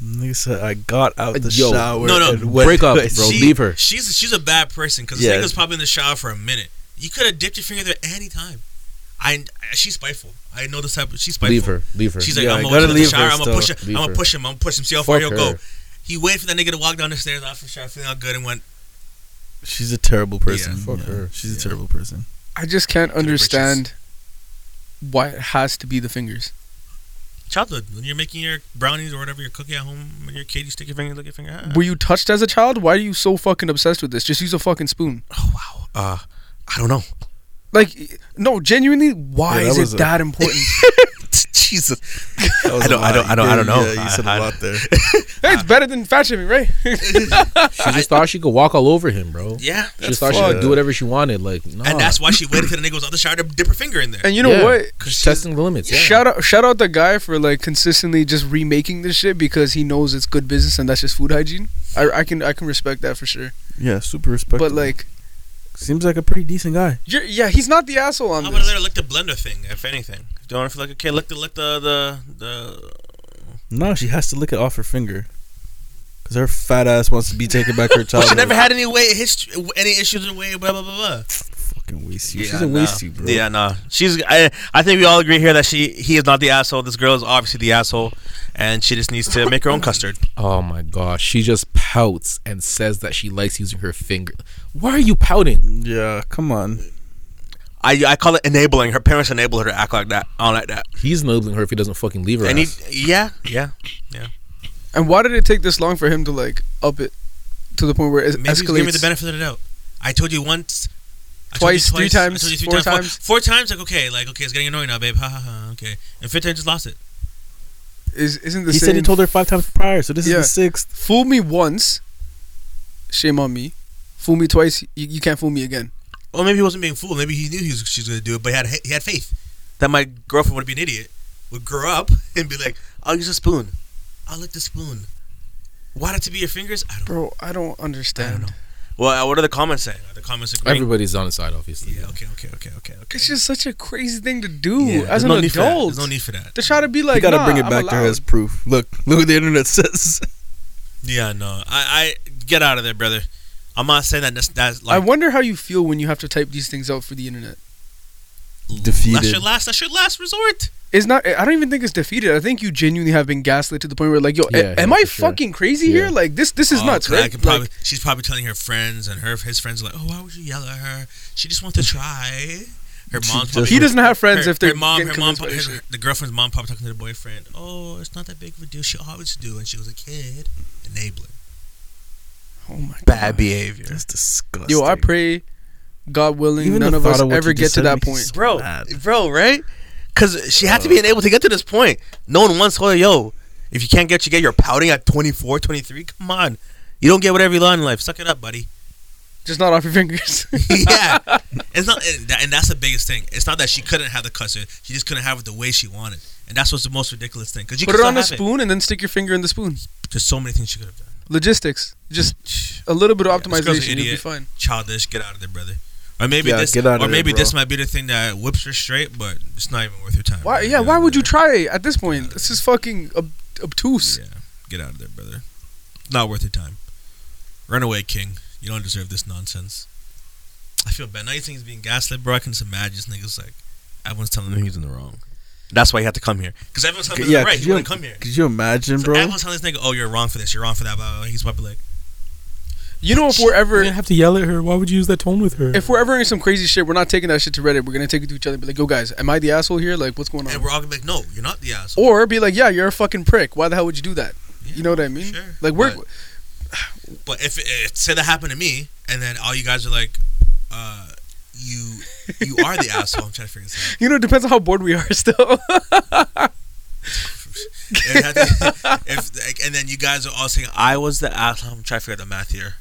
Lisa, I got out the Yo, shower. No, no, and went break up, bro. She, Leave her. She's she's a bad person because this yeah. nigga's probably in the shower for a minute. You could have dipped your finger there any time. I she's spiteful. I know this happens. She's spiteful. Leave her. Leave her. She's like, yeah, I'm gonna leave her. I'm gonna push him. I'm gonna push him. I'm gonna push him. See how far he'll go. He waited for that nigga to walk down the stairs after the shower, feeling all good, and went. She's a terrible person. Yeah, Fuck yeah, her. She's yeah. a terrible person. I just can't Good understand riches. why it has to be the fingers. Childhood, when you're making your brownies or whatever, your cookie at home, when your kid, you stick your finger, look at your finger. Ah. Were you touched as a child? Why are you so fucking obsessed with this? Just use a fucking spoon. Oh wow. Uh, I don't know. Like, no, genuinely, why yeah, is it a... that important? Jesus, that was I don't, I don't, I don't, I don't know. Yeah, you said I, a lot I, there. Hey, it's better than fat shaming, right? She just thought she could walk all over him, bro. Yeah, she just thought fun. she could do whatever she wanted, like. Nah. And that's why she waited till the nigga was out the shower to dip her finger in there. And you know yeah, what? She's testing the limits. Yeah. Shout out, shout out the guy for like consistently just remaking this shit because he knows it's good business and that's just food hygiene. I, I can, I can respect that for sure. Yeah, super respectful. But like. Seems like a pretty decent guy. You're, yeah, he's not the asshole on I this. I would have let her lick the blender thing, if anything. If you don't want to feel like a kid, lick the, lick the, the, the... No, she has to lick it off her finger. Because her fat ass wants to be taken back her child. Well, she never had any way, history, any issues in way, blah, blah, blah, blah. Fucking waste you. Yeah, She's a nah. waste you, bro. Yeah, nah. She's, I, I think we all agree here that she, he is not the asshole. This girl is obviously the asshole. And she just needs to make her own custard. Oh my gosh. She just pouts and says that she likes using her finger. Why are you pouting? Yeah, come on. I I call it enabling. Her parents enable her to act like that. I don't like that. He's enabling her if he doesn't fucking leave her and ass. He, yeah, yeah, yeah. And why did it take this long for him to like up it to the point where it Maybe escalates? Maybe give me the benefit of the doubt. I told you once. Twice, you twice, three times, three four times. times. Four, four times, like, okay, like, okay, it's getting annoying now, babe. Ha, ha, ha, okay. And fifth time, just lost it. Is, isn't the he same. said he told her five times prior, so this yeah. is the sixth. Fool me once. Shame on me. Fool me twice, you, you can't fool me again. Well, maybe he wasn't being fooled. Maybe he knew he was, she was going to do it, but he had, he had faith that my girlfriend would be an idiot. would grow up and be like, I'll use a spoon. I'll lick the spoon. Why the tip of your fingers? I don't Bro, know. I don't understand. I don't know. Well, what are the comments saying? Are the comments agreeing? Everybody's on his side, obviously. Yeah, yeah. Okay, okay, okay, okay, okay. It's just such a crazy thing to do yeah, as an no adult. There's no need for that. To try to be like, you gotta nah, bring it I'm back allowed. To her as proof. Look, look what the internet says. Yeah, no. I, I get out of there, brother. I'm not saying that. That's, that's like, I wonder how you feel when you have to type these things out for the internet. Defeated. That's your last. That's your last resort. It's not. I don't even think it's defeated. I think you genuinely have been gaslit to the point where, like, yo, yeah, a, am I sure. fucking crazy yeah. here? Like, this, this is oh, nuts. Right? I can probably, like, she's probably telling her friends, and her his friends are like, oh, why would you yell at her? She just wants to try. Her mom. He doesn't have friends her, if they're her mom. Her mom. His, her, the girlfriend's mom probably talking to the boyfriend. Oh, it's not that big of a deal. She always do when she was a kid. Enabling. Oh my god. Bad behavior. That's disgusting. Yo, I pray, God willing, even none of us of ever get to that point. So bro, bad. bro, right? Because she had to be enabled to get to this point. No one once told her, yo, if you can't get you get, you're pouting at twenty-four, twenty-three. Come on. You don't get whatever you want in life. Suck it up, buddy. Just not off your fingers. Yeah. It's not, and that's the biggest thing. It's not that she couldn't have the custard. She just couldn't have it the way she wanted. And that's what's the most ridiculous thing. Cause you put it on a spoon it. and then stick your finger in the spoon. There's so many things she could have done. Logistics. Just a little bit of optimization, you'll be fine. Childish, get out of there, brother. Or maybe yeah, this, or maybe there, this might be the thing that whips her straight, but it's not even worth your time. Why? Right? Yeah, get why would there. you try it at this point? This is fucking ob- obtuse. Yeah, get out of there, brother. Not worth your time. Run away, king. You don't deserve this nonsense. I feel bad. Now you think he's being gaslit, bro. I can just imagine this nigga's like, everyone's telling him he's in the wrong. That's why he had to come here. Because everyone's telling him yeah, right, he wouldn't come here. Could you imagine, so bro? Everyone's telling this nigga, oh, you're wrong for this, you're wrong for that, blah, blah, blah. He's probably like, you know, if we're ever, you have to yell at her. Why would you use that tone with her? If we're ever in some crazy shit, we're not taking that shit to Reddit. We're gonna take it to each other and be like, yo guys, am I the asshole here? Like, what's going on? And we're all gonna be like, no, you're not the asshole. Or be like, yeah, you're a fucking prick. Why the hell would you do that? Yeah, you know what I mean? Sure. Like, we're But, but if, if say that happened to me, and then all you guys are like, uh You you are the asshole. I'm trying to figure this out. You know, it depends on how bored we are still. if, and then you guys are all saying I was the asshole. I'm trying to figure out the math here.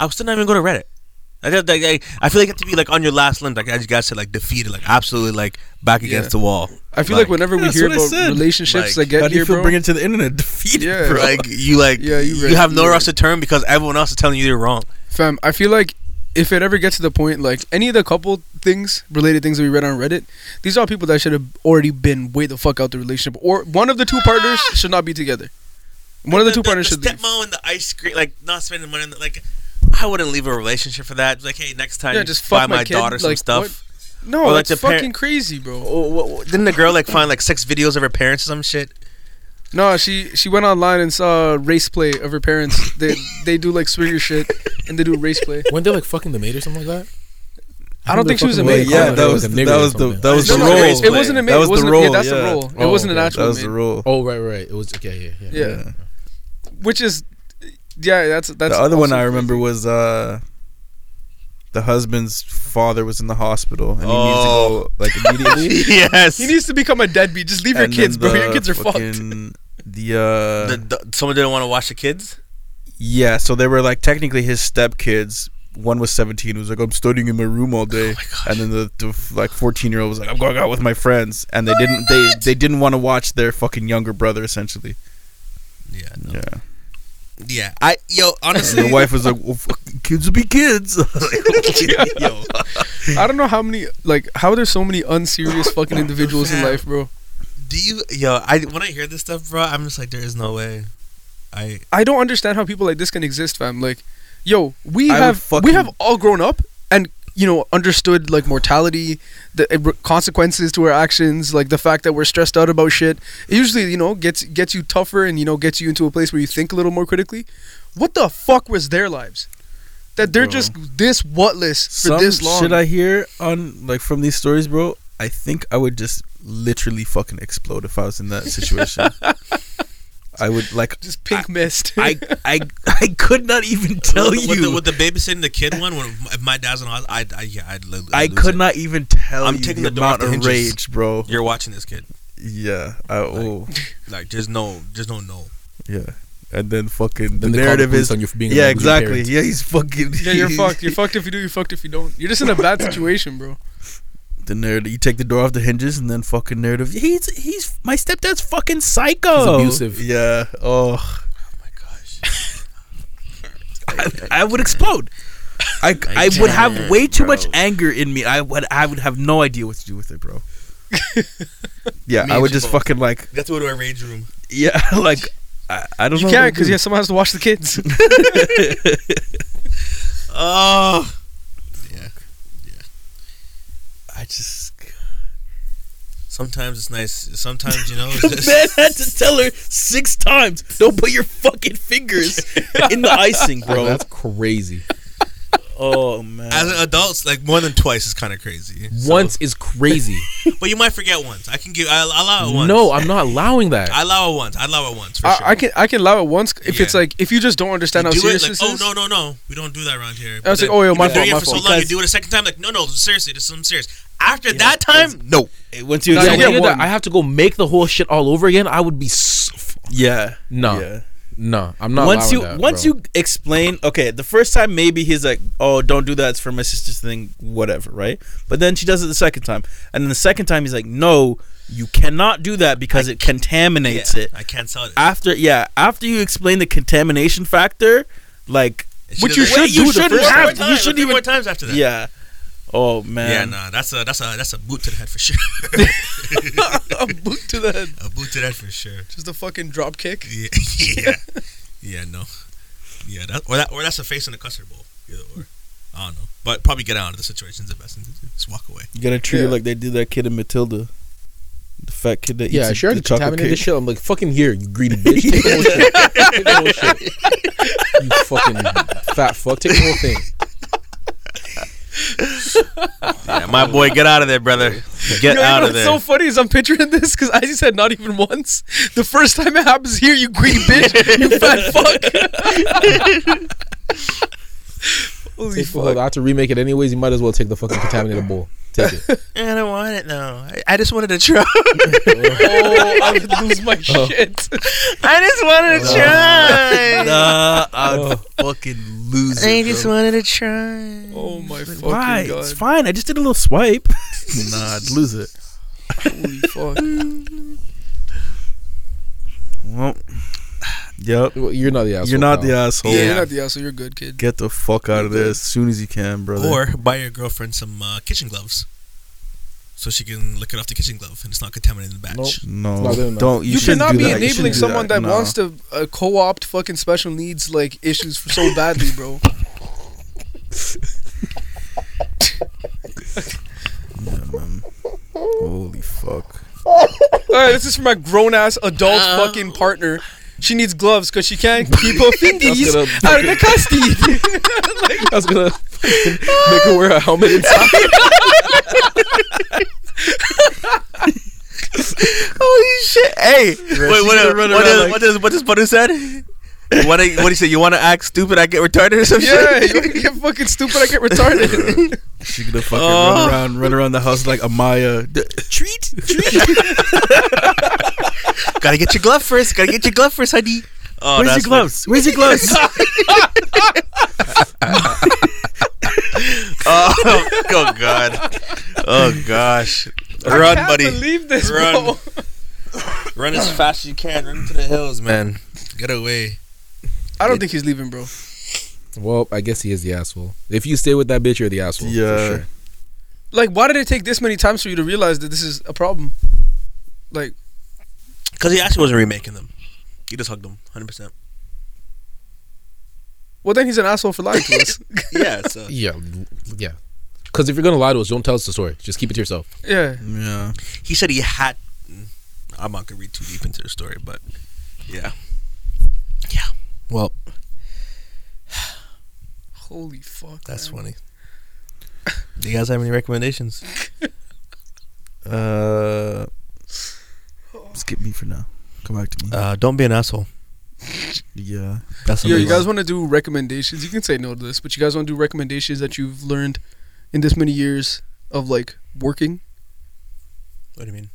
I was still not even going to Reddit. I, I, I feel like you have to be like on your last limb, like as you guys said, like defeated, like absolutely, like back against yeah. the wall. I feel like, like whenever yeah, we hear about relationships, like, I get how do you here, bro? Bring it to the internet, defeated, yeah. bro. Like you, like yeah, you, you right, have nowhere right. else to turn because everyone else is telling you you're wrong. Fam, I feel like if it ever gets to the point, like any of the couple things, related things that we read on Reddit, these are people that should have already been way the fuck out the relationship, or one of the two ah! partners should not be together. One like of the, the two the, partners the should leave. The stepmom and the ice cream, like not spending money on the, like, I wouldn't leave a relationship for that. Like, hey, next time yeah, just buy my, my daughter like, some stuff. What? No, or, like, that's fucking par- crazy, bro. Oh, what, what, didn't the girl like find like six videos of her parents or some shit? No, she she went online and saw race play of her parents. They they do like swinger shit and they do race play. Weren't they like fucking the maid or something like that? I, I don't think she was a maid. Yeah, that was that was the that was the role. It wasn't a maid. That was the role. That's the role. It wasn't an actual maid. That was the role. Oh right, right. It was okay. Yeah, yeah. yeah. Which is yeah. That's that's the other one I remember was uh, the husband's father was in the hospital and oh. he needs to go like immediately. Yes, he needs to become a deadbeat. Just leave your kids, bro. Your kids are fucked. The, uh, the, the someone didn't want to watch the kids. Yeah, so they were like technically his stepkids. One was seventeen, who was like, I'm studying in my room all day. Oh, and then the, the like fourteen year old was like, I'm going out with my friends, and they no, didn't they, they didn't want to watch their fucking younger brother essentially. Yeah, no. yeah, yeah. I yo honestly, the wife was like, well, fucking kids will be kids. Like, yo, I don't know how many like how there's so many unserious fucking individuals in life, bro. Do you, yo, I, when I hear this stuff, bro, I'm just like, there is no way. I I don't understand how people like this can exist, fam. Like, yo, we I have we have all grown up and, you know, understood, like, mortality, the consequences to our actions, like, the fact that we're stressed out about shit. It usually, you know, gets gets you tougher and, you know, gets you into a place where you think a little more critically. What the fuck was their lives? That they're bro. just this whatless for Some this long. Shit I hear on, like, from these stories, bro, I think I would just literally fucking explode if I was in that situation. I would like just pink I, mist. I, I I could not even tell with, you with the, with the babysitting the kid one. When if my dad's on, I I yeah I'd lose I could it. not even tell. I'm you taking the, the amount of rage, bro. You're watching this kid. Yeah. I, oh. Like, like there's no there's no no. Yeah. And then fucking then the narrative is on you for being yeah exactly yeah he's fucking yeah you're fucked you're fucked if you do you're fucked if you don't you're just in a bad situation, bro. The narrative, you take the door off the hinges, and then fucking narrative. He's he's my stepdad's fucking psycho. He's abusive. Yeah. Oh. Oh my gosh. I, I, I would explode. I I, I would have way too bro. much anger in me. I would I would have no idea what to do with it, bro. Yeah, me I would just both. fucking like. That's what our rage room. Yeah, like I, I don't you know. You can't because yeah, someone has to watch the kids. Oh. I just sometimes it's nice. Sometimes you know. The man had to tell her six times, "Don't put your fucking fingers in the icing, bro." That's crazy. Oh man. As adults, like more than twice is kind of crazy. Once so. is crazy, but you might forget once. I can give. I allow it once. No, I'm not allowing that. I allow it once. I allow it once for I, sure. I can. I can allow it once if yeah. it's like if you just don't understand you how do serious it, like, this oh, is. Oh no no no, we don't do that around here. I was but like, oh yo, my fault. You do it for so long. You do it a second time, like no no, seriously, this is I'm serious. After yeah, that time, no. Once you, no, yeah, yeah, that I have to go make the whole shit all over again. I would be. So fucked. Yeah. No. Yeah. No, I'm not. Once you that, once bro. you explain, okay, the first time maybe he's like, "Oh, don't do that. It's for my sister's thing, whatever," right? But then she does it the second time, and then the second time he's like, "No, you cannot do that because I it contaminates yeah, it." I can't sell it after. Yeah, after you explain the contamination factor, like which you should do. You shouldn't have. You shouldn't even more times after that. Yeah. Oh man. Yeah, nah, that's a that's a that's a boot to the head for sure. A boot to the head. A boot to the head for sure. Just a fucking drop kick. Yeah, yeah, yeah. No, yeah, that or that or that's a face in a custard bowl. Either or, I don't know. But probably get out of the situation's the best thing to do. Just walk away. You gotta treat yeah. it like they did that kid in Matilda, the fat kid that yeah, eats sure the chocolate cake. Yeah, sure. I'm like fucking here, you greedy bitch. Take the whole shit. Take the whole shit. You fucking fat fuck. Take the whole thing. Yeah, my boy, get out of there, brother. Get Yo, out know, of there. What's so funny is I'm picturing this because I just said not even once. The first time it happens here, you greedy bitch, you fat fuck. Holy if, fuck! Look, I have to remake it anyways. You might as well take the fucking contaminated bowl. Take it. I don't want it though. I, I just wanted to try. Oh, I would lose my oh. shit. I just wanted to try. Nah, I would oh. fucking lose. I it, just bro. wanted to try. Oh my like, fucking why? god! It's fine. I just did a little swipe. Nah, I'd lose it. Holy fuck! Well. Yep. You're not the asshole. You're not now. the asshole. Yeah, you're not the asshole. You're good, kid. Get the fuck out you're of there as soon as you can, brother. Or buy your girlfriend some uh, kitchen gloves, so she can lick it off the kitchen glove and it's not contaminated in the batch. Nope. No, no, don't. You, you should not be that. enabling someone that, that no. wants to uh, co-opt fucking special needs like issues for so badly, bro. Yeah, man. Holy fuck! All right, this is for my grown ass adult uh, fucking partner. She needs gloves because she can't keep her fingers gonna, out of the custody. Like, I was gonna make her wear a helmet inside. Holy shit! Hey, bro, wait, what, uh, what, is, like, what does what does Butter said? What do you say? You want to act stupid? I get retarded or some yeah, shit? Yeah, you get fucking stupid. I get retarded. She gonna fucking oh. run around, run around the house like Amaya. Treat, treat. Gotta get your glove first. Gotta get your glove first, honey. Oh, Where's your gloves? Funny. Where's your gloves? Oh, oh god. Oh gosh. Run, I can't buddy. Believe this, Run. Run as fast as you can. Run to the hills, man. Get away. I don't it, think he's leaving, bro. Well, I guess he is the asshole. If you stay with that bitch, you're the asshole. Yeah. For sure. Like, why did it take this many times for you to realize that this is a problem? Like. Because he actually wasn't remaking them. He just hugged them, one hundred percent. Well, then he's an asshole for lying to us. Yeah, so. Yeah, yeah. Because if you're going to lie to us, don't tell us the story. Just keep it to yourself. Yeah. Yeah. He said he had... I'm not going to read too deep into the story, but... Yeah. Yeah. Well. Holy fuck. That's man. funny. Do you guys have any recommendations? uh... Skip me for now. Come back to me. Uh, don't be an asshole. Yeah. That's Yo, you guys want to do recommendations? You can say no to this, but you guys want to do recommendations that you've learned in this many years of like working? What do you mean?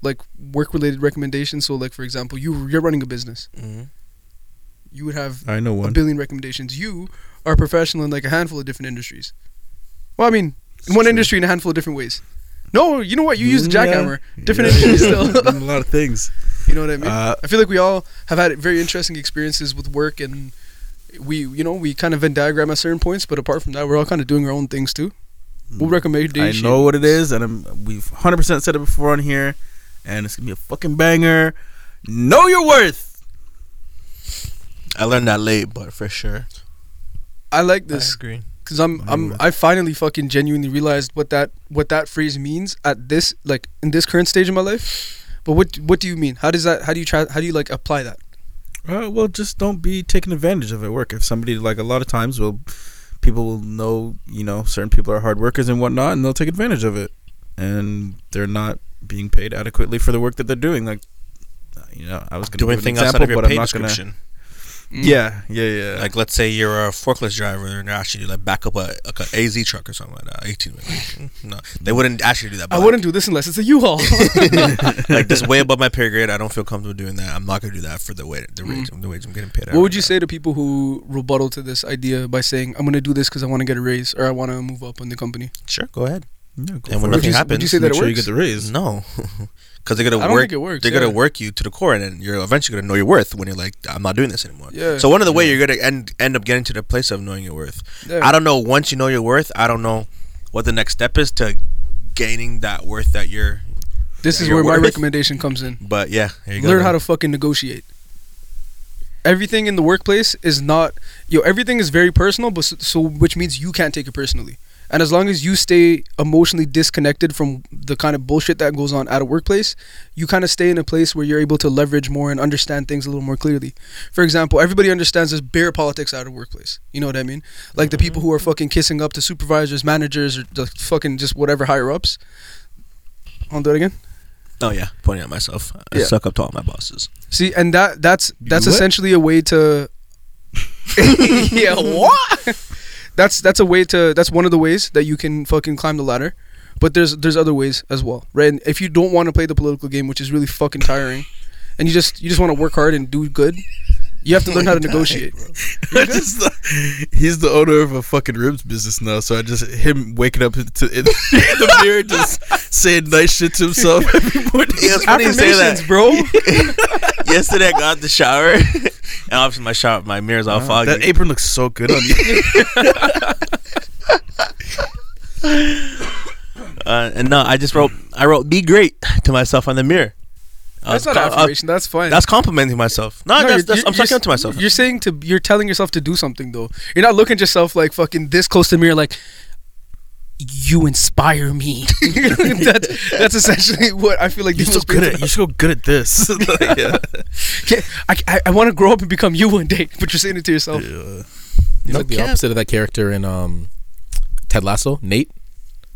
Like work related recommendations. So like for example, you, you're running a business. Mm-hmm. You would have I know one. a billion recommendations. You are a professional in like a handful of different industries. Well, I mean, in one industry in a handful of different ways. No, you know what? You used a jackhammer. Yeah. Different yeah. industry still. A lot of things. You know what I mean? Uh, I feel like we all have had very interesting experiences with work, and we, you know, we kind of Venn diagram at certain points, but apart from that, we're all kind of doing our own things too. We'll recommend I shit. know what it is, and I'm, we've one hundred percent said it before on here, and it's going to be a fucking banger. Know your worth. I learned that late, but for sure. I like this. I agree. Cause I'm, I'm, I finally fucking genuinely realized what that, what that phrase means at this, like in this current stage of my life. But what, what do you mean? How does that? How do you try? How do you like apply that? Uh, well, just don't be taking advantage of at work. If somebody, like a lot of times, will, people will know, you know, certain people are hard workers and whatnot, and they'll take advantage of it, and they're not being paid adequately for the work that they're doing. Like, you know, I was going to do anything outside of your pay description. Mm. Yeah, yeah, yeah. Like, let's say you're a forklift driver, and they're actually like back up a, like an A Z truck or something like that. eighteen No, they wouldn't actually do that. I wouldn't like, do this unless it's a U-Haul. Like, this way above my pay grade. I don't feel comfortable doing that. I'm not gonna do that for the way the wage mm. the wage I'm getting paid. What would you that. say to people who rebuttal to this idea by saying, "I'm gonna do this because I want to get a raise or I want to move up in the company"? Sure, go ahead. Yeah, go and when nothing you, happens, would you say that make it sure works? You get the raise? No. Cause they're gonna I work. Works, they're yeah. gonna work you to the core, and then you're eventually gonna know your worth when you're like, I'm not doing this anymore. Yeah. So one of the yeah. way you're gonna end end up getting to the place of knowing your worth. Yeah. I don't know. Once you know your worth, I don't know what the next step is to gaining that worth that you're. This that is you're where worth. My recommendation comes in. But yeah, there you go. Learn how to fucking negotiate. Everything in the workplace is not yo. Everything is very personal, but so, so which means you can't take it personally. And as long as you stay emotionally disconnected from the kind of bullshit that goes on at a workplace, you kind of stay in a place where you're able to leverage more and understand things a little more clearly. For example, everybody understands there's bare politics out of the workplace. You know what I mean? Like the people who are fucking kissing up to supervisors, managers, or the fucking just whatever higher-ups. I'll do it again. Oh, yeah. Pointing at myself. I yeah. suck up to all my bosses. See, and that that's that's you essentially what? a way to... yeah, what? That's that's a way to that's one of the ways that you can fucking climb the ladder, but there's there's other ways as well, right? And if you don't want to play the political game, which is really fucking tiring, and you just you just want to work hard and do good, you have to learn how to negotiate. I just, he's the owner of a fucking ribs business now, so I just him waking up to in the mirror just saying nice shit to himself every morning. Yes, affirmations, bro. Yesterday I got in the shower. And obviously my shop, my mirror's all wow, foggy. That apron looks so good on you. uh, and no, I just wrote, I wrote, "Be great" to myself on the mirror. I that's not com- affirmation. I, that's fine. That's complimenting myself. No, no that's, that's, I'm talking to myself. You're saying to, you're telling yourself to do something though. You're not looking at yourself like fucking this close to the mirror, like, "You inspire me." that's, that's essentially what I feel like. You're so good at. You're so good at this. Like, yeah. okay, I, I, I want to grow up and become you one day, but you're saying it to yourself. Yeah. He's no, like the can't. opposite of that character in um, Ted Lasso, Nate.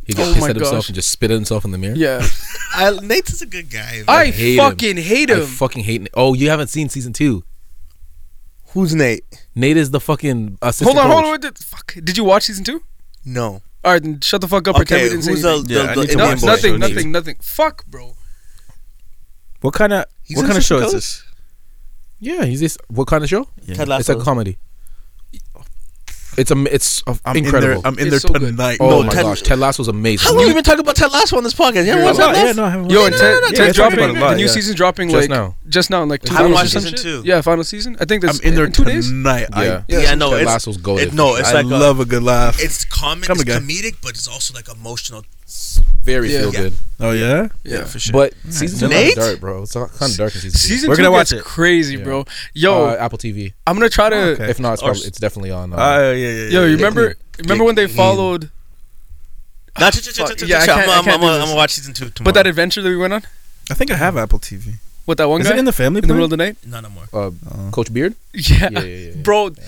He got oh pissed at gosh. himself and just spit at himself in the mirror. Yeah, I, Nate's a good guy. Man. I, I hate fucking him. hate him. I fucking hate. Nate. Oh, you haven't seen season two. Who's Nate? Nate is the fucking assistant. Hold on, coach. hold on. Fuck. Did you watch season two? No. All right, then shut the fuck up. Okay, pretend we didn't who's say the, the, yeah, the, the no, nothing, nothing, nothing. Fuck, bro. What kind of he's what kind of show coach? is this? Yeah, he's this. What kind of show? Yeah. It's a comedy. It's a. It's a, I'm incredible. I'm in there, I'm in there so tonight. Good. Oh no, my Ted, gosh, Ted Lasso's amazing. How long have you been talking about Ted Lasso on this podcast? Yeah, what's Ted Lasso? Yeah, no, I haven't. Yo, Ted, no, no, no, Ted, Ted dropping about a lot, the new yeah. season dropping just like now. just now, like two days. Season two. Yeah, final season. I think that's I'm in there in two days. Tonight. Yeah, yeah, yeah no, Ted Lasso's golden. It, no, it's I like love a, a good laugh. It's comic, it's comedic, but it's also like emotional. Very feel good. Oh yeah, yeah, for sure. But season two is dark, bro. It's kind of dark in season two. Season two gets crazy, bro. Yo, Apple T V. I'm gonna try to. If not, it's definitely on. Oh yeah. Yeah, yeah, yeah. Yo, you remember remember when they followed? Yeah, I'm gonna watch season two tomorrow. But that adventure that we went on, I think I have Apple T V. What that one Is guy? Is it in the family? In plan? the middle of the night? No, no more. Uh, uh, Coach Beard? Yeah, yeah, yeah, yeah, yeah. bro, yeah.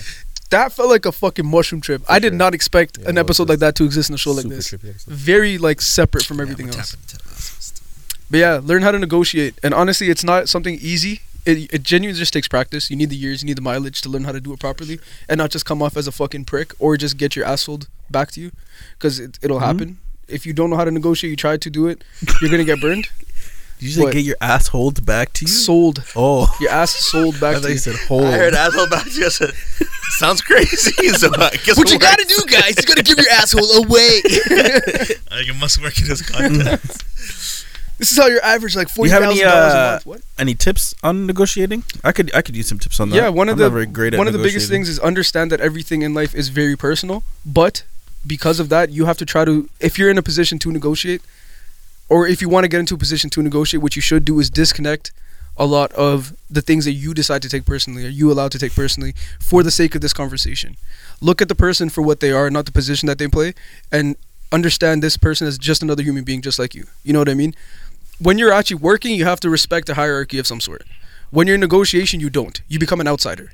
that felt like a fucking mushroom trip. For I did sure. not expect yeah, an episode like that to exist in a show like this. Very like separate from everything yeah, else. But yeah, learn how to negotiate, and honestly, it's not something easy. It, it genuinely just takes practice. You need the years, you need the mileage to learn how to do it properly and not just come off as a fucking prick or just get your assholed back to you, because it, it'll mm-hmm. happen. If you don't know how to negotiate, you try to do it, you're going to get burned. Did you just get your assholed back to you? Sold. Oh. Your ass sold back to you. I thought you said hold. I heard asshole back to you. I said... Sounds crazy. So I guess what you got to do, guys, you got to give your asshole away. I think it must work in this context. This is how your average like forty thousand dollars uh, a month. What? Any tips on negotiating? I could I could use some tips on that. Yeah, one of I'm the not very great one at of the biggest things is understand that everything in life is very personal. But because of that, you have to try to, if you're in a position to negotiate, or if you want to get into a position to negotiate, what you should do is disconnect a lot of the things that you decide to take personally or you allowed to take personally for the sake of this conversation. Look at the person for what they are, not the position that they play, and understand this person as just another human being just like you. You know what I mean? When you're actually working, you have to respect a hierarchy of some sort. When you're in negotiation, you don't. You become an outsider.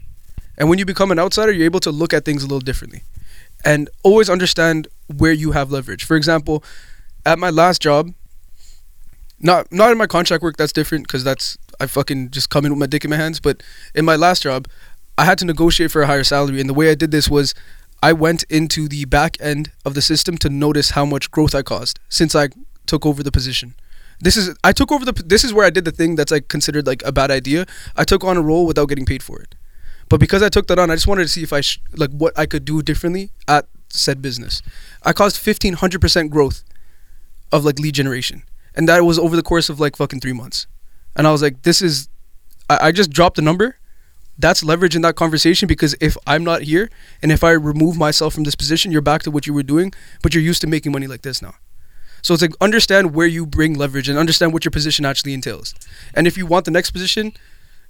And when you become an outsider, you're able to look at things a little differently. And always understand where you have leverage. For example, at my last job, not not in my contract work, that's different, because that's, I fucking just come in with my dick in my hands. But in my last job, I had to negotiate for a higher salary. And the way I did this was I went into the back end of the system to notice how much growth I caused since I took over the position. This is I took over the this is where I did the thing that's like considered like a bad idea. I took on a role without getting paid for it. But because I took that on, I just wanted to see if I sh- like what I could do differently at said business. I caused fifteen hundred percent growth of like lead generation, and that was over the course of like fucking three months. And I was like, this is, I, I just dropped the number. That's leverage in that conversation, because if I'm not here and if I remove myself from this position, you're back to what you were doing, but you're used to making money like this now. So it's like, understand where you bring leverage and understand what your position actually entails. And if you want the next position,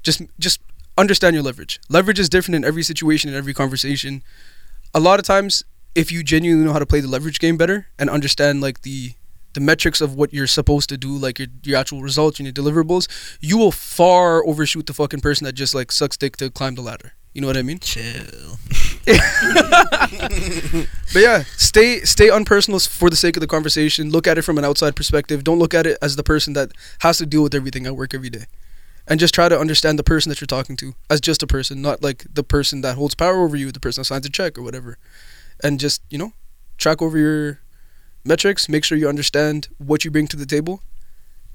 just just understand your leverage. Leverage is different in every situation, in every conversation. A lot of times, if you genuinely know how to play the leverage game better and understand like the the metrics of what you're supposed to do, like your, your actual results and your deliverables, you will far overshoot the fucking person that just like sucks dick to climb the ladder. You know what I mean? Chill. But yeah, stay stay unpersonal for the sake of the conversation. Look at it from an outside perspective. Don't look at it as the person that has to deal with everything at work every day. And just try to understand the person that you're talking to as just a person, not like the person that holds power over you, the person that signs a check or whatever. And just, you know, track over your metrics, make sure you understand what you bring to the table,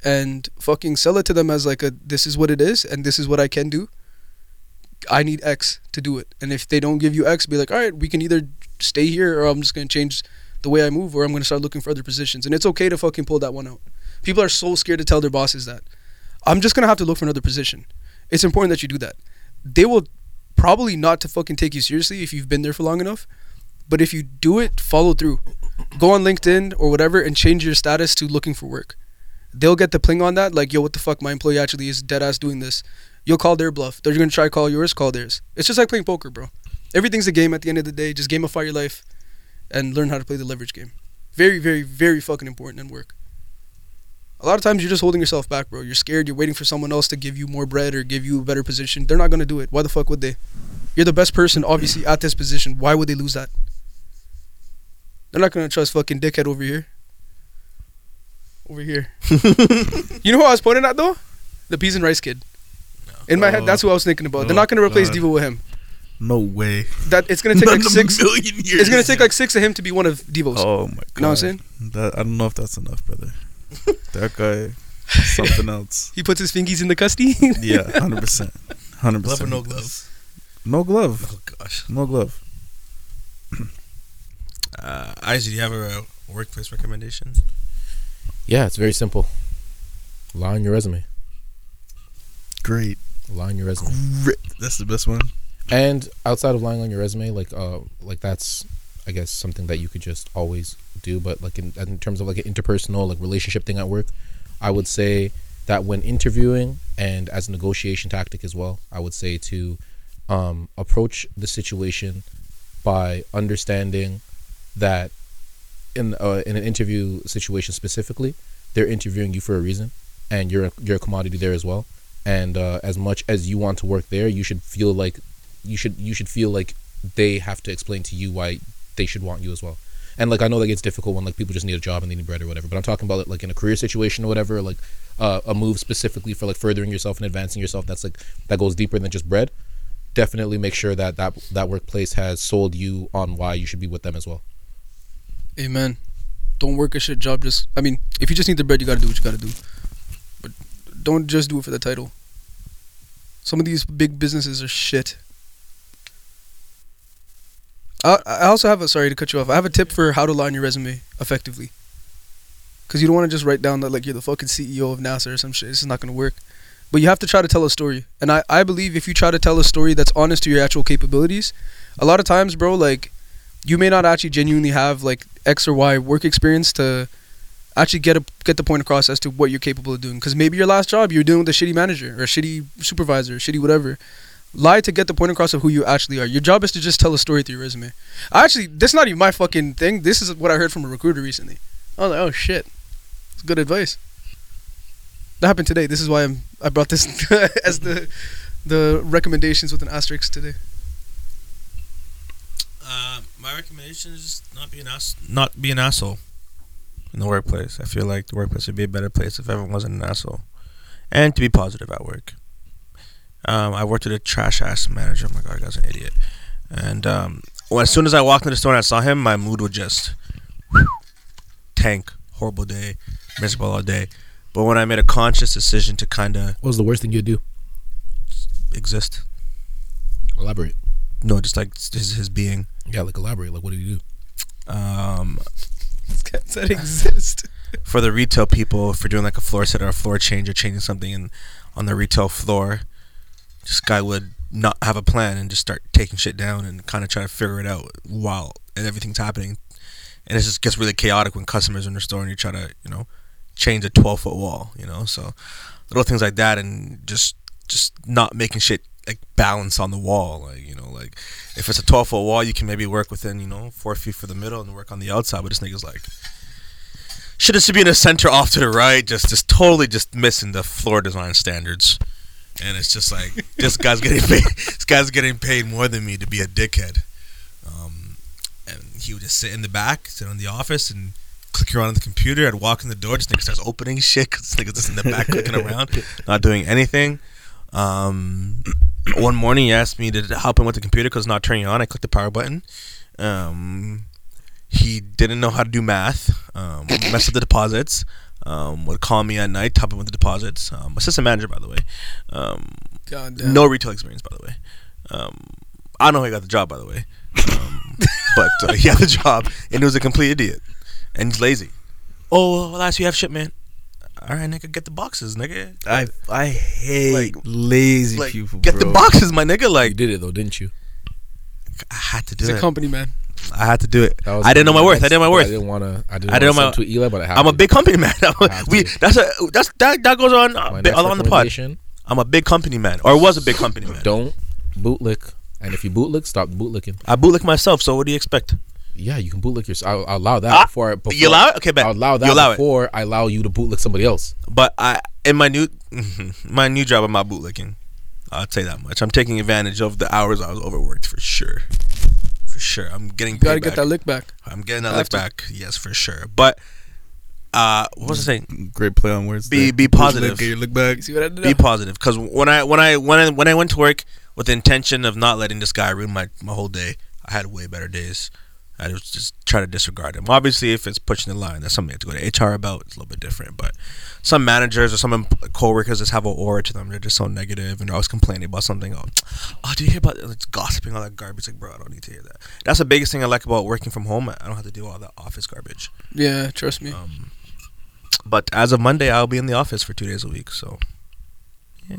and fucking sell it to them as like a, this is what it is and this is what I can do. I need X to do it. And if they don't give you X, be like, all right, we can either stay here, or I'm just going to change the way I move, or I'm going to start looking for other positions. And it's okay to fucking pull that one out. People are so scared to tell their bosses that. I'm just going to have to look for another position. It's important that you do that. They will probably not to fucking take you seriously if you've been there for long enough. But if you do it, follow through. Go on LinkedIn or whatever and change your status to looking for work. They'll get the pling on that. Like, yo, what the fuck? My employee actually is dead ass doing this. You'll call their bluff. They're going to try to call yours, call theirs. It's just like playing poker, bro. Everything's a game at the end of the day. Just gamify your life and learn how to play the leverage game. Very, very, very fucking important in work. A lot of times you're just holding yourself back, bro. You're scared. You're waiting for someone else to give you more bread or give you a better position. They're not going to do it. Why the fuck would they? You're the best person, obviously, at this position. Why would they lose that? They're not going to trust fucking dickhead over here. Over here. You know who I was pointing at, though? The peas and rice kid. In my oh, head, that's what I was thinking about. Oh, they're not going to replace God. Devo with him. No way. That it's going to take like six. Million years. It's going to take like six of him to be one of Devo's. Oh my God. You know what I'm saying? That, I don't know if that's enough, brother. That guy, something else. He puts his fingies in the custody. Yeah, hundred percent, hundred percent. Glove or no glove? No glove. Oh gosh. No glove. uh, Isaac, do you have a, a workplace recommendation? Yeah, it's very simple. Lie on your resume. Great. Lie on your resume. Great. That's the best one. And outside of lying on your resume, like, uh, like that's, I guess, something that you could just always do. But like in, in terms of like an interpersonal, like relationship thing at work, I would say that when interviewing and as a negotiation tactic as well, I would say to um, approach the situation by understanding that in uh, in an interview situation specifically, they're interviewing you for a reason, and you're a, you're a commodity there as well. And uh, as much as you want to work there, you should feel like you should you should feel like they have to explain to you why they should want you as well. And like I know that gets difficult when like people just need a job and they need bread or whatever. But I'm talking about like in a career situation or whatever, like uh, a move specifically for like furthering yourself and advancing yourself. That's like that goes deeper than just bread. Definitely make sure that that, that workplace has sold you on why you should be with them as well. Amen. Don't work a shit job. Just I mean, if you just need the bread, you gotta do what you gotta do. But don't just do it for the title. Some of these big businesses are shit. I, I also have a, sorry to cut you off, I have a tip for how to line your resume effectively. Because you don't want to just write down that like you're the fucking C E O of NASA or some shit. This is not going to work. But you have to try to tell a story. And I, I believe if you try to tell a story that's honest to your actual capabilities, a lot of times, bro, like, you may not actually genuinely have like X or Y work experience to actually get a, get the point across as to what you're capable of doing. Because maybe your last job, you're dealing with a shitty manager or a shitty supervisor, shitty whatever. Lie to get the point across of who you actually are. Your job is to just tell a story through your resume. I actually, that's not even my fucking thing. This is what I heard from a recruiter recently. I was like, oh shit, that's good advice. That happened today. This is why I'm, I brought this as the the recommendations with an asterisk today. Uh, my recommendation is just not be an ass- not be an asshole in the workplace. I feel like the workplace would be a better place if everyone wasn't an asshole, and to be positive at work. Um, I worked with a trash ass manager. Oh my god, that guy's an idiot. And um, well, as soon as I walked into the store and I saw him, my mood would just whew, tank. Horrible day, miserable all day. But when I made a conscious decision to kind of... What was the worst thing you'd do? Exist. Elaborate. No, just like his, his being. Yeah, like elaborate. Like, what do you do? Um, that exist. For the retail people, if you're doing like a floor set or a floor change or changing something in, on the retail floor, this guy would not have a plan and just start taking shit down and kind of try to figure it out while and everything's happening. And it just gets really chaotic when customers are in the store and you try to, you know... change a twelve foot wall, you know, so little things like that, and just just not making shit like balance on the wall, like, you know, like if it's a twelve foot wall, you can maybe work within, you know, four feet for the middle and work on the outside, but this nigga's like, shit, it should be in the center off to the right, just just totally just missing the floor design standards, and it's just like this guy's getting paid, this guy's getting paid more than me to be a dickhead, um, and he would just sit in the back, sit in the office, and click around on the computer. I'd walk in the door, just nigga starts opening shit because this nigga's just in the back clicking around, not doing anything. Um, one morning, he asked me to help him with the computer because it's not turning on. I clicked the power button. Um, he didn't know how to do math, um, messed up the deposits, um, would call me at night, help him with the deposits. Um, assistant manager, by the way. Um, God damn. No retail experience, by the way. Um, I don't know how he got the job, by the way. Um, but uh, he had the job, and he was a complete idiot. And he's lazy. Oh, well, last you have shit, man. All right, nigga, get the boxes, nigga. I I hate like, lazy like, people, Get bro. the boxes, my nigga. Like, you did it, though, didn't you? I had to do it's it. It's a company, man. I had to do it. I didn't know my worth. I didn't know my worth. I didn't want to. I didn't, I didn't want to Eli, but I had I'm to. a big company, man. we that's a that's that that goes on uh, big, all on the pod. I'm a big company, man, or was a big company, man. Don't bootlick, and if you bootlick, stop bootlicking. I bootlick myself, so what do you expect? Yeah, you can bootlick yourself. I'll allow that ah, before, before you allow it. Okay, bet. I'll allow that allow before it. I allow you to bootlick somebody else. But I, in my new, my new job, I'm not bootlicking. I'll tell you that much. I'm taking advantage of the hours I was overworked for sure, for sure. I'm getting. You gotta get back. that lick back. I'm getting that lick back. Yes, for sure. But uh, what was I saying? Great play on words. Be there. be positive. Lick, get your lick back. See what I did be now? Positive, because when I when I when I when I went to work with the intention of not letting this guy ruin my my whole day, I had way better days. I just try to disregard them. Obviously, if it's pushing the line, that's something you have to go to H R about. It's a little bit different. But some managers or some coworkers just have an aura to them. They're just so negative, and they're always complaining about something. Oh, oh do you hear about it? It's gossiping, all that garbage. Like, bro, I don't need to hear that. That's the biggest thing I like about working from home. I don't have to do all that office garbage. Yeah, trust me. Um, but as of Monday, I'll be in the office for two days a week. So, yeah.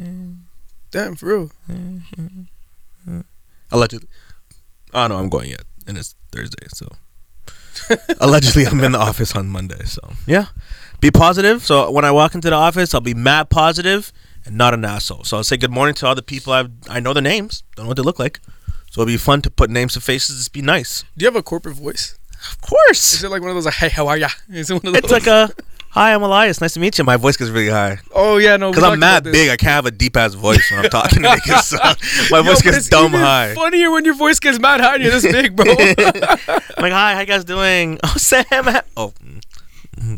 Damn, for real. Allegedly. Oh, no, I'm going yet. And it's Thursday, so allegedly I'm in the office on Monday. So yeah, be positive. So when I walk into the office, I'll be mad positive and not an asshole. So I'll say good morning to all the people I've I know their names, don't know what they look like. So it'll be fun to put names to faces. Just be nice. Do you have a corporate voice? Of course. Is it like one of those like, hey, how are ya? Is it one of those? It's like a hi, I'm Elias. Nice to meet you. My voice gets really high. Oh yeah, no, because I'm mad big. I can't have a deep ass voice when I'm talking to niggas. So my voice Yo, gets dumb high. Funnier when your voice gets mad high and you're this big, bro. I'm like, hi, how you guys doing? Oh, Sam. Oh,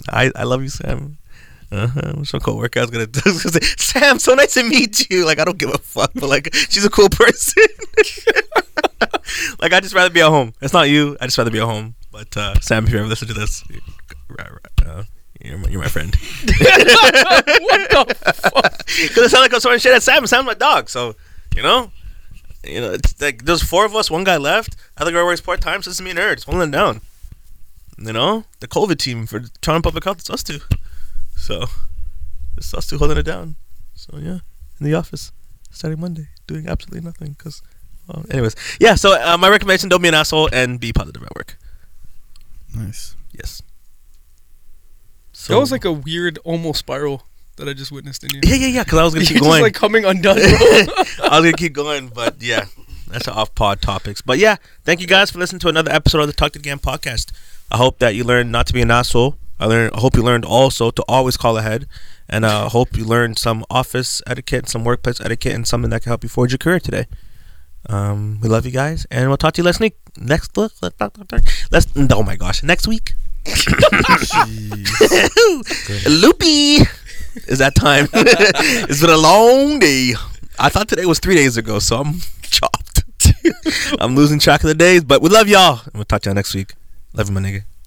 I I love you, Sam. Uh-huh. Some coworker I was gonna do say, Sam, so nice to meet you. Like I don't give a fuck, but like she's a cool person. Like I just rather be at home. It's not you. I just rather be at home. But uh, Sam, if you ever listen to this, right, right. Uh, You're my, you're my friend. What the fuck? Because it sounded like I was throwing shit at Sam. Sam's my dog, so you know. You know, it's like there's four of us. One guy left. Other girl works part time. So it's me and her. It's one down. You know, the COVID team for Toronto Public Health. It's us two. So it's us two holding it down. So yeah, in the office, starting Monday, doing absolutely nothing. Cause, well, anyways, yeah. So uh, my recommendation: don't be an asshole and be positive at work. Nice. Yes. So that was like a weird, almost spiral that I just witnessed in you. Yeah, yeah, yeah. Because I was gonna keep You're going. Just like coming undone. I was gonna keep going, but yeah, that's off pod topics. But yeah, thank you guys for listening to another episode of the Talk to the Gang podcast. I hope that you learned not to be an asshole. I learned. I hope you learned also to always call ahead, and I uh, hope you learned some office etiquette, some workplace etiquette, and something that can help you forge your career today. Um, we love you guys, and we'll talk to you next week. Next, look, let's. let's oh my gosh, next week. Loopy. It's that time. It's been a long day. I thought today was three days ago, so I'm chopped. I'm losing track of the days, but we love y'all, and we'll talk to y'all next week. Love you, my nigga.